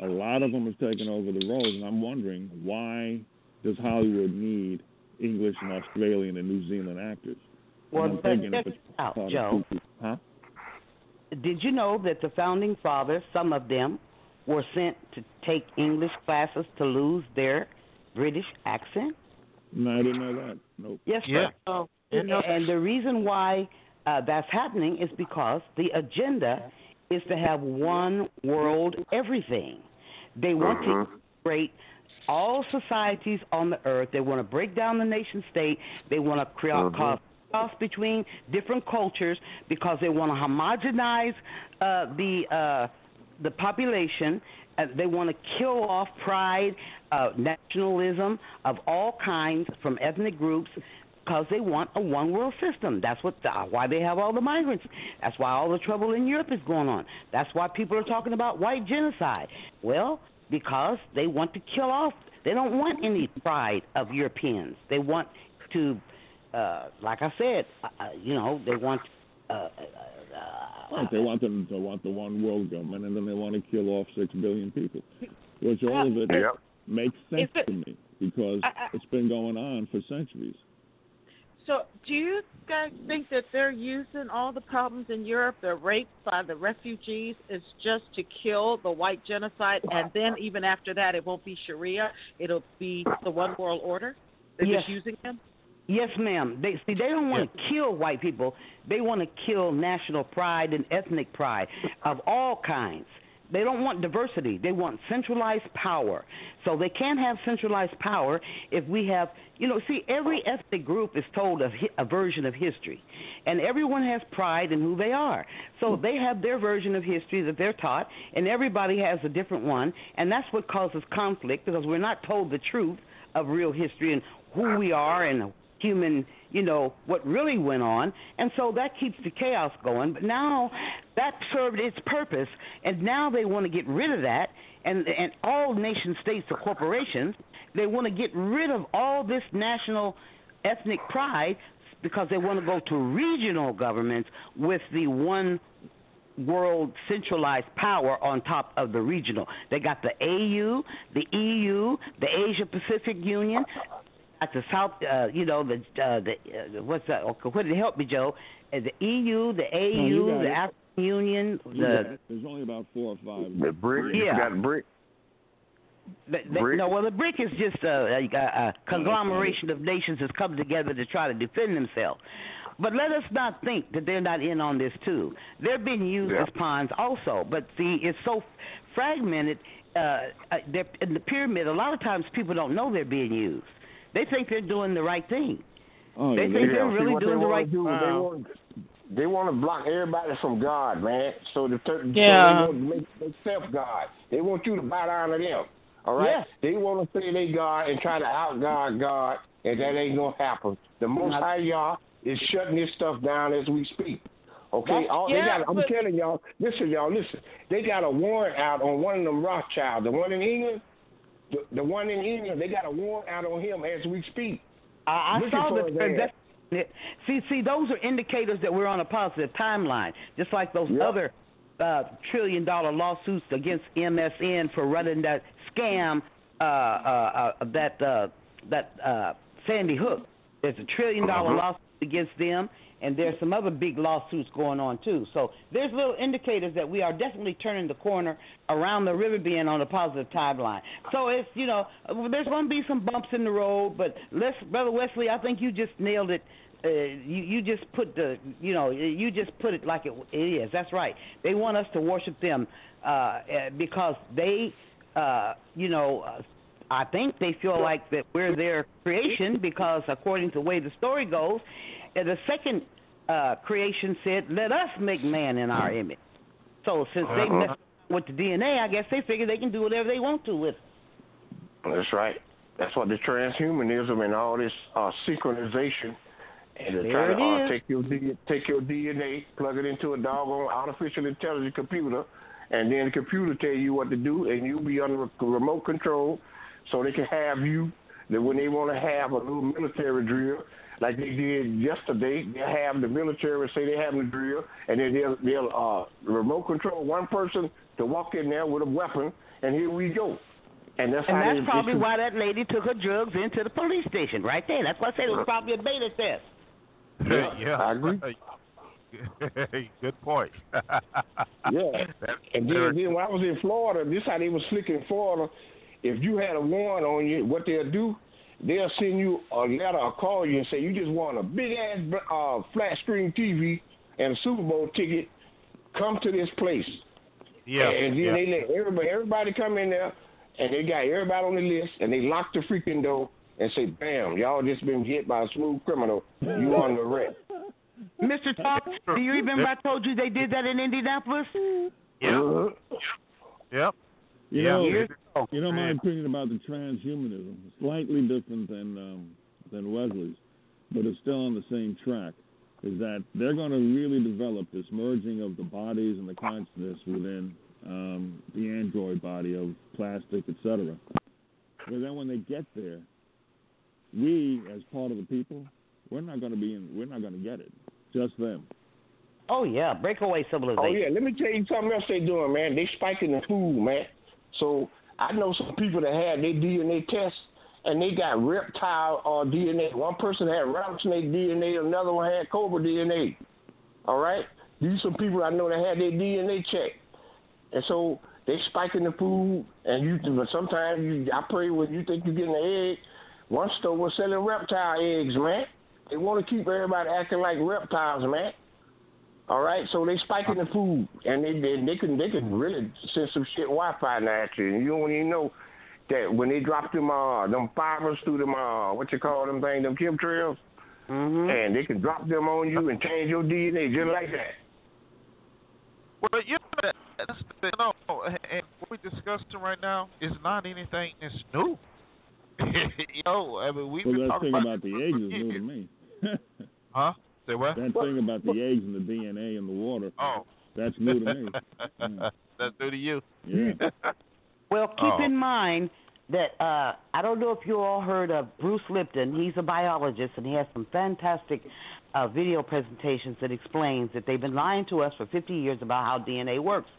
a lot of them have taken over the roles, and I'm wondering, why does Hollywood need English and Australian and New Zealand actors? Well, I'm thinking if it's out, Joe. Huh? Did you know that the founding fathers, some of them, were sent to take English classes to lose their British accent? No, I didn't know that. Nope. Yes, yeah. sir. Yeah. And the reason why... Uh, that's happening is because the agenda is to have one world everything. They want uh-huh. to integrate all societies on the earth. They want to break down the nation state. They want to create uh-huh. cause cross between different cultures because they want to homogenize uh, the uh, the population. Uh, they want to kill off pride, uh, nationalism of all kinds from ethnic groups. Because they want a one-world system. That's what the, why they have all the migrants. That's why all the trouble in Europe is going on. That's why people are talking about white genocide. Well, because they want to kill off. They don't want any pride of Europeans. They want to, uh, like I said, uh, you know, they want. Uh, uh, right, they want them to want the one-world government, and then they want to kill off six billion people, which all uh, of it yeah. makes sense it, to me because I, I, it's been going on for centuries. So do you guys think that they're using all the problems in Europe, the rapes by the refugees, is just to kill the white genocide, and then even after that it won't be Sharia, it'll be the one world order? They're yes. just using them? Yes, ma'am. They, see, they don't want to kill white people. They want to kill national pride and ethnic pride of all kinds. They don't want diversity. They want centralized power. So they can't have centralized power if we have, you know, see, every ethnic group is told a, a version of history, and everyone has pride in who they are. So they have their version of history that they're taught, and everybody has a different one, and that's what causes conflict because we're not told the truth of real history and who we are and human, you know, what really went on, and so that keeps the chaos going. But now that served its purpose, and now they want to get rid of that and, and all nation states are corporations. They want to get rid of all this national ethnic pride because they want to go to regional governments with the one world centralized power on top of the regional. They got the A U, the E U, the Asia Pacific Union, at the South, uh, you know, the, uh, the uh, what's that? What did it help me, Joe? Uh, the E U, the A U, no, the African Union. The, there's only about four or five. The BRIC, yeah. You got BRIC. The, the, BRIC? No, well, the BRIC is just a, a, a conglomeration of nations that's come together to try to defend themselves. But let us not think that they're not in on this, too. They're being used yeah. as pawns also. But, see, it's so fragmented. Uh, they're in the pyramid, a lot of times people don't know they're being used. They think they're doing the right thing. Oh, they think yeah. they're really See, doing they the right thing. Wow. They, they want to block everybody from God, man. So, the ter- yeah. so they want to make themselves God. They want you to bow down to them. All right? Yeah. They want to say they God and try to out-God God, and that ain't going to happen. The Most High Yah is shutting this stuff down as we speak. Okay? All, yeah, they got, I'm but, telling y'all, listen, y'all, listen. They got a warrant out on one of them Rothschilds, the one in England. The, the one in England, they got a warrant out on him as we speak. I, I saw that. See, see, those are indicators that we're on a positive timeline, just like those yep. other uh, trillion-dollar lawsuits against M S N for running that scam, uh, uh, uh, that uh, that uh, Sandy Hook. There's a trillion-dollar uh-huh. lawsuit against them, and there's some other big lawsuits going on, too. So there's little indicators that we are definitely turning the corner around the river being on a positive timeline. So it's, you know, there's going to be some bumps in the road, but let's, Brother Wesley, I think you just nailed it. Uh, you, you just put the, you know, you just put it like it, it is. That's right. They want us to worship them uh, because they, uh, you know, uh, I think they feel like that we're their creation because according to the way the story goes, the second uh, creation said, let us make man in our image. So since uh-huh. they messed with the D N A, I guess they figure they can do whatever they want to with it. That's right. That's what the transhumanism and all this uh, synchronization and they're trying to uh, take, your D- take your D N A, plug it into a doggone artificial intelligence computer, and then the computer tell you what to do, and you'll be under remote control so they can have you. That when they want to have a little military drill, like they did yesterday, they'll have the military say they're having a drill, and then they'll, they'll uh, remote control one person to walk in there with a weapon, and here we go. And that's, and how that's they, probably why that lady took her drugs into the police station right there. That's why I said it was probably a beta test. Yeah, yeah. I agree. Good point. yeah. And then, then when I was in Florida, this is how they was slick in Florida. If you had a warrant on you, what they'll do, they'll send you a letter or call you and say, you just want a big-ass uh, flat-screen T V and a Super Bowl ticket. Come to this place. Yeah. And, and then yeah. they let everybody, everybody come in there, and they got everybody on the list, and they lock the freaking door and say, bam, y'all just been hit by a smooth criminal. You on the rent. Mister Talk, do you remember I told you they did that in Indianapolis? Yeah. Uh-huh. Yep. You yeah, know, it, you know my opinion about the transhumanism is slightly different than um, than Wesley's, but it's still on the same track, is that they're going to really develop this merging of the bodies and the consciousness within um, the android body of plastic, et cetera. But then when they get there, we, as part of the people, we're not going to be in, we're not going to get it. Just them. Oh, yeah, breakaway civilization. Oh, yeah, let me tell you something else they're doing, man. They're spiking the food, man. So I know some people that had their D N A tests, and they got reptile or uh, D N A. One person had rattlesnake D N A, another one had cobra D N A. All right? These are some people I know that had their D N A checked. And so they spiking the food, and you. sometimes you, I pray when you think you're getting an egg, one store was selling reptile eggs, man. They want to keep everybody acting like reptiles, man. All right, so they spiking the food, and they they, they can they can really send some shit Wi-Fi now at you, and you don't even know that when they drop them uh them fibers through them uh what you call them thing them chemtrails, mm-hmm. and they can drop them on you and change your D N A just like that. Well, you know, that's, you know, and what we're discussing right now is not anything that's new. you know, I mean, we've well, been talking thing about, about the eggs is new to me. huh? What? That what? thing about the what? eggs and the D N A in the water, oh. that's new to me. Mm. That's new to you. Yeah. Well, keep oh. in mind that uh, I don't know if you all heard of Bruce Lipton. He's a biologist, and he has some fantastic uh, video presentations that explains that they've been lying to us for fifty years about how D N A works.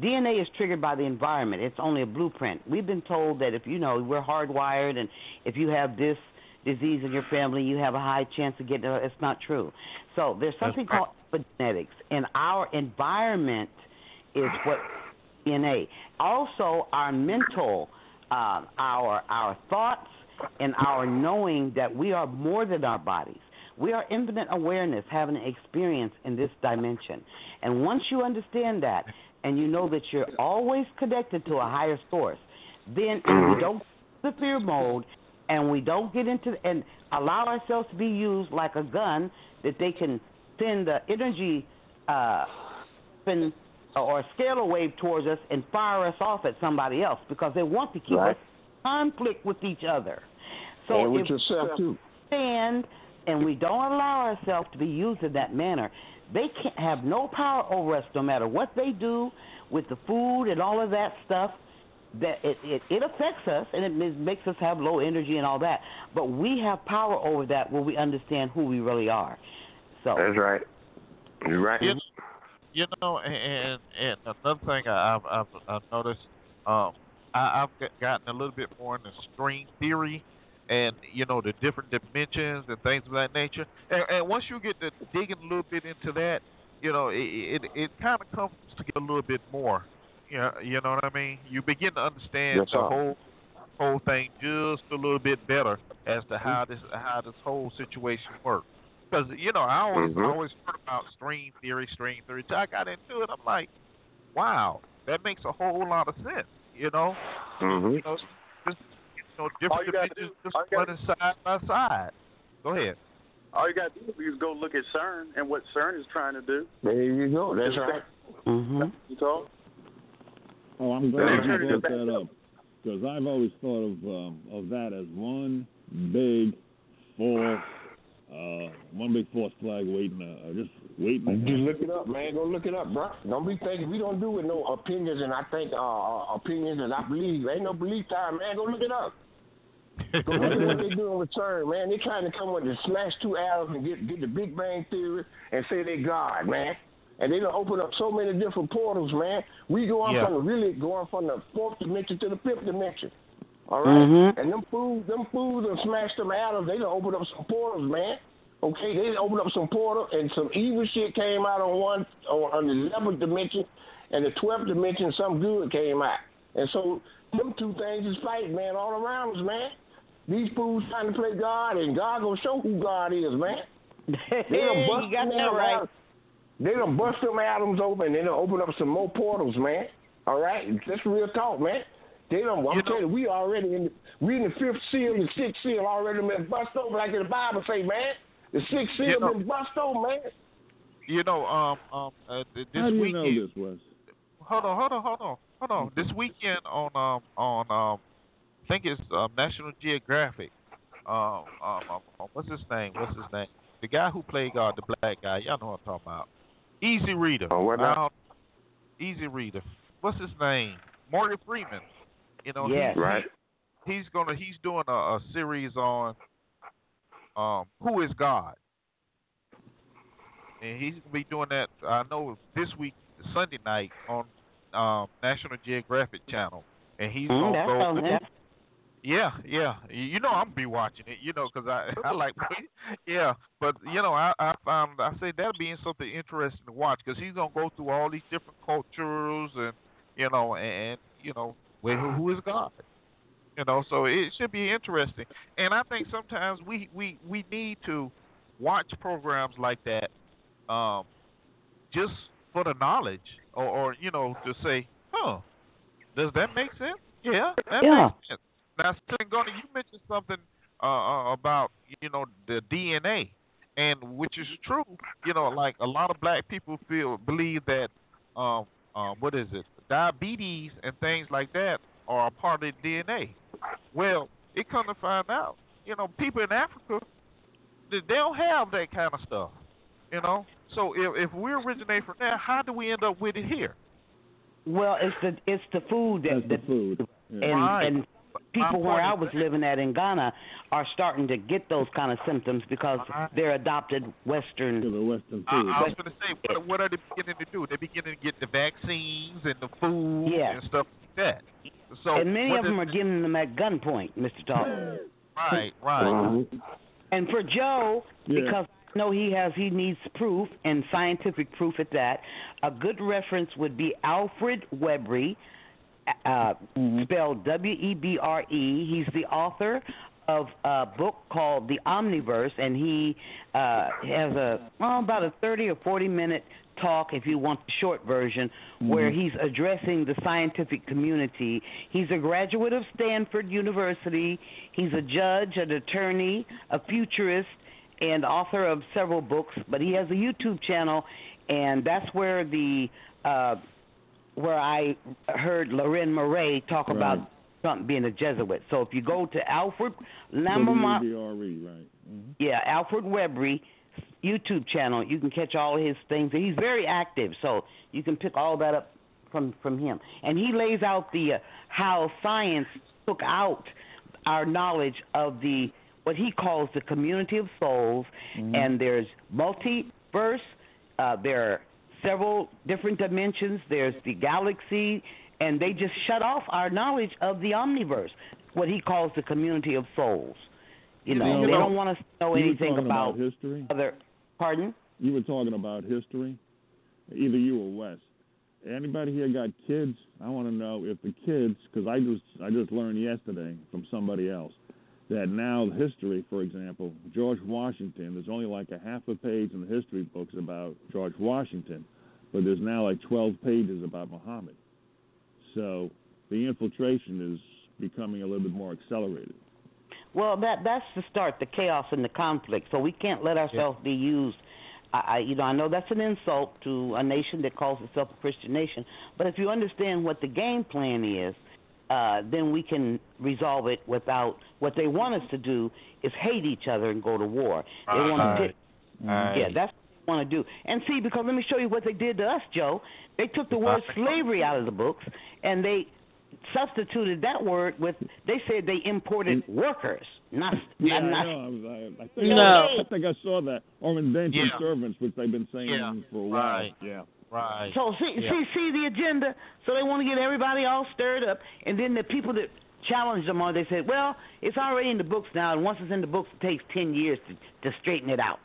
D N A is triggered by the environment. It's only a blueprint. We've been told that if, you know, we're hardwired and if you have this disease in your family, you have a high chance of getting it. It's not true. So there's something That's called right. epigenetics, and our environment is what D N A. Also, our mental, uh, our our thoughts, and our knowing that we are more than our bodies. We are infinite awareness, having an experience in this dimension. And once you understand that, and you know that you're always connected to a higher source, then if we don't go to the fear mode and we don't get into and allow ourselves to be used like a gun that they can send the energy uh, spin, or scalar wave towards us and fire us off at somebody else because they want to keep right. us in conflict with each other. So and if we stand and we don't allow ourselves to be used in that manner, they can't have no power over us no matter what they do with the food and all of that stuff. That it, it, it affects us and it makes us have low energy and all that. But we have power over that when we understand who we really are. So that's right. You're right. It's, you know, and and another thing I've I've, I've noticed, um, I, I've gotten a little bit more into string theory, and you know the different dimensions and things of that nature. And, and once you get to digging a little bit into that, you know, it it, it kind of comes together a little bit more. You know, you know what I mean? You begin to understand yes, the uh, whole whole thing just a little bit better as to how this how this whole situation works. Because, you know, I always, mm-hmm. I always heard about string theory, string theory. So I got into it. I'm like, wow, that makes a whole lot of sense, you know? Mm-hmm. You know, just, you know different dimensions just running side by side. Go ahead. All you got to do is go look at CERN and what CERN is trying to do. There you go. That's right. Mm-hmm. That's all. Oh, I'm glad you brought that up, because I've always thought of um, of that as one big force. Uh, one big false flag waiting, uh, just waiting. Just look it up, man. Go look it up, bro. Don't be thinking we don't do with no opinions, and I think uh, opinions and I believe ain't no belief time, man. Go look it up. Go look at what they doing with CERN, man. They trying to come with the smash two atoms and get get the Big Bang theory and say they God, man. And they done open up so many different portals, man. We going yeah. from the, really going from the fourth dimension to the fifth dimension. All right, mm-hmm. and them fools, them fools, and smashed them out. They done opened up some portals, man. Okay, they done opened up some portals, and some evil shit came out on one, on the eleventh dimension, and the twelfth dimension, some good came out. And so them two things is fighting, man, all around us, man. These fools trying to play God, and God gonna show who God is, man. They done bust them out. Right. They done bust them atoms open. They done open up some more portals, man. All right, that's real talk, man. They don't. I'm you telling you, we already in. The, we in the fifth seal, the sixth seal already been bust over, like the Bible say, man. The sixth seal you know, been bust over, man. You know, um, um, uh, this How do you weekend. Know this was? Hold on, hold on, hold on, hold on. This weekend on, um, on, um, I think it's uh, National Geographic. Um, um, um, what's his name? What's his name? The guy who played God, the black guy. Y'all know what I'm talking about. Easy Reader. Oh, what now? Easy Reader. What's his name? Morgan Freeman. You know, yes. he, right. he's gonna he's doing a, a series on um, who is God, and he's gonna be doing that. I know this week Sunday night on um, National Geographic Channel, and he's mm, gonna go. Yeah, yeah. You know, I'm gonna be watching it. You know, because I I like. Yeah, but you know, I I found I say that being something interesting to watch because he's gonna go through all these different cultures and you know and you know. Well, who is God? You know, so it should be interesting. And I think sometimes we, we, we need to watch programs like that um, just for the knowledge or, or, you know, to say, huh, does that make sense? Yeah, that yeah. makes sense. Now, Singona, you mentioned something uh, about, you know, the D N A, and which is true. You know, like a lot of black people feel believe that, um, um, what is it? Diabetes and things like that are a part of the D N A. Well, it comes to find out, you know, people in Africa, they don't have that kind of stuff, you know. So if, if we originate from there, how do we end up with it here? Well, it's the it's the food that That's the, the food. Yeah. And, right. and people where I was living at in Ghana are starting to get those kind of symptoms because right. they're adopted Western. The Western food. I, I was going to say, what, what are they beginning to do? They're beginning to get the vaccines and the food yeah. and stuff like that. So and many of them are giving them at gunpoint, Mister Talk. Right, right. And for Joe, yeah. because I know he has, he needs proof and scientific proof at that. A good reference would be Alfred Webre, uh, mm-hmm. spelled W E B R E. He's the author of a book called The Omniverse, and he uh, has a well, about a thirty or forty minute talk, if you want the short version, mm-hmm. where he's addressing the scientific community. He's a graduate of Stanford University. He's a judge, an attorney, a futurist, and author of several books. But he has a YouTube channel, and that's where the uh, where I heard Leuren Moret talk right. about Trump being a Jesuit. So if you go to Alfred Lamar, right. mm-hmm. yeah, Alfred Webre YouTube channel, you can catch all his things. He's very active, so you can pick all that up from, from him. And he lays out the uh, how science took out our knowledge of the what he calls the community of souls, mm-hmm. and there's multiverse, uh, there are several different dimensions, there's the galaxy, and they just shut off our knowledge of the omniverse, what he calls the community of souls. You know, you know, they don't want us to know anything about, about history. Other, pardon? You were talking about history. Either you or Wes. Anybody here got kids? I want to know if the kids, because I just I just learned yesterday from somebody else that now history, for example, George Washington. There's only like a half a page in the history books about George Washington, but there's now like twelve pages about Muhammad. So the infiltration is becoming a little bit more accelerated. Well, that that's to start the chaos and the conflict. So we can't let ourselves yeah. be used. I, you know, I know that's an insult to a nation that calls itself a Christian nation. But if you understand what the game plan is, uh, then we can resolve it without what they want us to do is hate each other and go to war. They uh, want to right. right. yeah, that's what they want to do. And see, because let me show you what they did to us, Joe. They took the word slavery out of the books, and they substituted that word with, they said they imported and, workers, not yeah, not. I, I, was, I, I, think no. I, I think I saw that, or indentured yeah. servants, which they've been saying yeah. for a while. Right. Yeah, right. So see, yeah. see, see the agenda. So they want to get everybody all stirred up, and then the people that challenged them on, they said, well, it's already in the books now, and once it's in the books, it takes ten years to, to straighten it out.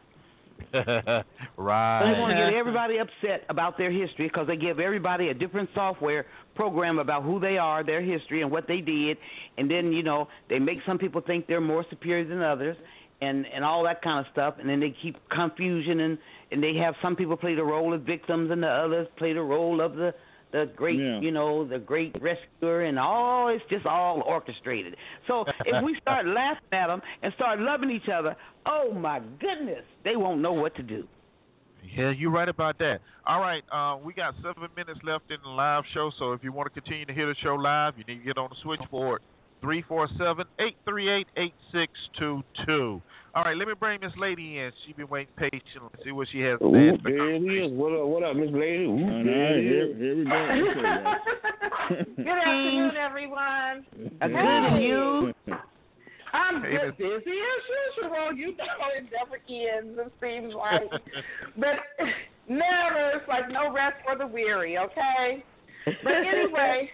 Right. So they want to get everybody upset about their history because they give everybody a different software program about who they are, their history, and what they did. And then, you know, they make some people think they're more superior than others and, and all that kind of stuff. And then they keep confusion, and, and they have some people play the role of victims and the others play the role of the, the great, yeah. you know, the great rescuer, and all, it's just all orchestrated. So if we start laughing at them and start loving each other, oh, my goodness, they won't know what to do. Yeah, you're right about that. All right, uh, we got seven minutes left in the live show, so if you want to continue to hear the show live, you need to get on the switchboard, three four seven, eight three eight, eight six two two. All right, let me bring this lady in. She's been waiting patiently. See what she has to say. Ooh, there it is. What up, what up, Miss Lady? Ooh, all right, here, here we go. Good afternoon, everyone. Good hey. You. I'm just busy as usual. You know, it never ends, it seems like. But never, it's like no rest for the weary, okay? But anyway,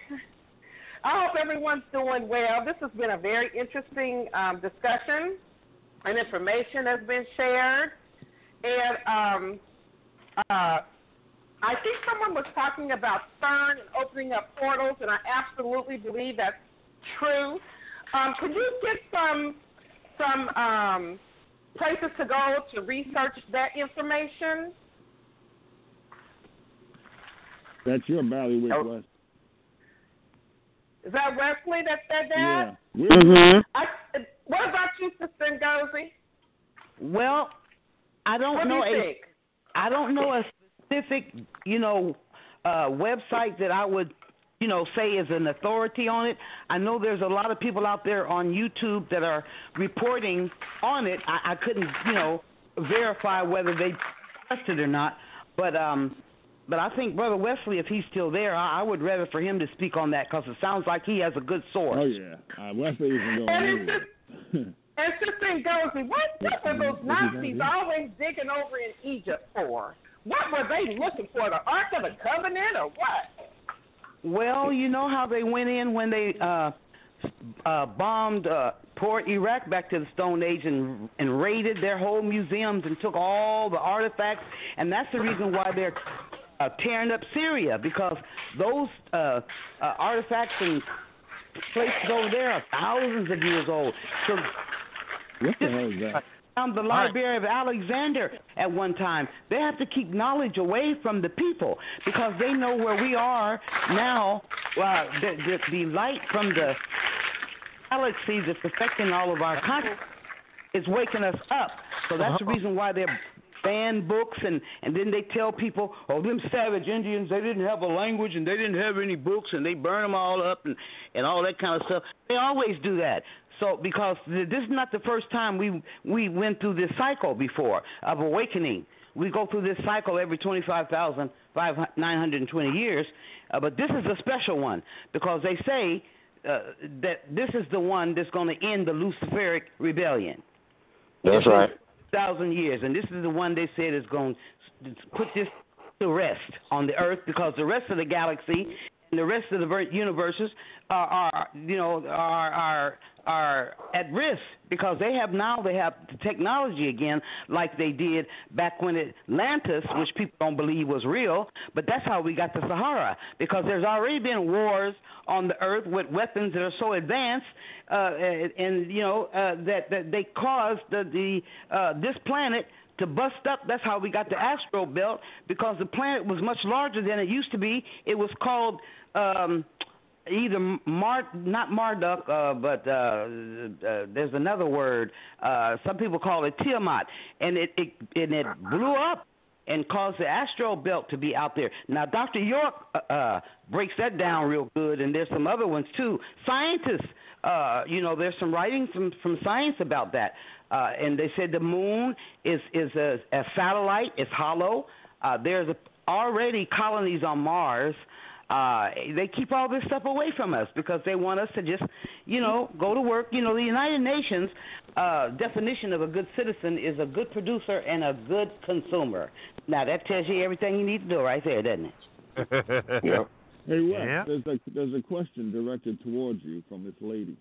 I hope everyone's doing well. This has been a very interesting um, discussion, and information has been shared. And um, uh, I think someone was talking about CERN and opening up portals, and I absolutely believe that's true. Um, could you get some some um, places to go to research that information? That's your valley with oh. Wes. Is that Wesley that said that? Yeah. Mm-hmm. I, what about you, Sister Ngozi? Well, I don't what know do a think? I don't know a specific, you know, uh, website that I would, you know, say is an authority on it. I know there's a lot of people out there on YouTube that are reporting on it. I, I couldn't, you know, verify whether they trust it or not, but um, But I think Brother Wesley, if he's still there, I, I would rather for him to speak on that because it sounds like he has a good source. Oh, yeah. Uh, Wesley isn't going to do And Sister Gozi, what, what were those Nazis always digging over in Egypt for? What were they looking for, the Ark of the Covenant or what? Well, you know how they went in when they uh, uh, bombed uh, poor Iraq back to the Stone Age and, and raided their whole museums and took all the artifacts, and that's the reason why they're uh, tearing up Syria, because those uh, uh, artifacts and places over there are thousands of years old. So What the hell is that? Found the Library of Alexander at one time. They have to keep knowledge away from the people because they know where we are now. Uh, the, the, the light from the galaxy that's affecting all of our consciousness is waking us up. So that's the reason why they're ban books, and, and then they tell people, oh, them savage Indians, they didn't have a language, and they didn't have any books, and they burn them all up and, and all that kind of stuff. They always do that. So because this is not the first time we we went through this cycle before of awakening. We go through this cycle every twenty-five thousand nine hundred twenty years, uh, but this is a special one because they say uh, that this is the one that's going to end the Luciferic Rebellion. That's right. Thousand years, and this is the one they said is going to put this to rest on the earth because the rest of the galaxy and the rest of the universes are, are you know, are are are at risk because they have now they have the technology again like they did back when Atlantis, which people don't believe was real, but that's how we got the Sahara because there's already been wars on the earth with weapons that are so advanced uh, and, and you know uh, that, that they caused the, the uh, this planet to bust up. That's how we got the Astro Belt because the planet was much larger than it used to be. It was called um, either Mard, not Marduk, uh, but uh, uh, there's another word. Uh, some people call it Tiamat, and it, it and it blew up and caused the Astro Belt to be out there. Now, Doctor York uh, uh, breaks that down real good, and there's some other ones too. Scientists, uh, you know, there's some writing from from science about that. Uh, and they said the moon is, is a, a satellite. It's hollow. Uh, there's a, already colonies on Mars. Uh, they keep all this stuff away from us because they want us to just, you know, go to work. You know, the United Nations uh, definition of a good citizen is a good producer and a good consumer. Now, that tells you everything you need to do right there, doesn't it? Yeah. Hey, Wes, yeah. there's, a, there's a question directed towards you from this lady.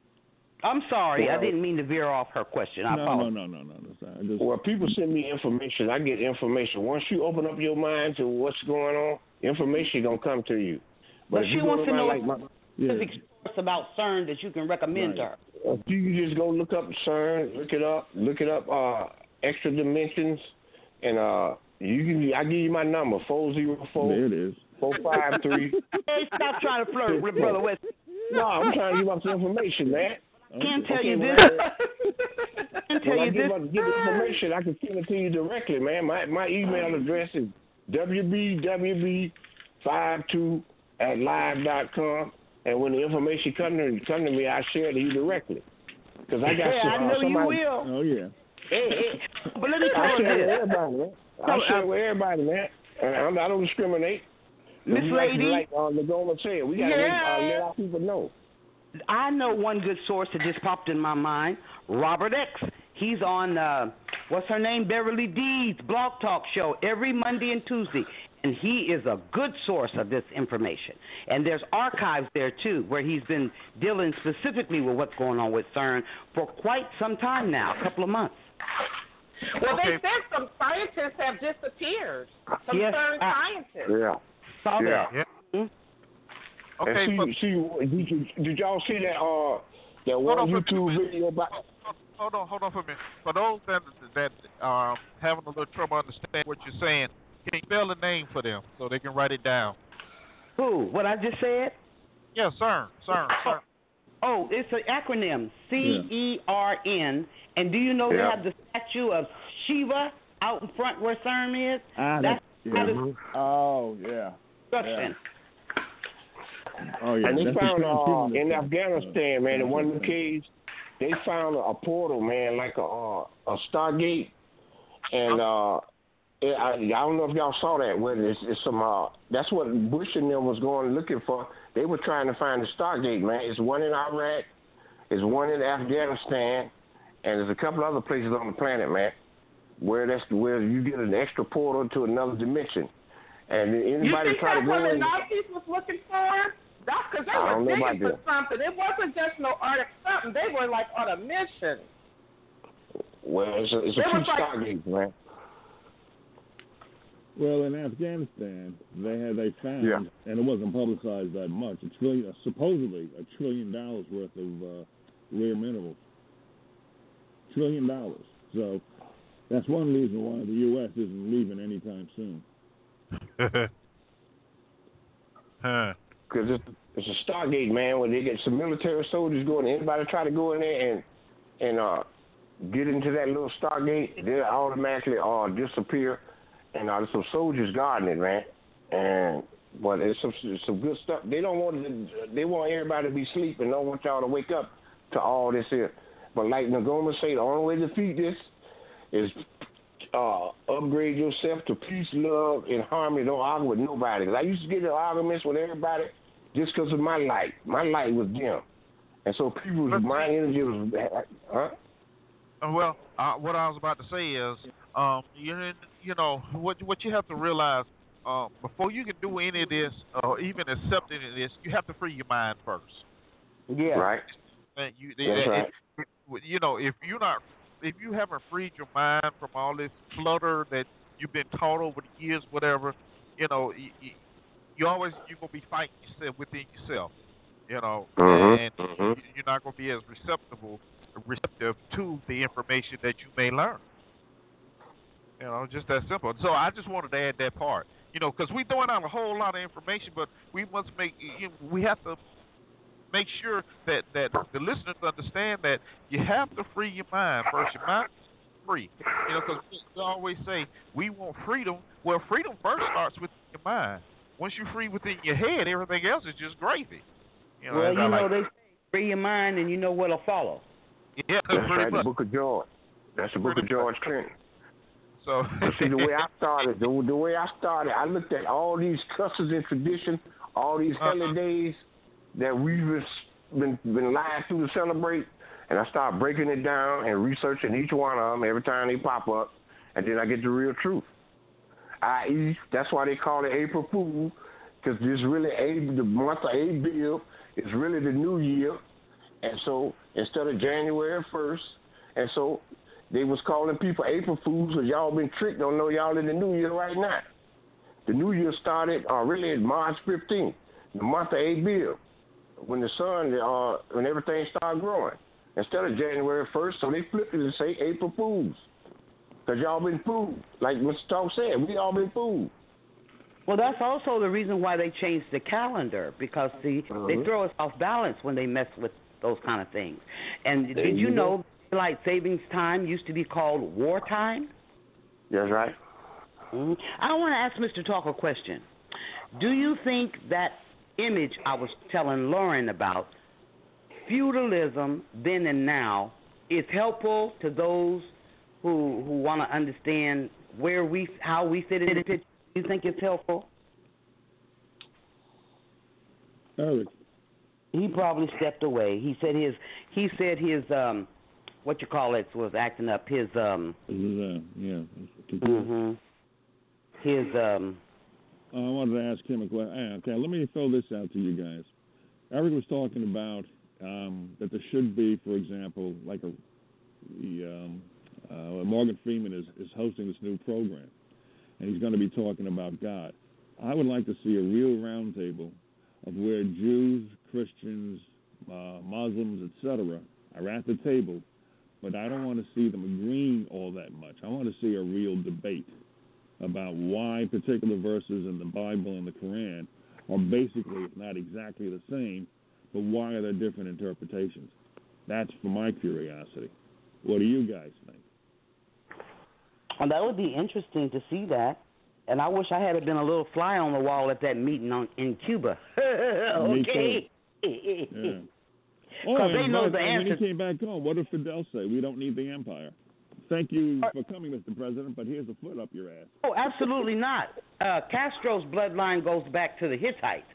I'm sorry, well, I didn't mean to veer off her question. I no, apologize. no, no, no, no, no. Well, people send me information. I get information. Once you open up your mind to what's going on, information gonna come to you. But well, she you wants to know like my, yeah. about CERN that you can recommend right. to her. You can just go look up CERN, look it up, look it up. Uh, extra dimensions, and uh, you can. I give you my number four zero four. There it is. Four five three. Hey, stop trying to flirt with Brother West. No, I'm trying to give up some information, man. I can't tell okay, you this. I can't tell you this. When I give information, I can send it to you directly, man. My my email address is w b w b five two at live dot com, and when the information comes to, come to me, I share it to you directly. Because I got yeah, some, I know uh, somebody, you will. Oh, yeah. Hey, hey. But let me tell you this. I share it with everybody, man. I'm, I don't discriminate. This lady. Like, like uh, Lagoma said, we got to yeah. uh, let our people know. I know one good source that just popped in my mind, Robert X. He's on, uh, what's her name, Beverly Deeds Blog Talk Show every Monday and Tuesday, and he is a good source of this information. And there's archives there, too, where he's been dealing specifically with what's going on with CERN for quite some time now, a couple of months. Well, okay. They said some scientists have disappeared, some yes, CERN I, scientists. Yeah. Saw yeah. that. Yeah. Mm-hmm. Okay, see, but, see, did, you, did y'all see that uh that one on YouTube video about? Hold on, hold on for a minute. For those that that um having a little trouble understanding what you're saying, can you spell the name for them so they can write it down? Who? What I just said? Yeah, CERN, CERN, CERN. Oh, it's an acronym, C E R N. And do you know yeah. they have the statue of Shiva out in front where CERN is? I That's yeah. the, oh yeah. yeah. Oh, yeah. And they That's found uh, in Afghanistan, man, in one of the caves, they found a portal, man, like a uh, a Stargate, and uh, It, I, I don't know if y'all saw that. Whether it's, it's some, uh, that's what Bush and them was going looking for. They were trying to find the Stargate, man. It's one in Iraq, it's one in Afghanistan, and there's a couple other places on the planet, man, where that's where you get an extra portal to another dimension. And anybody try to go in. You think that's what the Nazis was looking for? That's because they were digging for something. It wasn't just no art or something. They were like on a mission. Well, it's a, it's a huge like, Stargate, man. Well, in Afghanistan, they had they found, yeah. and it wasn't publicized that much, a trillion, supposedly a trillion dollars worth of uh, rare minerals. Trillion dollars. So that's one reason why the U S isn't leaving anytime soon. huh? Because it's, it's a Stargate, man, where they get some military soldiers going. Anybody try to go in there and and uh, get into that little Stargate, they'll automatically uh, disappear. And uh, there's some soldiers guarding it, man. And but it's some, some good stuff. They don't want to, they want everybody to be asleep and don't want y'all to wake up to all this here. But like Ngoma say, the only way to defeat this is uh, upgrade yourself to peace, love, and harmony. Don't argue with nobody. Cause I used to get in arguments with everybody just because of my light. My light was dim, and so people, my energy was bad. Huh? Well, uh, what I was about to say is, um, you're in. You know what? What you have to realize uh, before you can do any of this, or uh, even accept any of this, you have to free your mind first. Yeah, right. And you, they, That's they, right. If, you know, if you're not, if you haven't freed your mind from all this clutter that you've been taught over the years, whatever, you know, you, you always you're gonna be fighting yourself within yourself. You know, mm-hmm. and mm-hmm. you're not gonna be as receptive, receptive to the information that you may learn. You know, just that simple. So I just wanted to add that part, you know, because we're throwing out a whole lot of information, but we must make, you know, we have to make sure that, that the listeners understand that you have to free your mind first. Your mind is free, you know, because we always say we want freedom. Well, freedom first starts with your mind. Once you're free within your head, everything else is just gravy. You know, well, you know, like, they say free your mind and you know what'll follow. Yeah, that's right, the Book of George. That's the Book of George Clinton. So see, the way I started, the, the way I started, I looked at all these customs and traditions, all these holidays uh-huh. that we've been been lied to to celebrate, and I started breaking it down and researching each one of them every time they pop up, and then I get the real truth. that is, that's why they call it April Fool, because this really a, the month of April is really the New Year, and so instead of January first, and so. They was calling people April Fools, because y'all been tricked. Don't know y'all in the New Year right now. The New Year started uh, really at March fifteenth, the month of April, when the sun, uh, when everything started growing. Instead of January first, so they flipped it and say April Fools, because y'all been fooled. Like Mister Talk said, we all been fooled. Well, that's also the reason why they changed the calendar, because the, uh-huh. they throw us off balance when they mess with those kind of things. And there did you, you know... know Daylight savings time used to be called wartime. That's right. Mm-hmm. I want to ask Mister Talk a question. Do you think that image I was telling Lauren about, feudalism then and now, is helpful to those who who want to understand where we how we fit in the picture? Do you think it's helpful? Eric, he probably stepped away. He said his he said his um. What you call it was acting up his um uh, yeah mm-hmm. his um. I wanted to ask him a question. Okay, let me throw this out to you guys. Eric was talking about um, that there should be, for example, like a the, um, uh, Morgan Freeman is, is hosting this new program, and he's going to be talking about God. I would like to see a real roundtable of where Jews, Christians, uh, Muslims, et cetera, are at the table. But I don't want to see them agreeing all that much. I want to see a real debate about why particular verses in the Bible and the Quran are basically, if not exactly the same, but why are there different interpretations? That's for my curiosity. What do you guys think? Well, that would be interesting to see that. And I wish I had been a little fly on the wall at that meeting on, in Cuba. Okay. Me too. Yeah. Oh, they know the answer. When he came back home, what did Fidel say? We don't need the empire. Thank you for coming, Mister President, but here's a foot up your ass. Oh, absolutely not. Uh, Castro's bloodline goes back to the Hittites,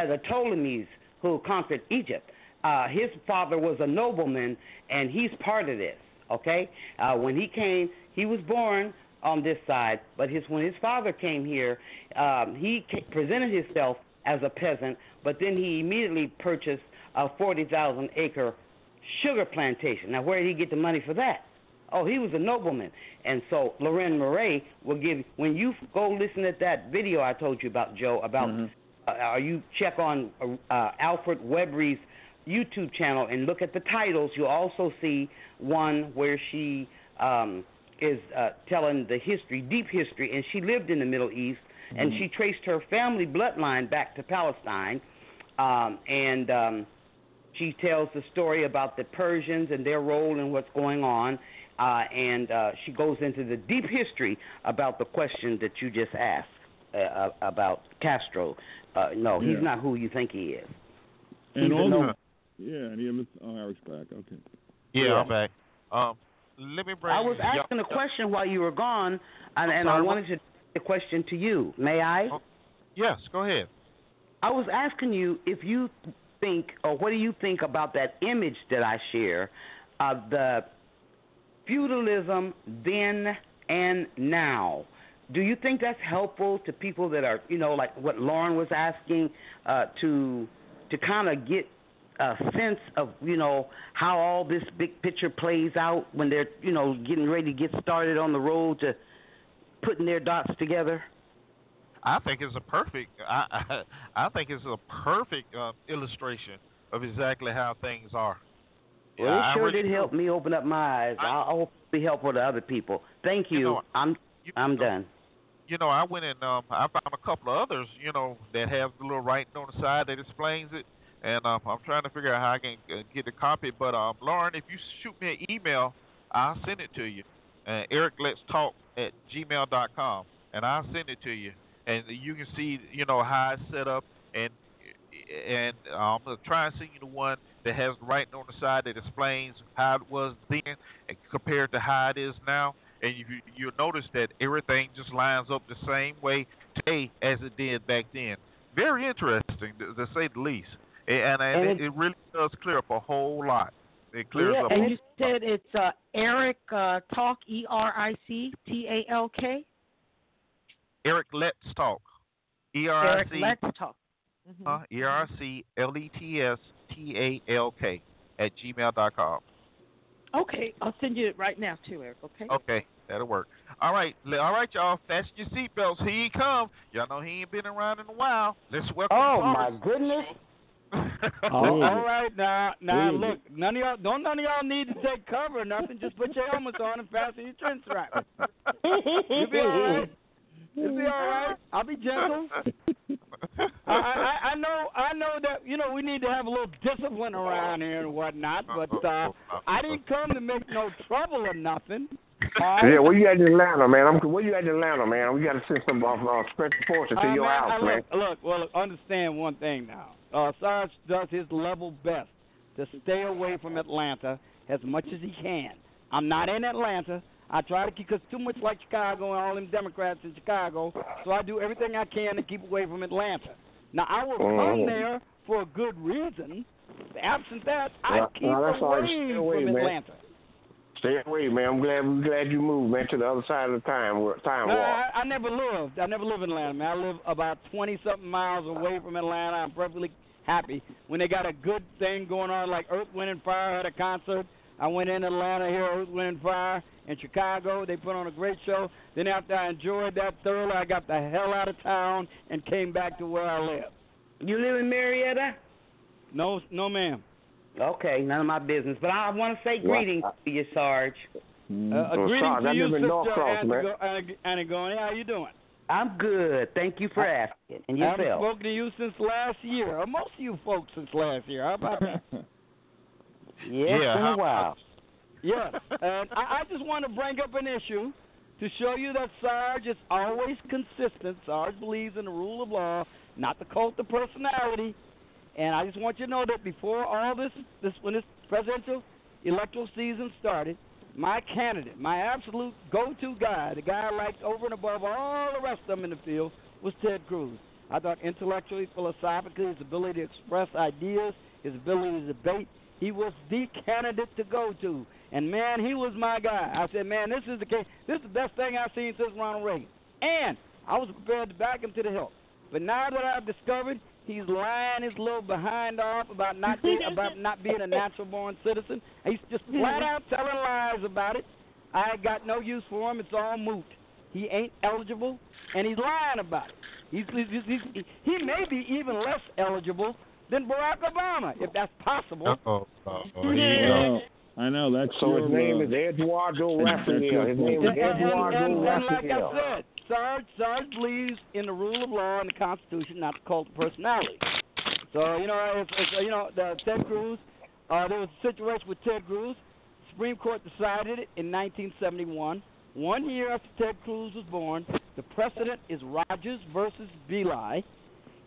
uh, the Ptolemies who conquered Egypt. Uh, his father was a nobleman, and he's part of this, okay? Uh, when he came, he was born on this side, but his when his father came here, um, he presented himself as a peasant, but then he immediately purchased a forty thousand acre sugar plantation. Now, where did he get the money for that? Oh, he was a nobleman. And so Leuren Moret will give – when you go listen to that video I told you about, Joe, about mm-hmm. – uh, or you check on uh, Alfred Webre's YouTube channel and look at the titles, you'll also see one where she um, is uh, telling the history, deep history, and she lived in the Middle East, mm-hmm. and she traced her family bloodline back to Palestine, um, and um, she tells the story about the Persians and their role in what's going on. Uh, and uh, she goes into the deep history about the question that you just asked uh, about Castro. Uh, no, yeah. he's not who you think he is. And all no- yeah, and he was oh, Eric's back. Okay. Yeah, yeah. I'm back. Um, let me bring. I was asking y'all. a question while you were gone, and, and I wanted to the question to you. May I? Oh, yes, go ahead. I was asking you if you think, or what do you think about that image that I share of the feudalism then and now. Do you think that's helpful to people that are, you know, like what Lauren was asking, uh, to to kind of get a sense of, you know, how all this big picture plays out when they're, you know, getting ready to get started on the road to putting their dots together? I think it's a perfect. I I, I think it's a perfect uh, illustration of exactly how things are. Well, yeah, it sure really did help me open up my eyes. I, I hope it'll be helpful to other people. Thank you. you know, I'm you, I'm you know, done. You know, I went and um, I found a couple of others, you know, that have the little writing on the side that explains it, and um, I'm trying to figure out how I can uh, get the copy. But, um, Lauren, if you shoot me an email, I'll send it to you. Uh, eric lets talk at gmail dot com, and I'll send it to you. And you can see, you know, how it's set up, and and I'm going to try and send you the one that has writing on the side that explains how it was then and compared to how it is now. And you, you'll notice that everything just lines up the same way today as it did back then. Very interesting, to, to say the least. And, and, and it, it, it really does clear up a whole lot. It clears yeah, up. And you said it's uh, Eric uh, Talk, E R I C T A L K? Eric Let's Talk. E R I C. Eric Let's Talk. Mm-hmm. Uh, E R C L E T S T A L K at gmail dot com. Okay, I'll send you it right now too, Eric, okay? Okay, that'll work. All right, all right, y'all, fasten your seatbelts. Here he comes. Y'all know he ain't been around in a while. Let's welcome Oh, my goodness. oh. All right, now, now Ooh. look, none of y'all, don't none of y'all need to take cover or nothing. Just put your helmets on and fasten your chin strap. You'll be all right. You'll be all right. I'll be gentle. I, I, I know, I know that you know we need to have a little discipline around here and whatnot, but uh, I didn't come to make no trouble or nothing. Uh, yeah, where you at in Atlanta, man? I'm, where you at in Atlanta, man? We got to send some uh, special forces to uh, your man, house, I, man. Look, look, well, look, understand one thing now. Uh, Sarge does his level best to stay away from Atlanta as much as he can. I'm not in Atlanta. I try to keep, because too much like Chicago and all them Democrats in Chicago, so I do everything I can to keep away from Atlanta. Now, I will come oh. there for a good reason. Absent that, I no, keep no, away, right. away from Atlanta. Man. Stay away, man. I'm glad I'm glad you moved, man, to the other side of the time, time no, wall. I, I never lived. I never lived in Atlanta, man. I live about twenty-something miles away from Atlanta. I'm perfectly happy. When they got a good thing going on, like Earth, Wind and Fire had a concert, I went in Atlanta here, Earth, Wind and Fire. In Chicago, they put on a great show. Then after I enjoyed that thoroughly, I got the hell out of town and came back to where I live. You live in Marietta? No, no, ma'am. Okay, none of my business. But I want to say what? greetings to you, Sarge. Mm-hmm. Uh, a well, greeting Sarge, to I you, Sister Antigone. How you doing? I'm good. Thank you for asking. And yourself? I haven't spoken to you since last year. Or most of you folks since last year. How about that? yes, yeah, been a while. Yes, and I, I just want to bring up an issue to show you that Sarge is always consistent. Sarge believes in the rule of law, not the cult of personality. And I just want you to know that before all this, this when this presidential electoral season started, my candidate, my absolute go-to guy, the guy I liked over and above all the rest of them in the field, was Ted Cruz. I thought intellectually, philosophically, his ability to express ideas, his ability to debate, he was the candidate to go to. And, man, he was my guy. I said, man, this is the case. This is the best thing I've seen since Ronald Reagan. And I was prepared to back him to the hilt. But now that I've discovered he's lying his little behind off about not being, about not being a natural-born citizen, he's just flat-out telling lies about it. I got no use for him. It's all moot. He ain't eligible, and he's lying about it. He's, he's, he's, he may be even less eligible than Barack Obama, if that's possible. Uh-oh. Uh-oh. Yeah. I know. That's so his name uh, is Eduardo Rafaela. His name is Eduardo Rafaela. And like I said, Sarge, Sarge believes in the rule of law and the Constitution, not the cult of personality. So, you know, it's, it's, you know, the Ted Cruz, uh, there was a situation with Ted Cruz. Supreme Court decided it in nineteen seventy-one. One year after Ted Cruz was born, the precedent is Rogers versus Beli,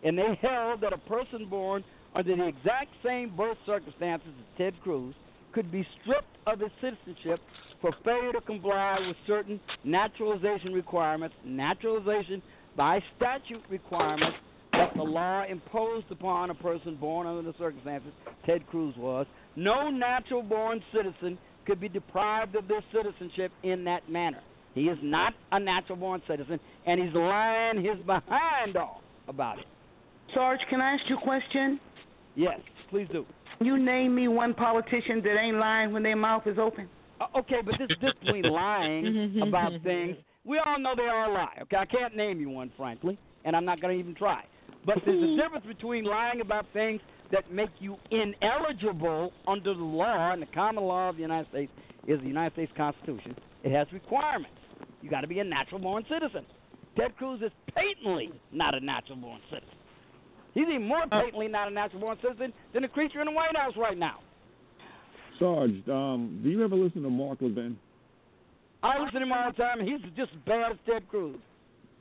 and they held that a person born under the exact same birth circumstances as Ted Cruz could be stripped of his citizenship for failure to comply with certain naturalization requirements, naturalization by statute requirements that the law imposed upon a person born under the circumstances Ted Cruz was. No natural-born citizen could be deprived of their citizenship in that manner. He is not a natural-born citizen, and he's lying his behind off about it. Sarge, can I ask you a question? Yes, please do. You name me one politician that ain't lying when their mouth is open. Uh, okay, but this is between lying about things. We all know they all lie, okay? I can't name you one, frankly, and I'm not going to even try. But there's a difference between lying about things that make you ineligible under the law, and the common law of the United States is the United States Constitution. It has requirements. You got to be a natural-born citizen. Ted Cruz is patently not a natural-born citizen. He's even more patently not a natural-born citizen than the creature in the White House right now. Sarge, um, do you ever listen to Mark Levin? I listen to him all the time, and he's just as bad as Ted Cruz.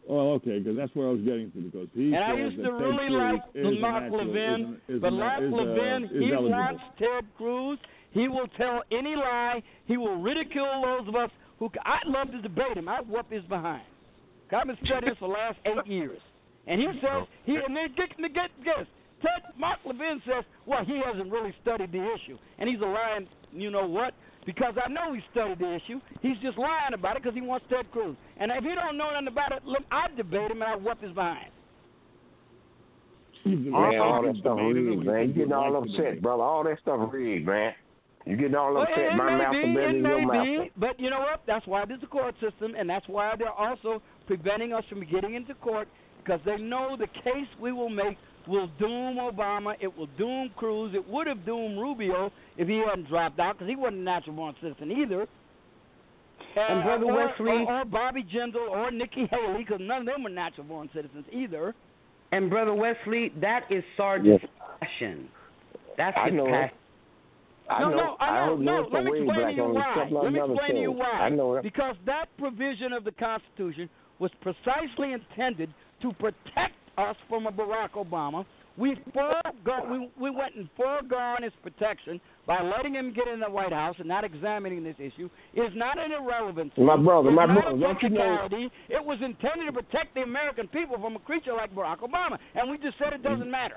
Well, okay, because that's where I was getting to. Because he and I used to really like Mark Levin, but Mark Levin, he wants Ted Cruz. He will tell any lie. He will ridicule those of us who – I'd love to debate him. I'd whoop his behind. I've been studying this for the last eight years. And he says, he, and then get, get this, Ted, Mark Levin says, well, he hasn't really studied the issue. And he's a lying, you know what, because I know he studied the issue. He's just lying about it because he wants Ted Cruz. And if he don't know nothing about it, I'd debate him and I'd whoop his behind. Man, all that stuff rigged, man. You're getting all upset, brother. All that stuff rigged, man. You're getting all upset. My mouth is better than your mouth. But you know what? That's why there's a court system, and that's why they're also preventing us from getting into court, because they know the case we will make will doom Obama, it will doom Cruz, it would have doomed Rubio if he hadn't dropped out, because he wasn't a natural-born citizen either. And, and Brother or, Wesley, or, or Bobby Jindal or Nikki Haley, because none of them were natural-born citizens either. And Brother Wesley, that is Sarge's yes. passion. That's I his know passion. I no, know. no, I know. I no, let me explain to you why. Let me explain to you why. I know it. Because that provision of the Constitution was precisely intended to protect us from a Barack Obama. We, forego- we, we went and foregone his protection by letting him get in the White House and not examining this issue. It's not an irrelevancy. My brother, it's my brother, don't you know? It was intended to protect the American people from a creature like Barack Obama, and we just said it doesn't matter.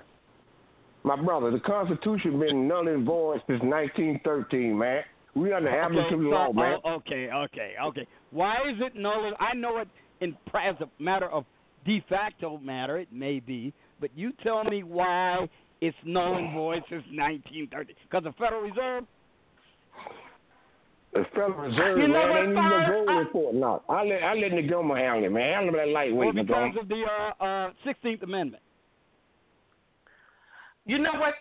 My brother, the Constitution has been null and void since nineteen thirteen, man. We under okay, absolute so, law, man. Oh, okay, okay, okay. Why is it null and I know it in, as a matter of de facto matter, it may be, but you tell me why it's null and void since nineteen thirty. Because the Federal Reserve? The Federal Reserve, you know man, what, ain't even voting for it. No, I let, I let Nagoma handle it, man. Handle that lightweight, Nagoma. Well, because of the uh, uh, sixteenth Amendment. You know what?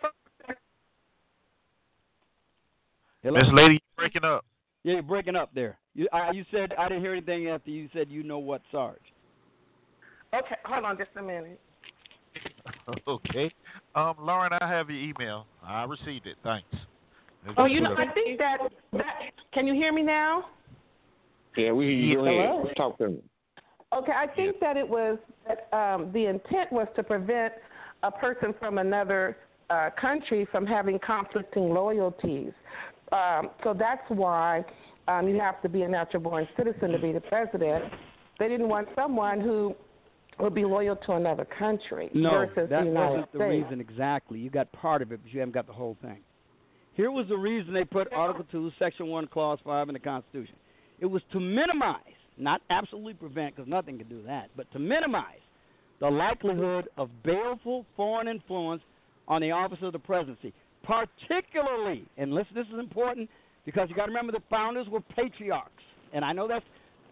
Hello? This lady, you're breaking up. Yeah, you're breaking up there. You, I, you said, I didn't hear anything after you said, you know what, Sarge. Okay, hold on just a minute. Okay. Um, Leuren, I have your email. I received it. Thanks. Maybe oh, you know, I think that, that – can you hear me now? Yeah, we hear you. Let's talk to me. Okay, I think yeah. that it was that, – um, the intent was to prevent a person from another uh, country from having conflicting loyalties. Um, so that's why um, you have to be a natural-born citizen to be the president. They didn't want someone who would be loyal to another country no, versus the United States. No, that wasn't the reason exactly. You got part of it, but you haven't got the whole thing. Here was the reason they put Article two, Section one, Clause five in the Constitution. It was to minimize, not absolutely prevent, because nothing can do that, but to minimize the likelihood of baleful foreign influence on the office of the presidency, particularly, and listen, this is important, because you got to remember the founders were patriarchs. And I know that's,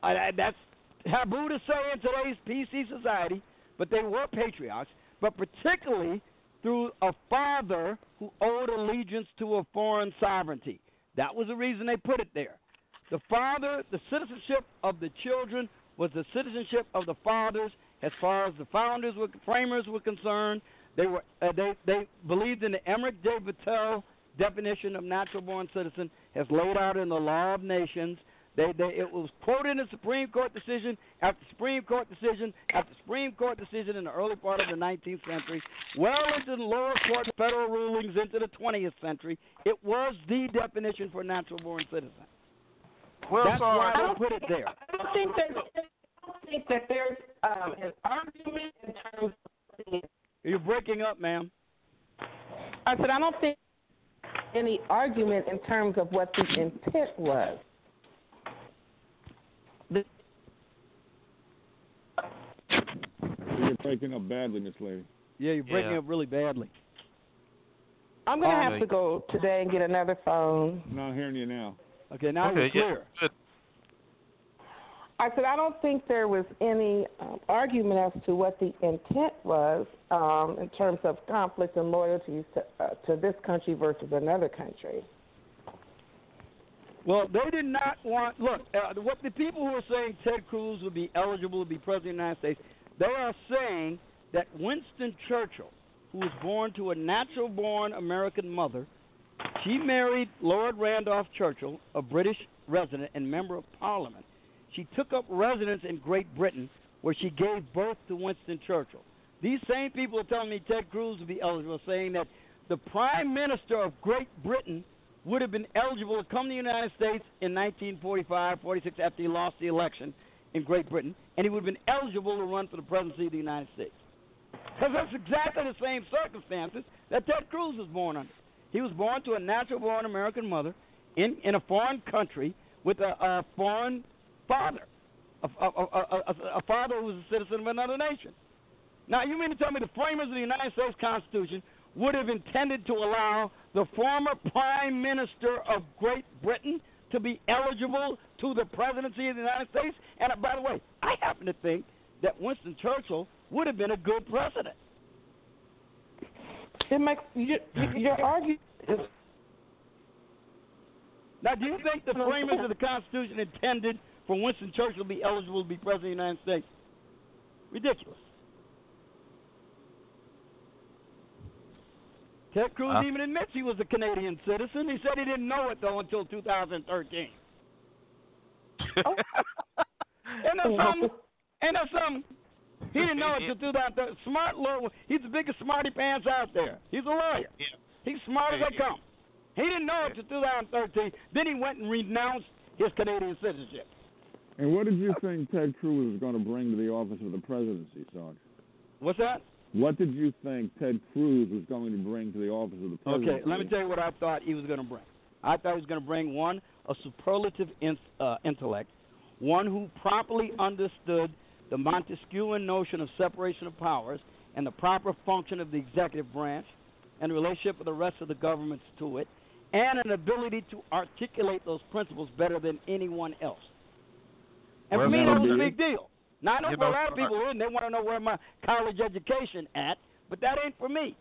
uh, that's taboo to say in today's P C society, but they were patriarchs, but particularly through a father who owed allegiance to a foreign sovereignty. That was the reason they put it there. The father, the citizenship of the children was the citizenship of the fathers. As far as the founders, were, framers were concerned, they were uh, they they believed in the Emmerich de Vattel definition of natural-born citizen as laid out in the Law of Nations. They, they it was quoted in the Supreme Court decision after Supreme Court decision after Supreme Court decision in the early part of the nineteenth century, well into the lower court federal rulings into the twentieth century. It was the definition for natural-born citizen. Well, that's sorry. why I they put think, it there. I don't think that, I don't think that there's um, an argument in terms of... You're breaking up, ma'am. I said I don't think any argument in terms of what the intent was. The... You're breaking up badly, Miss Lady. Yeah, you're breaking yeah. up really badly. I'm going to have right. to go today and get another phone. I'm not hearing you now. Okay, now okay, you're clear. Yeah. I said I don't think there was any um, argument as to what the intent was um, in terms of conflict and loyalties to, uh, to this country versus another country. Well, they did not want – look, uh, what the people who are saying Ted Cruz would be eligible to be president of the United States, they are saying that Winston Churchill, who was born to a natural-born American mother, she married Lord Randolph Churchill, a British resident and member of Parliament. She took up residence in Great Britain, where she gave birth to Winston Churchill. These same people are telling me Ted Cruz would be eligible, saying that the Prime Minister of Great Britain would have been eligible to come to the United States in nineteen forty-five forty-six after he lost the election in Great Britain, and he would have been eligible to run for the presidency of the United States. Because that's exactly the same circumstances that Ted Cruz was born under. He was born to a natural-born American mother in, in a foreign country with a, a foreign father, a, a, a, a, a father who was a citizen of another nation. Now, you mean to tell me the framers of the United States Constitution would have intended to allow the former Prime Minister of Great Britain to be eligible to the presidency of the United States? And uh, by the way, I happen to think that Winston Churchill would have been a good president. It makes you, you're arguing. Now, do you think the framers of the Constitution intended for Winston Churchill to be eligible to be president of the United States? Ridiculous. Ted Cruz uh, even admits he was a Canadian citizen. He said he didn't know it, though, until two thousand thirteen. Oh. and there's some. And there's some. He didn't know it to do that. The smart lawyer, he's the biggest smarty pants out there. He's a lawyer. Yeah. He's smart as they come. He didn't know it to two thousand thirteen. Then he went and renounced his Canadian citizenship. And what did you think Ted Cruz was going to bring to the office of the presidency, Sarge? What's that? What did you think Ted Cruz was going to bring to the office of the presidency? Okay, let me tell you what I thought he was going to bring. I thought he was going to bring, one, a superlative in, uh, intellect, one who properly understood the Montesquieuan notion of separation of powers and the proper function of the executive branch and the relationship of the rest of the governments to it, and an ability to articulate those principles better than anyone else. And where for me, that was a big deal. Now, I know for a lot of people in, they want to know where my college education at, but that ain't for me.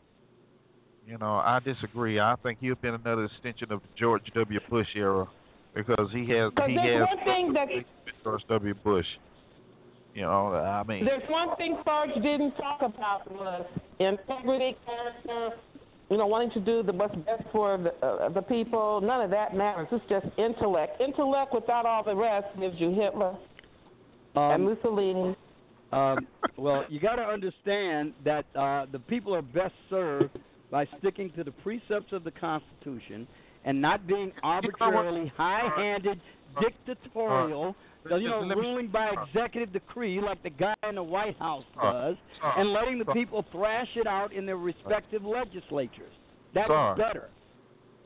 You know, I disagree. I think you've been another extension of the George W. Bush era because he has – he has one thing that George W. Bush. You know, I mean, there's one thing Sarge didn't talk about was integrity, character, you know, wanting to do the what's best for the, uh, the people. None of that matters. It's just intellect. Intellect without all the rest gives you Hitler um, and Mussolini. Um, well, you got to understand that uh, the people are best served by sticking to the precepts of the Constitution and not being arbitrarily high-handed, dictatorial, you know, ruling by executive decree like the guy in the White House does, and letting the people thrash it out in their respective legislatures. That was better.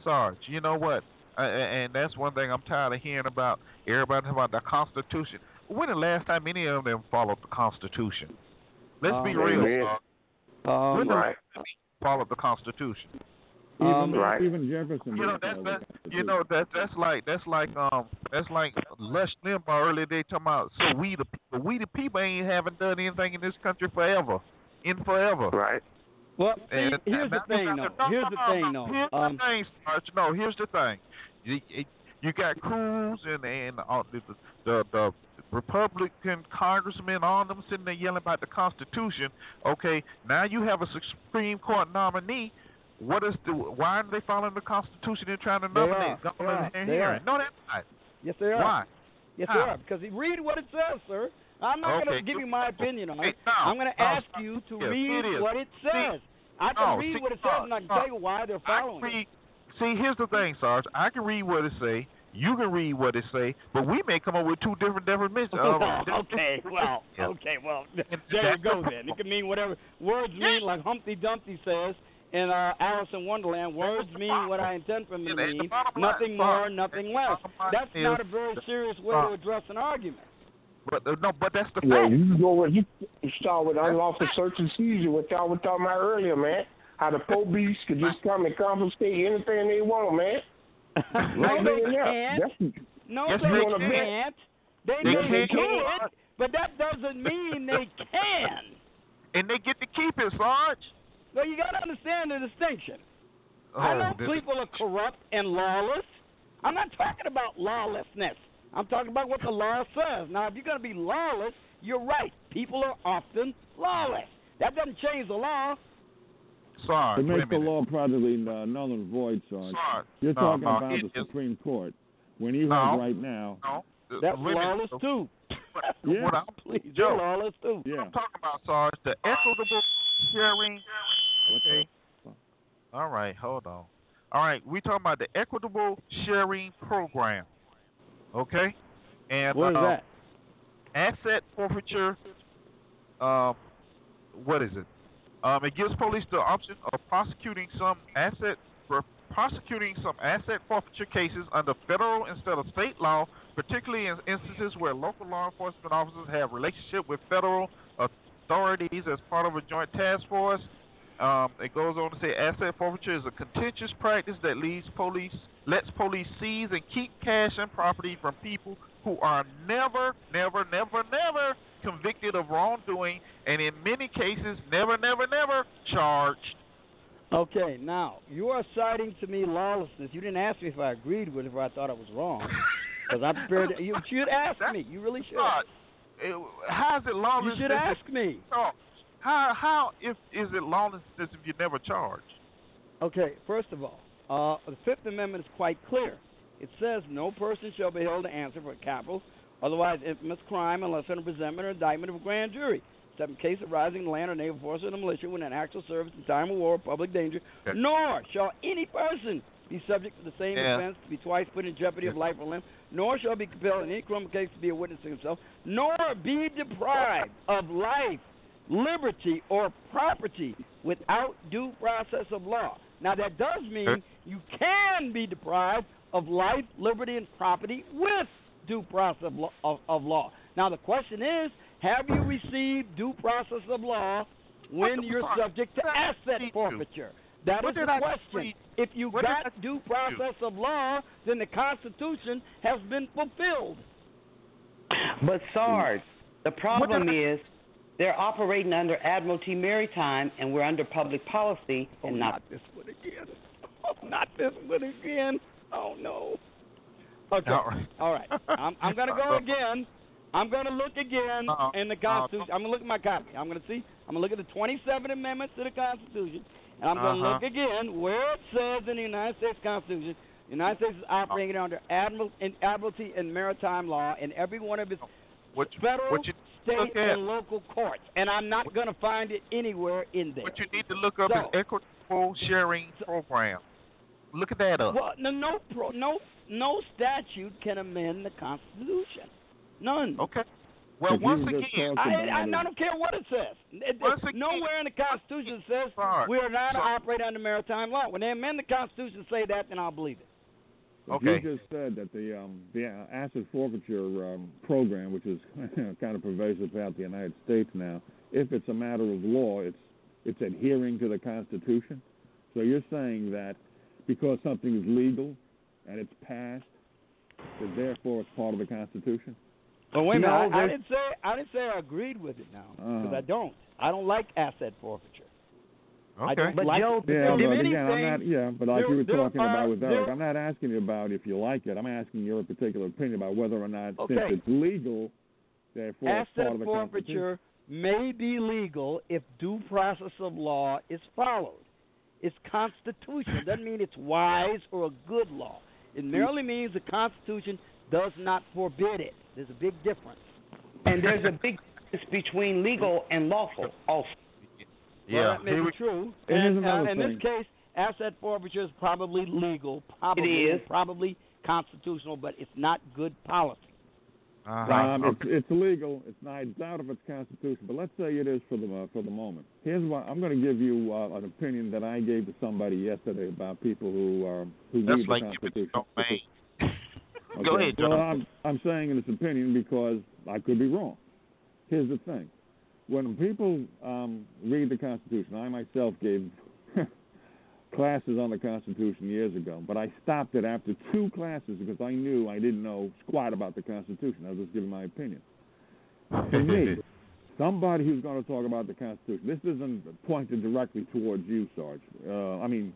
Sarge, you know what? Uh, and that's one thing I'm tired of hearing about. Everybody talking about the Constitution. When the last time any of them followed the Constitution? Let's um, be real. Um, when the last time they followed the Constitution? Even, um, right. even Jefferson. You know that's, that's you know that that's like that's like um that's like Rush Limbaugh earlier they talking about. So we the people, we the people ain't haven't done anything in this country forever, in forever. Right. Well, and, see, here's, and the thing, no, here's the no, thing, though. No, here's um, the thing, Sarge. No, here's the thing. You, you got Cruz and and uh, the, the the Republican congressmen, all them sitting there yelling about the Constitution. Okay, now you have a Supreme Court nominee. What is the? Why aren't they following the Constitution and trying to nominate? They are. They are. No, that's not. Yes, they are. Why? Yes, How? they are. Because read what it says, sir. I'm not okay. going to give you my opinion on it. No, I'm going to ask no, you to yes, read it what it says. See, I can no, read see, what it says, uh, and I can uh, tell you why they're following read, it. See, here's the thing, Sarge. I can read what it say. You can read what it say, but we may come up with two different definitions. Uh, okay, well, okay, well, there you go then. It can mean whatever. Words mean, like Humpty Dumpty says in uh, Alice in Wonderland, words mean what I intend for them to mean, nothing more, nothing less. That's not a very serious way to address an argument. But uh, no, but that's the yeah, fact. You go with you start with unlawful search and seizure, which I was talking about earlier, man. How the police could just come and confiscate anything they want, man. no, they can't. No, yes, they, they can't. They, they may can, it, but that doesn't mean they can. And they get to keep it, Sarge. Well, you got to understand the distinction. Oh, I know people are corrupt and lawless. I'm not talking about lawlessness. I'm talking about what the law says. Now, if you're going to be lawless, you're right. People are often lawless. That doesn't change the law. Sorry. It makes the law probably uh, null and void, Sarge. Sorry. You're no, talking no, about the is. Supreme Court. When you no, have right now. No, the, that's the lawless, too. yeah. What I'm, Please, Joe, lawless, too. Yeah. What I'm talking about, Sarge, the equitable sharing. Okay. All right, hold on. All right, we're talking about the equitable sharing program. Okay, and what is uh, that? Asset forfeiture. Uh, what is it? Um, it gives police the option of prosecuting some asset for prosecuting some asset forfeiture cases under federal instead of state law, particularly in instances where local law enforcement officers have relationship with federal authorities as part of a joint task force. Um, it goes on to say asset forfeiture is a contentious practice that leads police lets police seize and keep cash and property from people who are never, never, never, never convicted of wrongdoing and in many cases never, never, never charged. Okay, now, you are citing to me lawlessness. You didn't ask me if I agreed with it or I thought it was wrong. Because I prepared to, you should ask me. You really should. Uh, it, how is it lawless? You should ask me. Oh. How how if is it lawlessness if you never charge? Okay, first of all, uh, the Fifth Amendment is quite clear. It says no person shall be held to answer for a capital, otherwise infamous crime unless under presentment or indictment of a grand jury, except in case of rising land or naval force or the militia when in actual service in time of war or public danger, okay. Nor shall any person be subject to the same yeah. offense to be twice put in jeopardy yeah. of life or limb, nor shall be compelled in any criminal case to be a witness to himself, nor be deprived of life, liberty, or property without due process of law. Now, that does mean you can be deprived of life, liberty, and property with due process of law. Now, the question is, have you received due process of law when you're subject to asset forfeiture? That is the question. If you got due process of law, then the Constitution has been fulfilled. But, Sarge, the problem is, they're operating under Admiralty Maritime, and we're under public policy. And oh, not, not this one again. Oh, not this one again. Oh, no. Okay. All right. All right. I'm, I'm going to go again. I'm going to look again uh-huh. in the Constitution. Uh-huh. I'm going to look at my copy. I'm going to see. I'm going to look at the twenty-seven amendments to the Constitution, and I'm going to uh-huh. look again where it says in the United States Constitution, the United States is operating uh-huh. under Admiral, in Admiralty and Maritime Law, and every one of its what you, federal what you, state and local courts, and I'm not going to find it anywhere in there. What you need to look up so, is equitable sharing program. Look at that up. Well, no, no, pro, no, no statute can amend the Constitution. None. Okay. Well, once again, I, I, I don't care what it says. It, it, nowhere in the Constitution says we are not to operate under maritime law. When they amend the Constitution, say that, then I'll believe it. Okay. You just said that the um, the asset forfeiture um, program, which is kind of pervasive throughout the United States now, if it's a matter of law, it's it's adhering to the Constitution. So you're saying that because something is legal and it's passed, that therefore it's part of the Constitution? Well, wait a minute. No, I, I didn't say I didn't say I agreed with it now because uh, I don't. I don't like asset forfeiture. Okay. I don't but like Joe, yeah, but, anything, yeah, I'm not, yeah, but like there, you were talking are, about with Eric, there, I'm not asking you about if you like it. I'm asking your particular opinion about whether or not okay. since it's legal, therefore asset it's part of the forfeiture may be legal if due process of law is followed. It's constitutional. It doesn't mean it's wise or a good law. It merely means the Constitution does not forbid it. There's a big difference. And there's a big difference between legal and lawful also. Yeah, well, that may be true. It and, uh, in this case, asset forfeiture is probably legal, probably it is. probably constitutional, but it's not good policy. Uh-huh. Um, okay. it's, it's legal. It's not. I doubt if it's constitutional, but let's say it is for the uh, for the moment. Here's what I'm going to give you uh, an opinion that I gave to somebody yesterday about people who uh, who That's need like the Constitution. Okay. Go ahead, John. Well, I'm, I'm saying it's opinion because I could be wrong. Here's the thing. When people um, read the Constitution, I myself gave classes on the Constitution years ago, but I stopped it after two classes because I knew I didn't know squat about the Constitution. I was just giving my opinion. For me, somebody who's going to talk about the Constitution, this isn't pointed directly towards you, Sarge. Uh, I mean,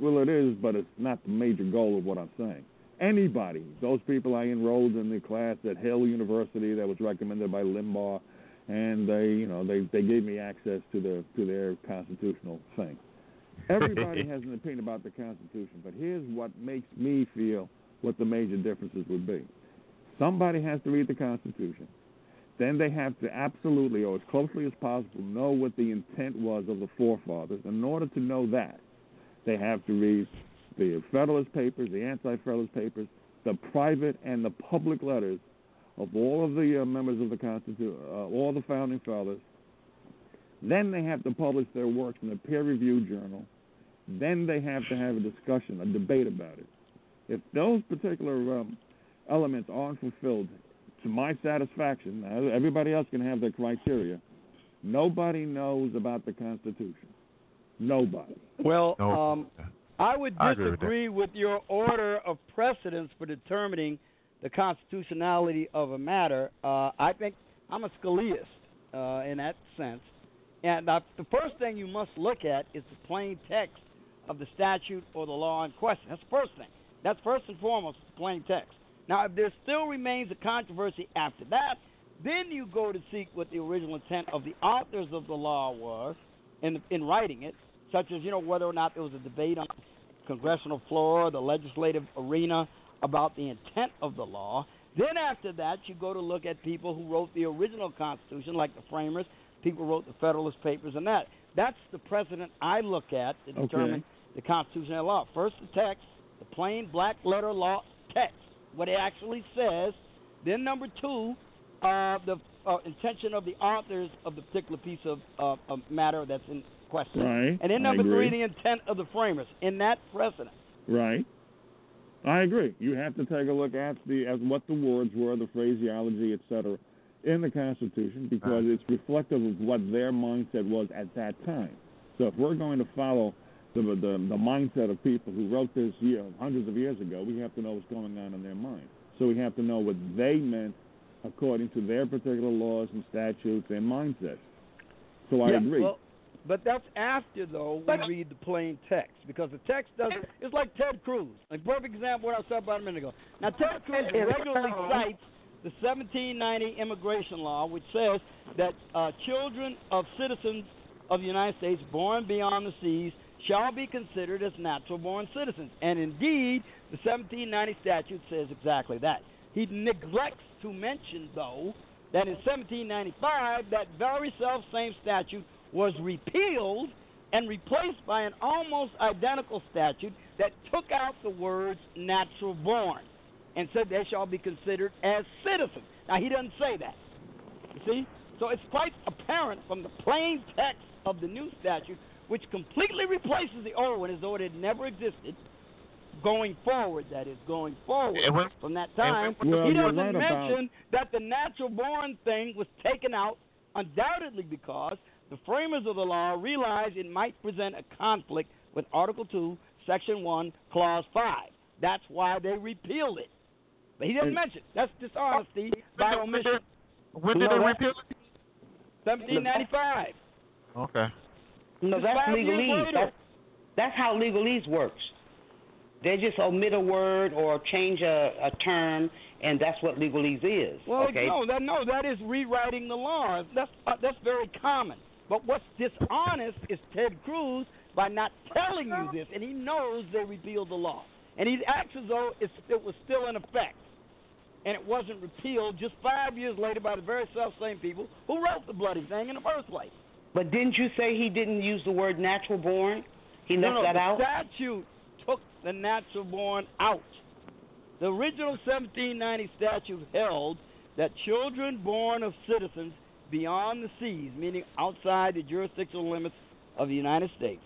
well, it is, but it's not the major goal of what I'm saying. Anybody, those people I enrolled in the class at Hill University that was recommended by Limbaugh, and they, you know, they, they gave me access to the to their constitutional thing. Everybody has an opinion about the Constitution, but here's what makes me feel what the major differences would be. Somebody has to read the Constitution. Then they have to absolutely, or as closely as possible, know what the intent was of the forefathers. In order to know that, they have to read the Federalist Papers, the Anti-Federalist Papers, the private and the public letters of all of the uh, members of the Constitution, uh, all the founding fathers. Then they have to publish their works in a peer-reviewed journal. Then they have to have a discussion, a debate about it. If those particular um, elements aren't fulfilled, to my satisfaction, everybody else can have their criteria. Nobody knows about the Constitution. Nobody. Well, no. um, I would disagree I with, with your order of precedence for determining the constitutionality of a matter. uh, I think I'm a scholiast uh, in that sense. And uh, the first thing you must look at is the plain text of the statute or the law in question. That's the first thing. That's first and foremost, the plain text. Now, if there still remains a controversy after that, then you go to seek what the original intent of the authors of the law was in, in writing it, such as, you know, whether or not there was a debate on the congressional floor, the legislative arena, about the intent of the law. Then after that, you go to look at people who wrote the original Constitution, like the framers, people who wrote the Federalist Papers and that. That's the precedent I look at to determine okay. the constitutional law. First the text, the plain black letter law text, what it actually says. Then number two, uh, the uh, intention of the authors of the particular piece of, uh, of matter that's in question. Right. And then number three, the intent of the framers in that precedent. Right. I agree. You have to take a look at the at what the words were, the phraseology, et cetera, in the Constitution, because it's reflective of what their mindset was at that time. So if we're going to follow the the, the mindset of people who wrote this you know, hundreds of years ago, we have to know what's going on in their mind. So we have to know what they meant according to their particular laws and statutes and mindsets. So I yeah, agree. Well, but that's after, though, we read the plain text, because the text doesn't – it's like Ted Cruz, a perfect example of what I was talking about a minute ago. Now, Ted Cruz regularly cites the seventeen ninety immigration law, which says that uh, children of citizens of the United States born beyond the seas shall be considered as natural-born citizens. And, indeed, the seventeen ninety statute says exactly that. He neglects to mention, though, that in seventeen ninety-five, that very self-same statute was repealed and replaced by an almost identical statute that took out the words natural born and said they shall be considered as citizens. Now, he doesn't say that. You see? So it's quite apparent from the plain text of the new statute, which completely replaces the old one as though it had never existed, going forward, that is, going forward was, from that time. Well, he doesn't mention about. that the natural born thing was taken out undoubtedly because the framers of the law realized it might present a conflict with Article two, Section one, Clause five. That's why they repealed it. But he doesn't mention it. That's dishonesty by omission. When did they repeal it? seventeen ninety-five. Okay. No, that's legalese. That's, that's how legalese works. They just omit a word or change a, a term, and that's what legalese is. Well, okay? no, that, no, that is rewriting the law. That's, uh, that's very common. But what's dishonest is Ted Cruz by not telling you this, and he knows they repealed the law. And he acts as though it's, it was still in effect, and it wasn't repealed just five years later by the very self-same people who wrote the bloody thing in the first place. But didn't you say he didn't use the word natural born? He left no, no, that the out? The statute took the natural born out. The original seventeen ninety statute held that children born of citizens beyond the seas, meaning outside the jurisdictional limits of the United States,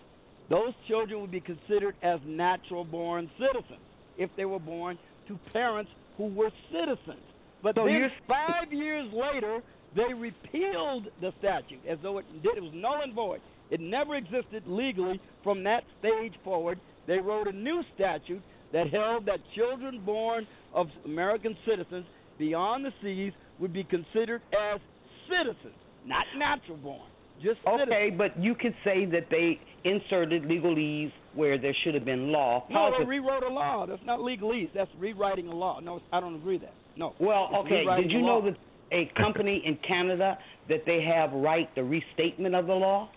those children would be considered as natural-born citizens if they were born to parents who were citizens. But so then five years later, they repealed the statute as though it did. It was null and void. It never existed legally from that stage forward. They wrote a new statute that held that children born of American citizens beyond the seas would be considered as citizens, not natural-born. Just okay, but you could say that they inserted legalese where there should have been law. No, they rewrote a law. That's not legalese. That's rewriting a law. No, I don't agree with that. No. Well, okay, did you know that a company in Canada, that they have right the restatement of the law?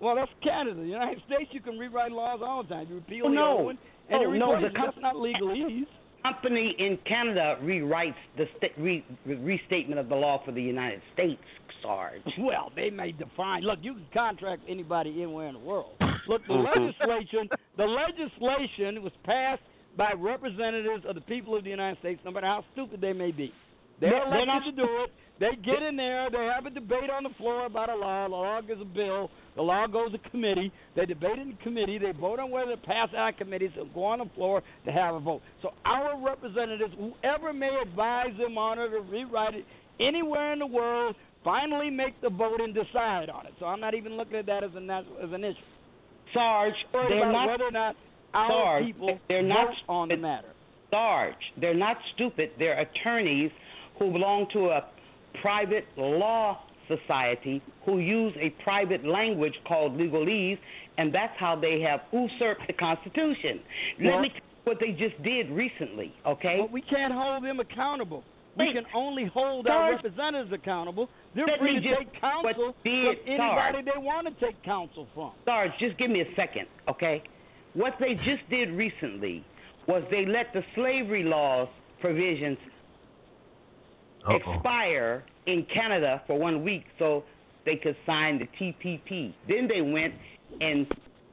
Well, that's Canada. The United States, you can rewrite laws all the time. You repeal oh, the no. old one. And oh, no, the com- that's not legalese. Company in Canada rewrites the st- re- re- restatement of the law for the United States, Sarge. Well, they may define. Look, you can contract anybody anywhere in the world. Look, the legislation, the legislation was passed by representatives of the people of the United States, no matter how stupid they may be. They're no, elected not to do it. They get in there. They have a debate on the floor about a law. The law is a bill. The law goes to committee. They debate in the committee. They vote on whether to pass out of committees and go on the floor to have a vote. So our representatives, whoever may advise them on it or rewrite it anywhere in the world, finally make the vote and decide on it. So I'm not even looking at that as an, as an issue. Sarge, they're not, whether or not our Sarge, people they're not vote on the matter. Sarge, they're not stupid. They're attorneys who belong to a private law society who use a private language called legalese, and that's how they have usurped the Constitution. Well, let me tell you what they just did recently, okay? But well, we can't hold them accountable. Wait, we can only hold Sarge, our representatives accountable. They're free to just, take counsel did, from anybody Sarge, they want to take counsel from. Sarge, just give me a second, okay? What they just did recently was they let the slavery laws provisions Uh-oh. expire in Canada for one week so they could sign the T P P. Then they went and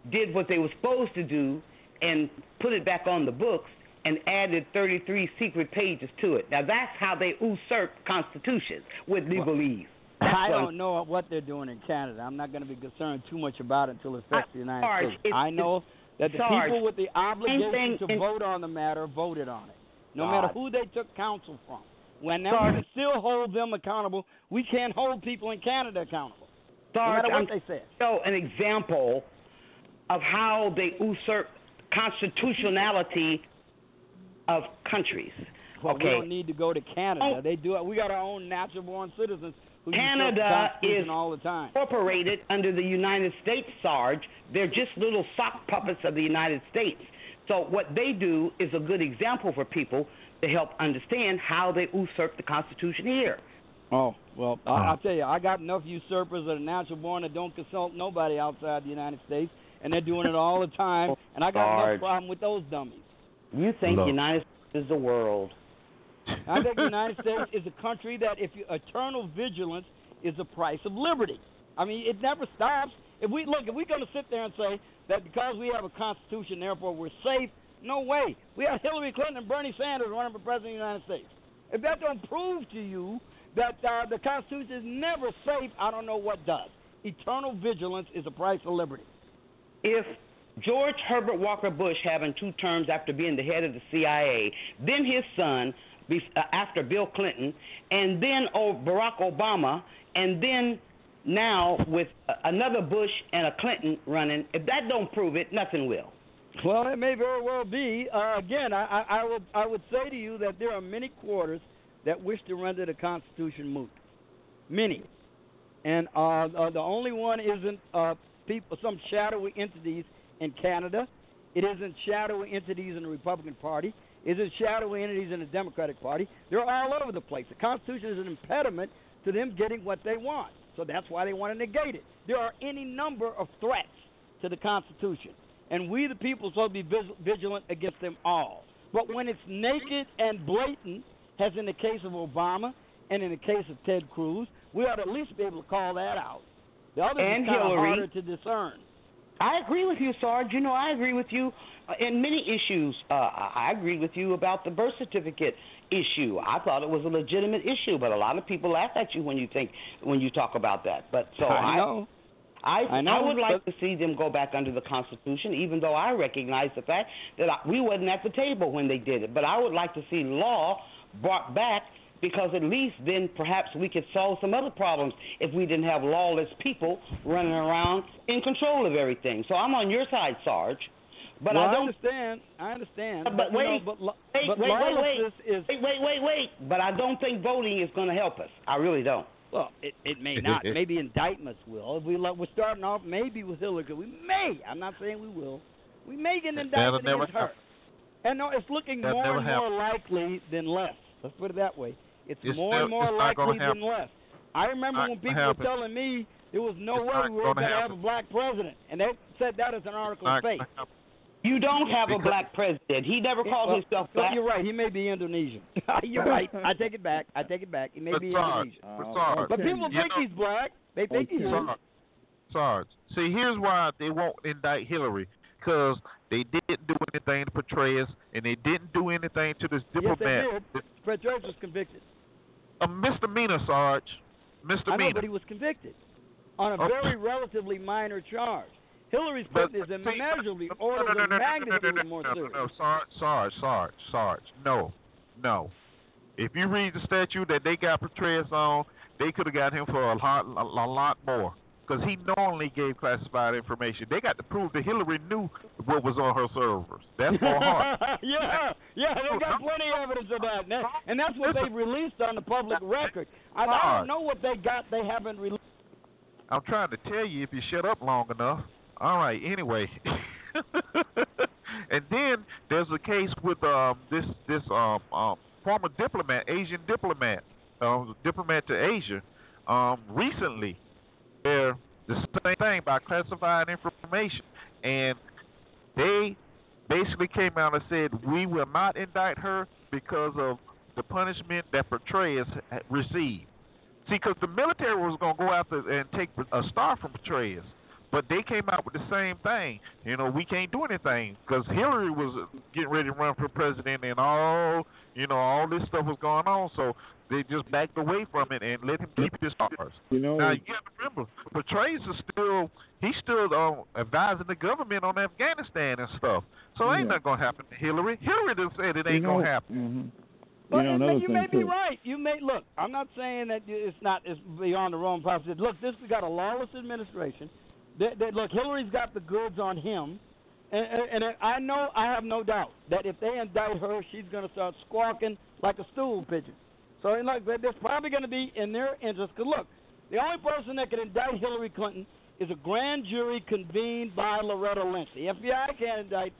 did what they were supposed to do and put it back on the books and added thirty-three secret pages to it. Now, that's how they usurp constitutions with legalese. Well, I don't know what they're doing in Canada. I'm not going to be concerned too much about it until it affects the United Sarge, States. I know that the Sarge, people with the obligation to in, vote on the matter voted on it, no God. matter who they took counsel from. When we can still hold them accountable, we can't hold people in Canada accountable. Sarge, no matter what I'm, they said. So an example of how they usurp constitutionality of countries. Well, okay. We don't need to go to Canada. Oh. They do it. We got our own natural-born citizens who Canada is all the time. incorporated under the United States, Sarge. They're just little sock puppets of the United States. So what they do is a good example for people to help understand how they usurp the Constitution here. Oh, well, I, I'll tell you, I got enough usurpers that are natural-born that don't consult nobody outside the United States, and they're doing it all the time, and I got Sarge. enough problem with those dummies. You think Look. the United States is the world. I think the United States is a country that if you, eternal vigilance is the price of liberty. I mean, it never stops. If we Look, if we're going to sit there and say that because we have a constitution, therefore we're safe. No way. We have Hillary Clinton and Bernie Sanders running for president of the United States. If that don't prove to you that uh, the Constitution is never safe, I don't know what does. Eternal vigilance is the price of liberty. If George Herbert Walker Bush, having two terms after being the head of the C I A, then his son after Bill Clinton, and then Barack Obama, and then now with another Bush and a Clinton running, if that don't prove it, nothing will. Well, it may very well be. Uh, again, I, I, I, will, I would say to you that there are many quarters that wish to render the Constitution moot. Many. And uh, uh, the only one isn't uh, people, some shadowy entities in Canada. It isn't shadowy entities in the Republican Party. It isn't shadowy entities in the Democratic Party. They're all over the place. The Constitution is an impediment to them getting what they want. So that's why they want to negate it. There are any number of threats to the Constitution. And we, the people, shall be vigilant against them all. But when it's naked and blatant, as in the case of Obama and in the case of Ted Cruz, we ought to at least be able to call that out. The other is kind of harder to discern. I agree with you, Sarge. You know, I agree with you in many issues. Uh, I agree with you about the birth certificate issue. I thought it was a legitimate issue, but a lot of people laugh at you when you think when you talk about that. But so I, I know. I, I, know, I would like to see them go back under the Constitution, even though I recognize the fact that I, we wasn't at the table when they did it. But I would like to see law brought back, because at least then perhaps we could solve some other problems if we didn't have lawless people running around in control of everything. So I'm on your side, Sarge. But well, I don't I understand. I understand. But, but wait, you know, but, wait, but wait, wait, wait, is... wait, wait, wait, wait. But I don't think voting is going to help us. I really don't. Well, it, it may not. Maybe indictments will. If we let, we're starting off maybe with Hillary. We may. I'm not saying we will. We may get an indictment against her. And no, it's looking That'll more and more likely than less. Let's put it that way. It's, it's more still, and more likely than less. I remember when people happen. were telling me there was no it's way we were going to have a black president. And they said that as an article of faith. You don't have because a black president. He never called well, himself black. You're right. He may be Indonesian. You're right. I take it back. I take it back. He may but be Sarge, Indonesian. But, Sarge, uh, but people think know, he's black. They think he's black. Sarge. See, here's why they won't indict Hillary. Because they didn't do anything to Petraeus, and they didn't do anything to this diplomat. Yes, they did. Petraeus was convicted. A misdemeanor, Sarge. Misdemeanor. I know, but he was convicted on a very relatively minor charge. Hillary's Clinton is immeasurably order of magnitude more serious. No, no, Sarge, Sarge, Sarge, Sarge. No, no. If you read the statute that they got Petraeus on, they could have got him for a lot, a, a lot more, because he knowingly gave classified information. They got to prove that Hillary knew what was on her servers. That's more hard. yeah, yeah, they got plenty of evidence of that, now, and that's what they released on the public record. I, I don't know what they got. They haven't released. I'm trying to tell you if you shut up long enough. All right, anyway. And then there's a case with um, this this um, um, former diplomat, Asian diplomat, uh, diplomat to Asia, um, recently. They're the same thing by classified information. And they basically came out and said, we will not indict her because of the punishment that Petraeus received. See, because the military was going to go out and take a star from Petraeus. But they came out with the same thing. You know, we can't do anything because Hillary was getting ready to run for president, and all, you know, all this stuff was going on. So they just backed away from it and let him keep his stars. You know, now you got to remember, Petraeus is still he's still uh, advising the government on Afghanistan and stuff. So yeah. Ain't nothing gonna happen to Hillary. Hillary just said it ain't you know, gonna happen. Mm-hmm. But you, know, you may too. be right. You may look. I'm not saying that it's not it's beyond the realm of possibility. Look, this we got a lawless administration. That, that, look, Hillary's got the goods on him, and, and, and I know, I have no doubt that if they indict her, she's going to start squawking like a stool pigeon. So, and look, that's probably going to be in their interest. Because, look, the only person that can indict Hillary Clinton is a grand jury convened by Loretta Lynch. The F B I can't indict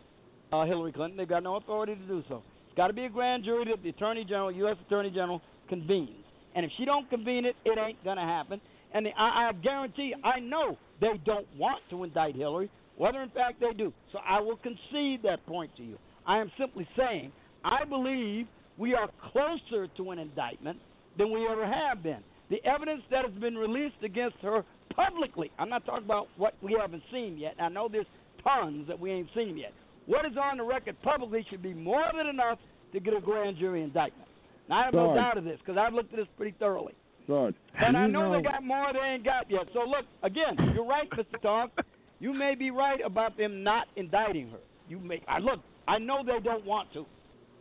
uh, Hillary Clinton. They've got no authority to do so. It's got to be a grand jury that the Attorney General, U S Attorney General, convenes. And if she don't convene it, it ain't going to happen. And the, I, I guarantee, I know they don't want to indict Hillary, whether in fact they do. So I will concede that point to you. I am simply saying I believe we are closer to an indictment than we ever have been. The evidence that has been released against her publicly, I'm not talking about what we haven't seen yet. I know there's tons that we ain't seen yet. What is on the record publicly should be more than enough to get a grand jury indictment. Now, I have Sorry. no doubt of this because I've looked at this pretty thoroughly. Sorry. And I know, know they got more they ain't got yet. So, look, again, you're right, Mister Tonk. You may be right about them not indicting her. You may. I Look, I know they don't want to,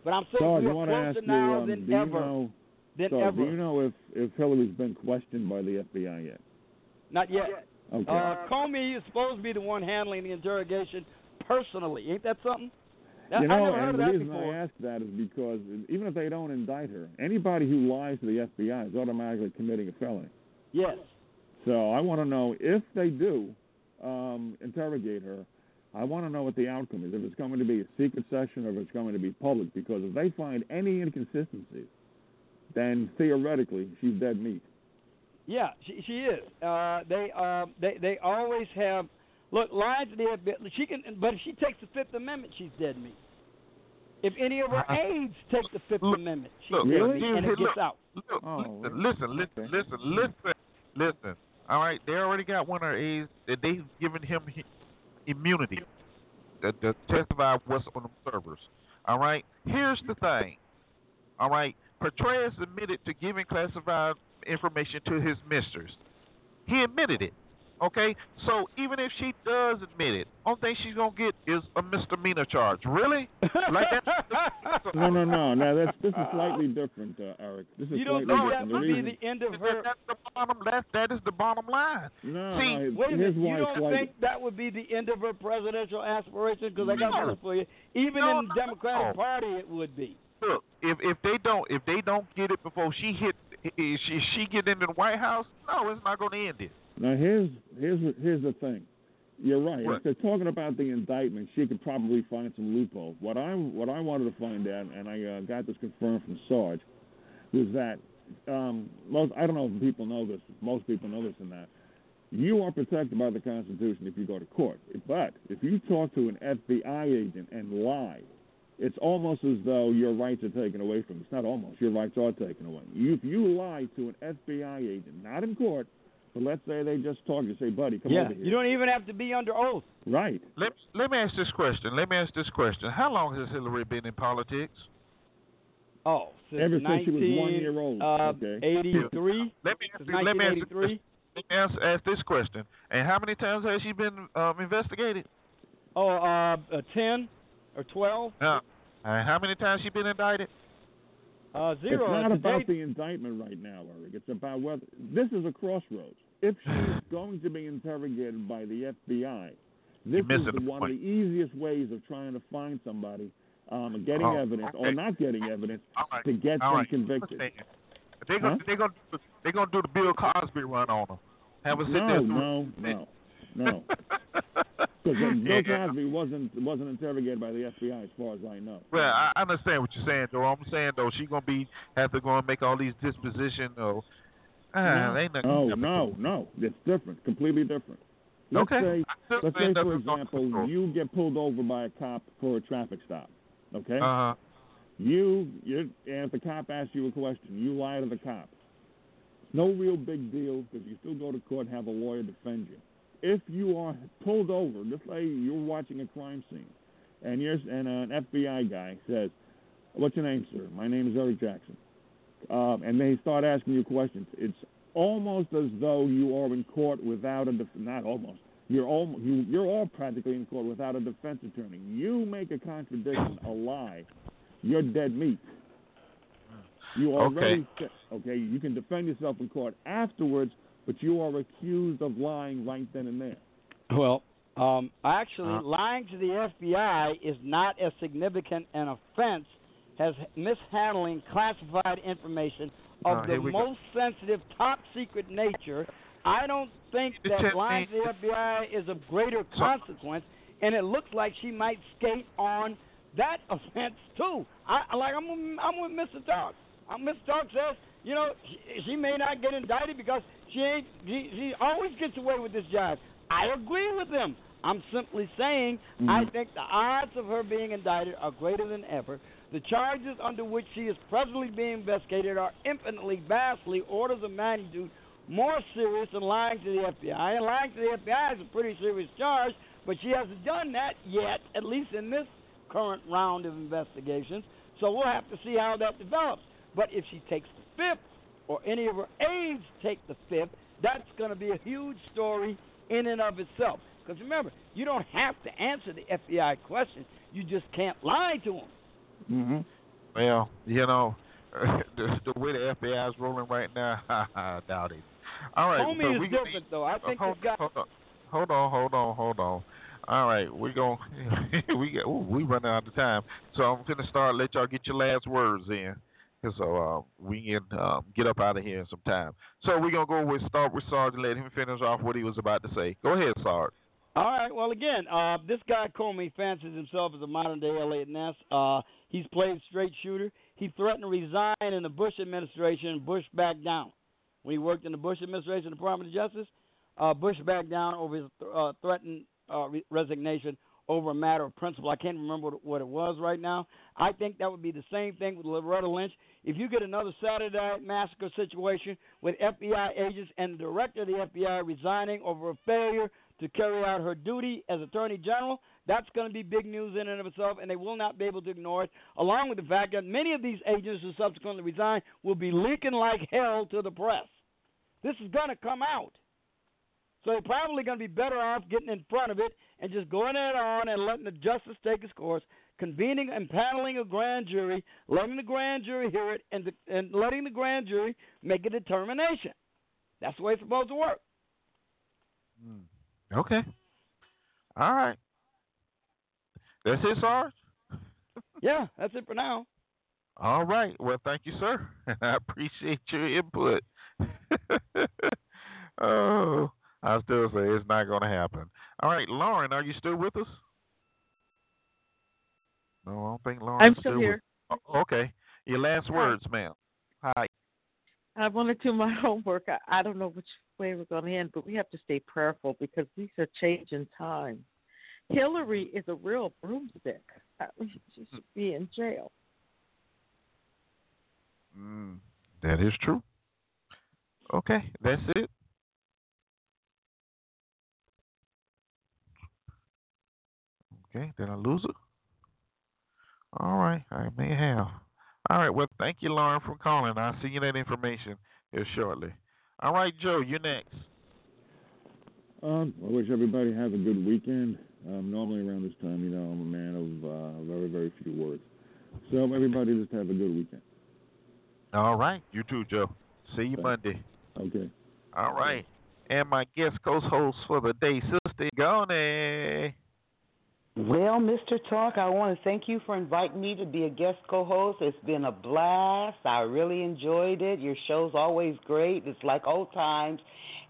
but I'm saying Sorry, we're closer now um, than ever. Know, than Sorry, ever. Do you know if, if Hillary's been questioned by the F B I yet? Not yet. Okay. Uh, Comey is supposed to be the one handling the interrogation personally. Ain't that something? That, you know, I never heard and of the that reason before. I ask that is because even if they don't indict her, anybody who lies to the F B I is automatically committing a felony. Yes. So I want to know if they do um, interrogate her, I want to know what the outcome is, if it's going to be a secret session or if it's going to be public, because if they find any inconsistencies, then theoretically she's dead meat. Yeah, she, she is. Uh, they, uh, they they always have look lying to the F B I. She can, but if she takes the Fifth Amendment, she's dead meat. If any of her aides take the Fifth look, Amendment, she's look, dead really? meat, and it gets look, out. Look, oh, listen, listen, okay. listen, listen, listen. All right, they already got one of her aides that they've given him immunity to, to testify what's on the servers. All right, here's the thing. All right, Petraeus admitted to giving classified information to his mistress. He admitted it. Okay, so even if she does admit it, only thing she's gonna get is a misdemeanor charge. Really? Like that? no, no, no. Now that's this is slightly different, uh, Eric. This is you don't know that would be the end of her. That's the bottom. That that is the bottom line. No, see, wait a minute. You don't like... think that would be the end of her presidential aspiration? Because I got no. something for you. Even no, in the Democratic no. Party, it would be. Look, if if they don't if they don't get it before she hit. Is she, she get into the White House? No, it's not going to end it. Now, here's here's here's the thing. You're right. What? If they're talking about the indictment, she could probably find some loophole. What I what I wanted to find out, and I uh, got this confirmed from Sarge, was that um, most I don't know if people know this. Most people know this and that. You are protected by the Constitution if you go to court. But if you talk to an F B I agent and lie, it's almost as though your rights are taken away from you. It's not almost. Your rights are taken away. You, if you lie to an F B I agent, not in court, but let's say they just talk, you say, buddy, come yeah, over here. You don't even have to be under oath. Right. Let, let me ask this question. Let me ask this question. How long has Hillary been in politics? Oh, since Ever nineteen, since she was one year old. Uh, okay. eighty-three. Let me, ask, let me, ask, let me ask, ask this question. And how many times has she been um, investigated? Oh, uh, uh, ten. Or twelve? No. Uh, how many times she been indicted? Uh, zero. It's not about the indictment right now, Eric. It's about whether this is a crossroads. If she's going to be interrogated by the F B I, this is the one of the easiest ways of trying to find somebody, um, getting oh, evidence okay. or not getting evidence right. to get All them right. convicted. They're gonna, huh? they're gonna, they're gonna do the Bill Cosby run on them. Have a sit no, there. No, no, no, no. Because Bill Cosby wasn't wasn't interrogated by the F B I, as far as I know. Well, I understand what you're saying, though. I'm saying though, she's gonna be have to go and make all these disposition. Though, ah, no, ain't no, no, no, it's different, completely different. Let's okay. Say, let's say, for example, you get pulled over by a cop for a traffic stop. Okay. Uh huh. You, you, and if the cop asks you a question, you lie to the cop. No real big deal because you still go to court and have a lawyer defend you. If you are pulled over, just like you're watching a crime scene, and, you're, and an F B I guy says, what's your name, sir? My name is Eric Jackson. Um, and they start asking you questions. It's almost as though you are in court without a def- – not almost. You're all, you, you're all practically in court without a defense attorney. You make a contradiction, a lie. You're dead meat. You already okay. – okay, you can defend yourself in court afterwards. But you are accused of lying right then and there. Well, um, actually, uh-huh. lying to the F B I is not as significant an offense as mishandling classified information of uh, the most go. sensitive, top-secret nature. I don't think that lying to the F B I is of greater consequence, and it looks like she might skate on that offense, too. I, like, I'm, I'm with Mister Dog. Mister Dog says, you know, she, she may not get indicted because she, ain't, she, she always gets away with this job. I agree with him. I'm simply saying mm-hmm. I think the odds of her being indicted are greater than ever. The charges under which she is presently being investigated are infinitely, vastly, orders of magnitude more serious than lying to the F B I. And lying to the F B I is a pretty serious charge, But she hasn't done that yet, at least in this current round of investigations. So we'll have to see how that develops. But if she takes the fifth or any of her aides take the fifth, that's going to be a huge story in and of itself. Because remember, you don't have to answer the F B I question. You just can't lie to them. Mm-hmm. Well, you know, the, the way the F B I is rolling right now, I doubt it. All right, Comey so is we different, need, though. I think uh, hold, got... hold on, hold on, hold on, hold on. All right, we're going. we got. Ooh, we running out of time, so I'm gonna start. Let y'all get your last words in, so uh, we can um, get up out of here in some time. So we're gonna go with start with Sarge and let him finish off what he was about to say. Go ahead, Sarge. All right. Well, again, uh, this guy Comey fancies himself as a modern-day Elliot Ness. Uh, he's played straight shooter. He threatened to resign in the Bush administration, and Bush backed down. When he worked in the Bush administration, Department of Justice, uh, Bush backed down over his th- uh, threatened uh, re- resignation over a matter of principle. I can't remember what it was right now. I think that would be the same thing with Loretta Lynch. If you get another Saturday night massacre situation with F B I agents and the director of the F B I resigning over a failure to carry out her duty as Attorney General, that's going to be big news in and of itself, and they will not be able to ignore it, along with the fact that many of these agents who subsequently resign will be leaking like hell to the press. This is going to come out. So they're probably going to be better off getting in front of it and just going it on and letting the justice take its course, convening and paneling a grand jury, letting the grand jury hear it, and, the, and letting the grand jury make a determination. That's the way it's supposed to work. Hmm. Okay. All right. That's it, Sarge? Yeah, that's it for now. All right. Well, thank you, sir. I appreciate your input. Oh, I still say it's not going to happen. All right, Leuren, are you still with us? No, I don't think Leuren I'm still, still here. With... Oh, okay. Your last Hi. words, ma'am. Hi. I want to do my homework. I, I don't know which way we're going to end, but we have to stay prayerful because these are changing times. Hillary is a real broomstick. She should be in jail. Mm, that is true. Okay, that's it. Okay, did I lose it? All right, I may have. All right, well, thank you, Leuren, for calling. I'll see you that information here shortly. All right, Joe, you're next. Um, I wish everybody has a good weekend. Um, normally around this time, you know, I'm a man of uh, very, very few words. So everybody just have a good weekend. All right, you too, Joe. See you okay. Monday. Okay. All right, and my guest co-host for the day, Sister Goni. Well, Mister Talk, I want to thank you for inviting me to be a guest co-host. It's been a blast. I really enjoyed it. Your show's always great. It's like old times.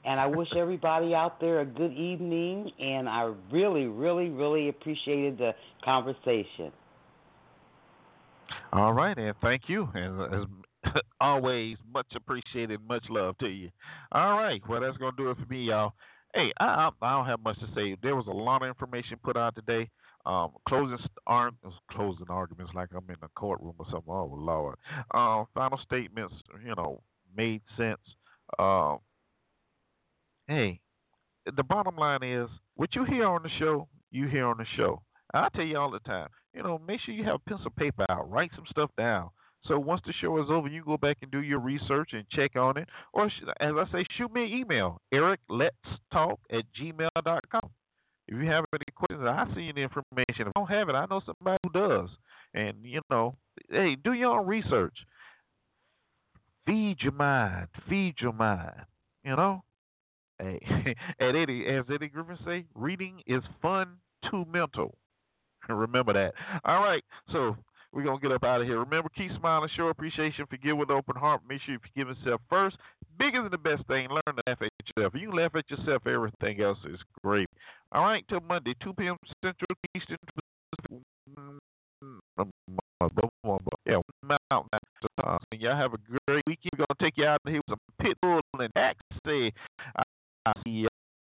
And I wish everybody out there a good evening. And I really, really, really appreciated the conversation. All right, and thank you. And as always, much appreciated, much love to you. All right, well, that's going to do it for me, y'all. Hey, I, I don't have much to say. There was a lot of information put out today. Um, closing aren't closing arguments like I'm in a courtroom or something. Oh Lord. Uh, final statements, you know, made sense. Uh, hey, the bottom line is, what you hear on the show, you hear on the show. I tell you all the time, you know, make sure you have pencil paper out. Write some stuff down. So once the show is over, you go back and do your research and check on it. Or, as I say, shoot me an email, eric lets talk at gmail dot com. If you have any questions, I see the information. If I don't have it, I know somebody who does. And, you know, hey, do your own research. Feed your mind. Feed your mind. You know? Hey, at Eddie, as Eddie Griffin say, reading is fun to mental. Remember that. All right, so... we're going to get up out of here. Remember, keep smiling, show appreciation, forgive with an open heart. Make sure you forgive yourself first. Bigger than the best thing, learn to laugh at yourself. If you laugh at yourself, everything else is great. All right, till Monday, two p.m. Central, Eastern, yeah, Mountain. Y'all have a great weekend. We're going to take you out of here with some pit bull and taxi. I'll see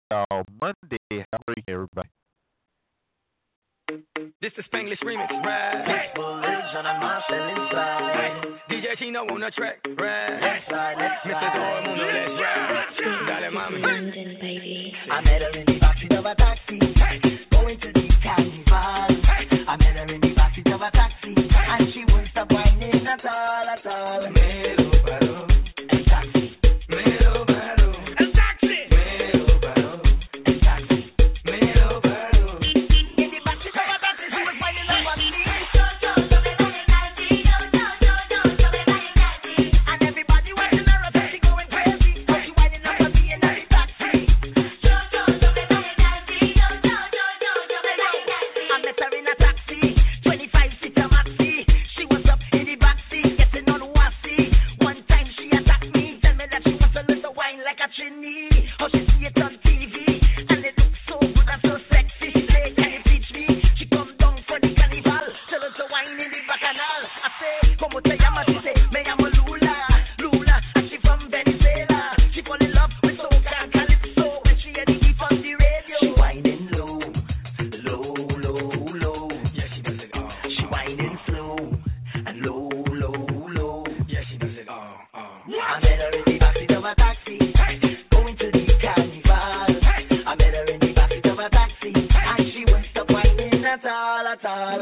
y'all Monday. Have a great day, everybody. This is Spanglish Remix, right? Next one lives on a mountain inside. D J Chino on the track, right? Next side, next Mister Dora Mundo, let's ride. Got it, mommy. I met her in the box, you know, a taxi. I met her in the backseat of a taxi, going to the carnival. I met her in the backseat of a taxi, and she won't stop whining at all, at all.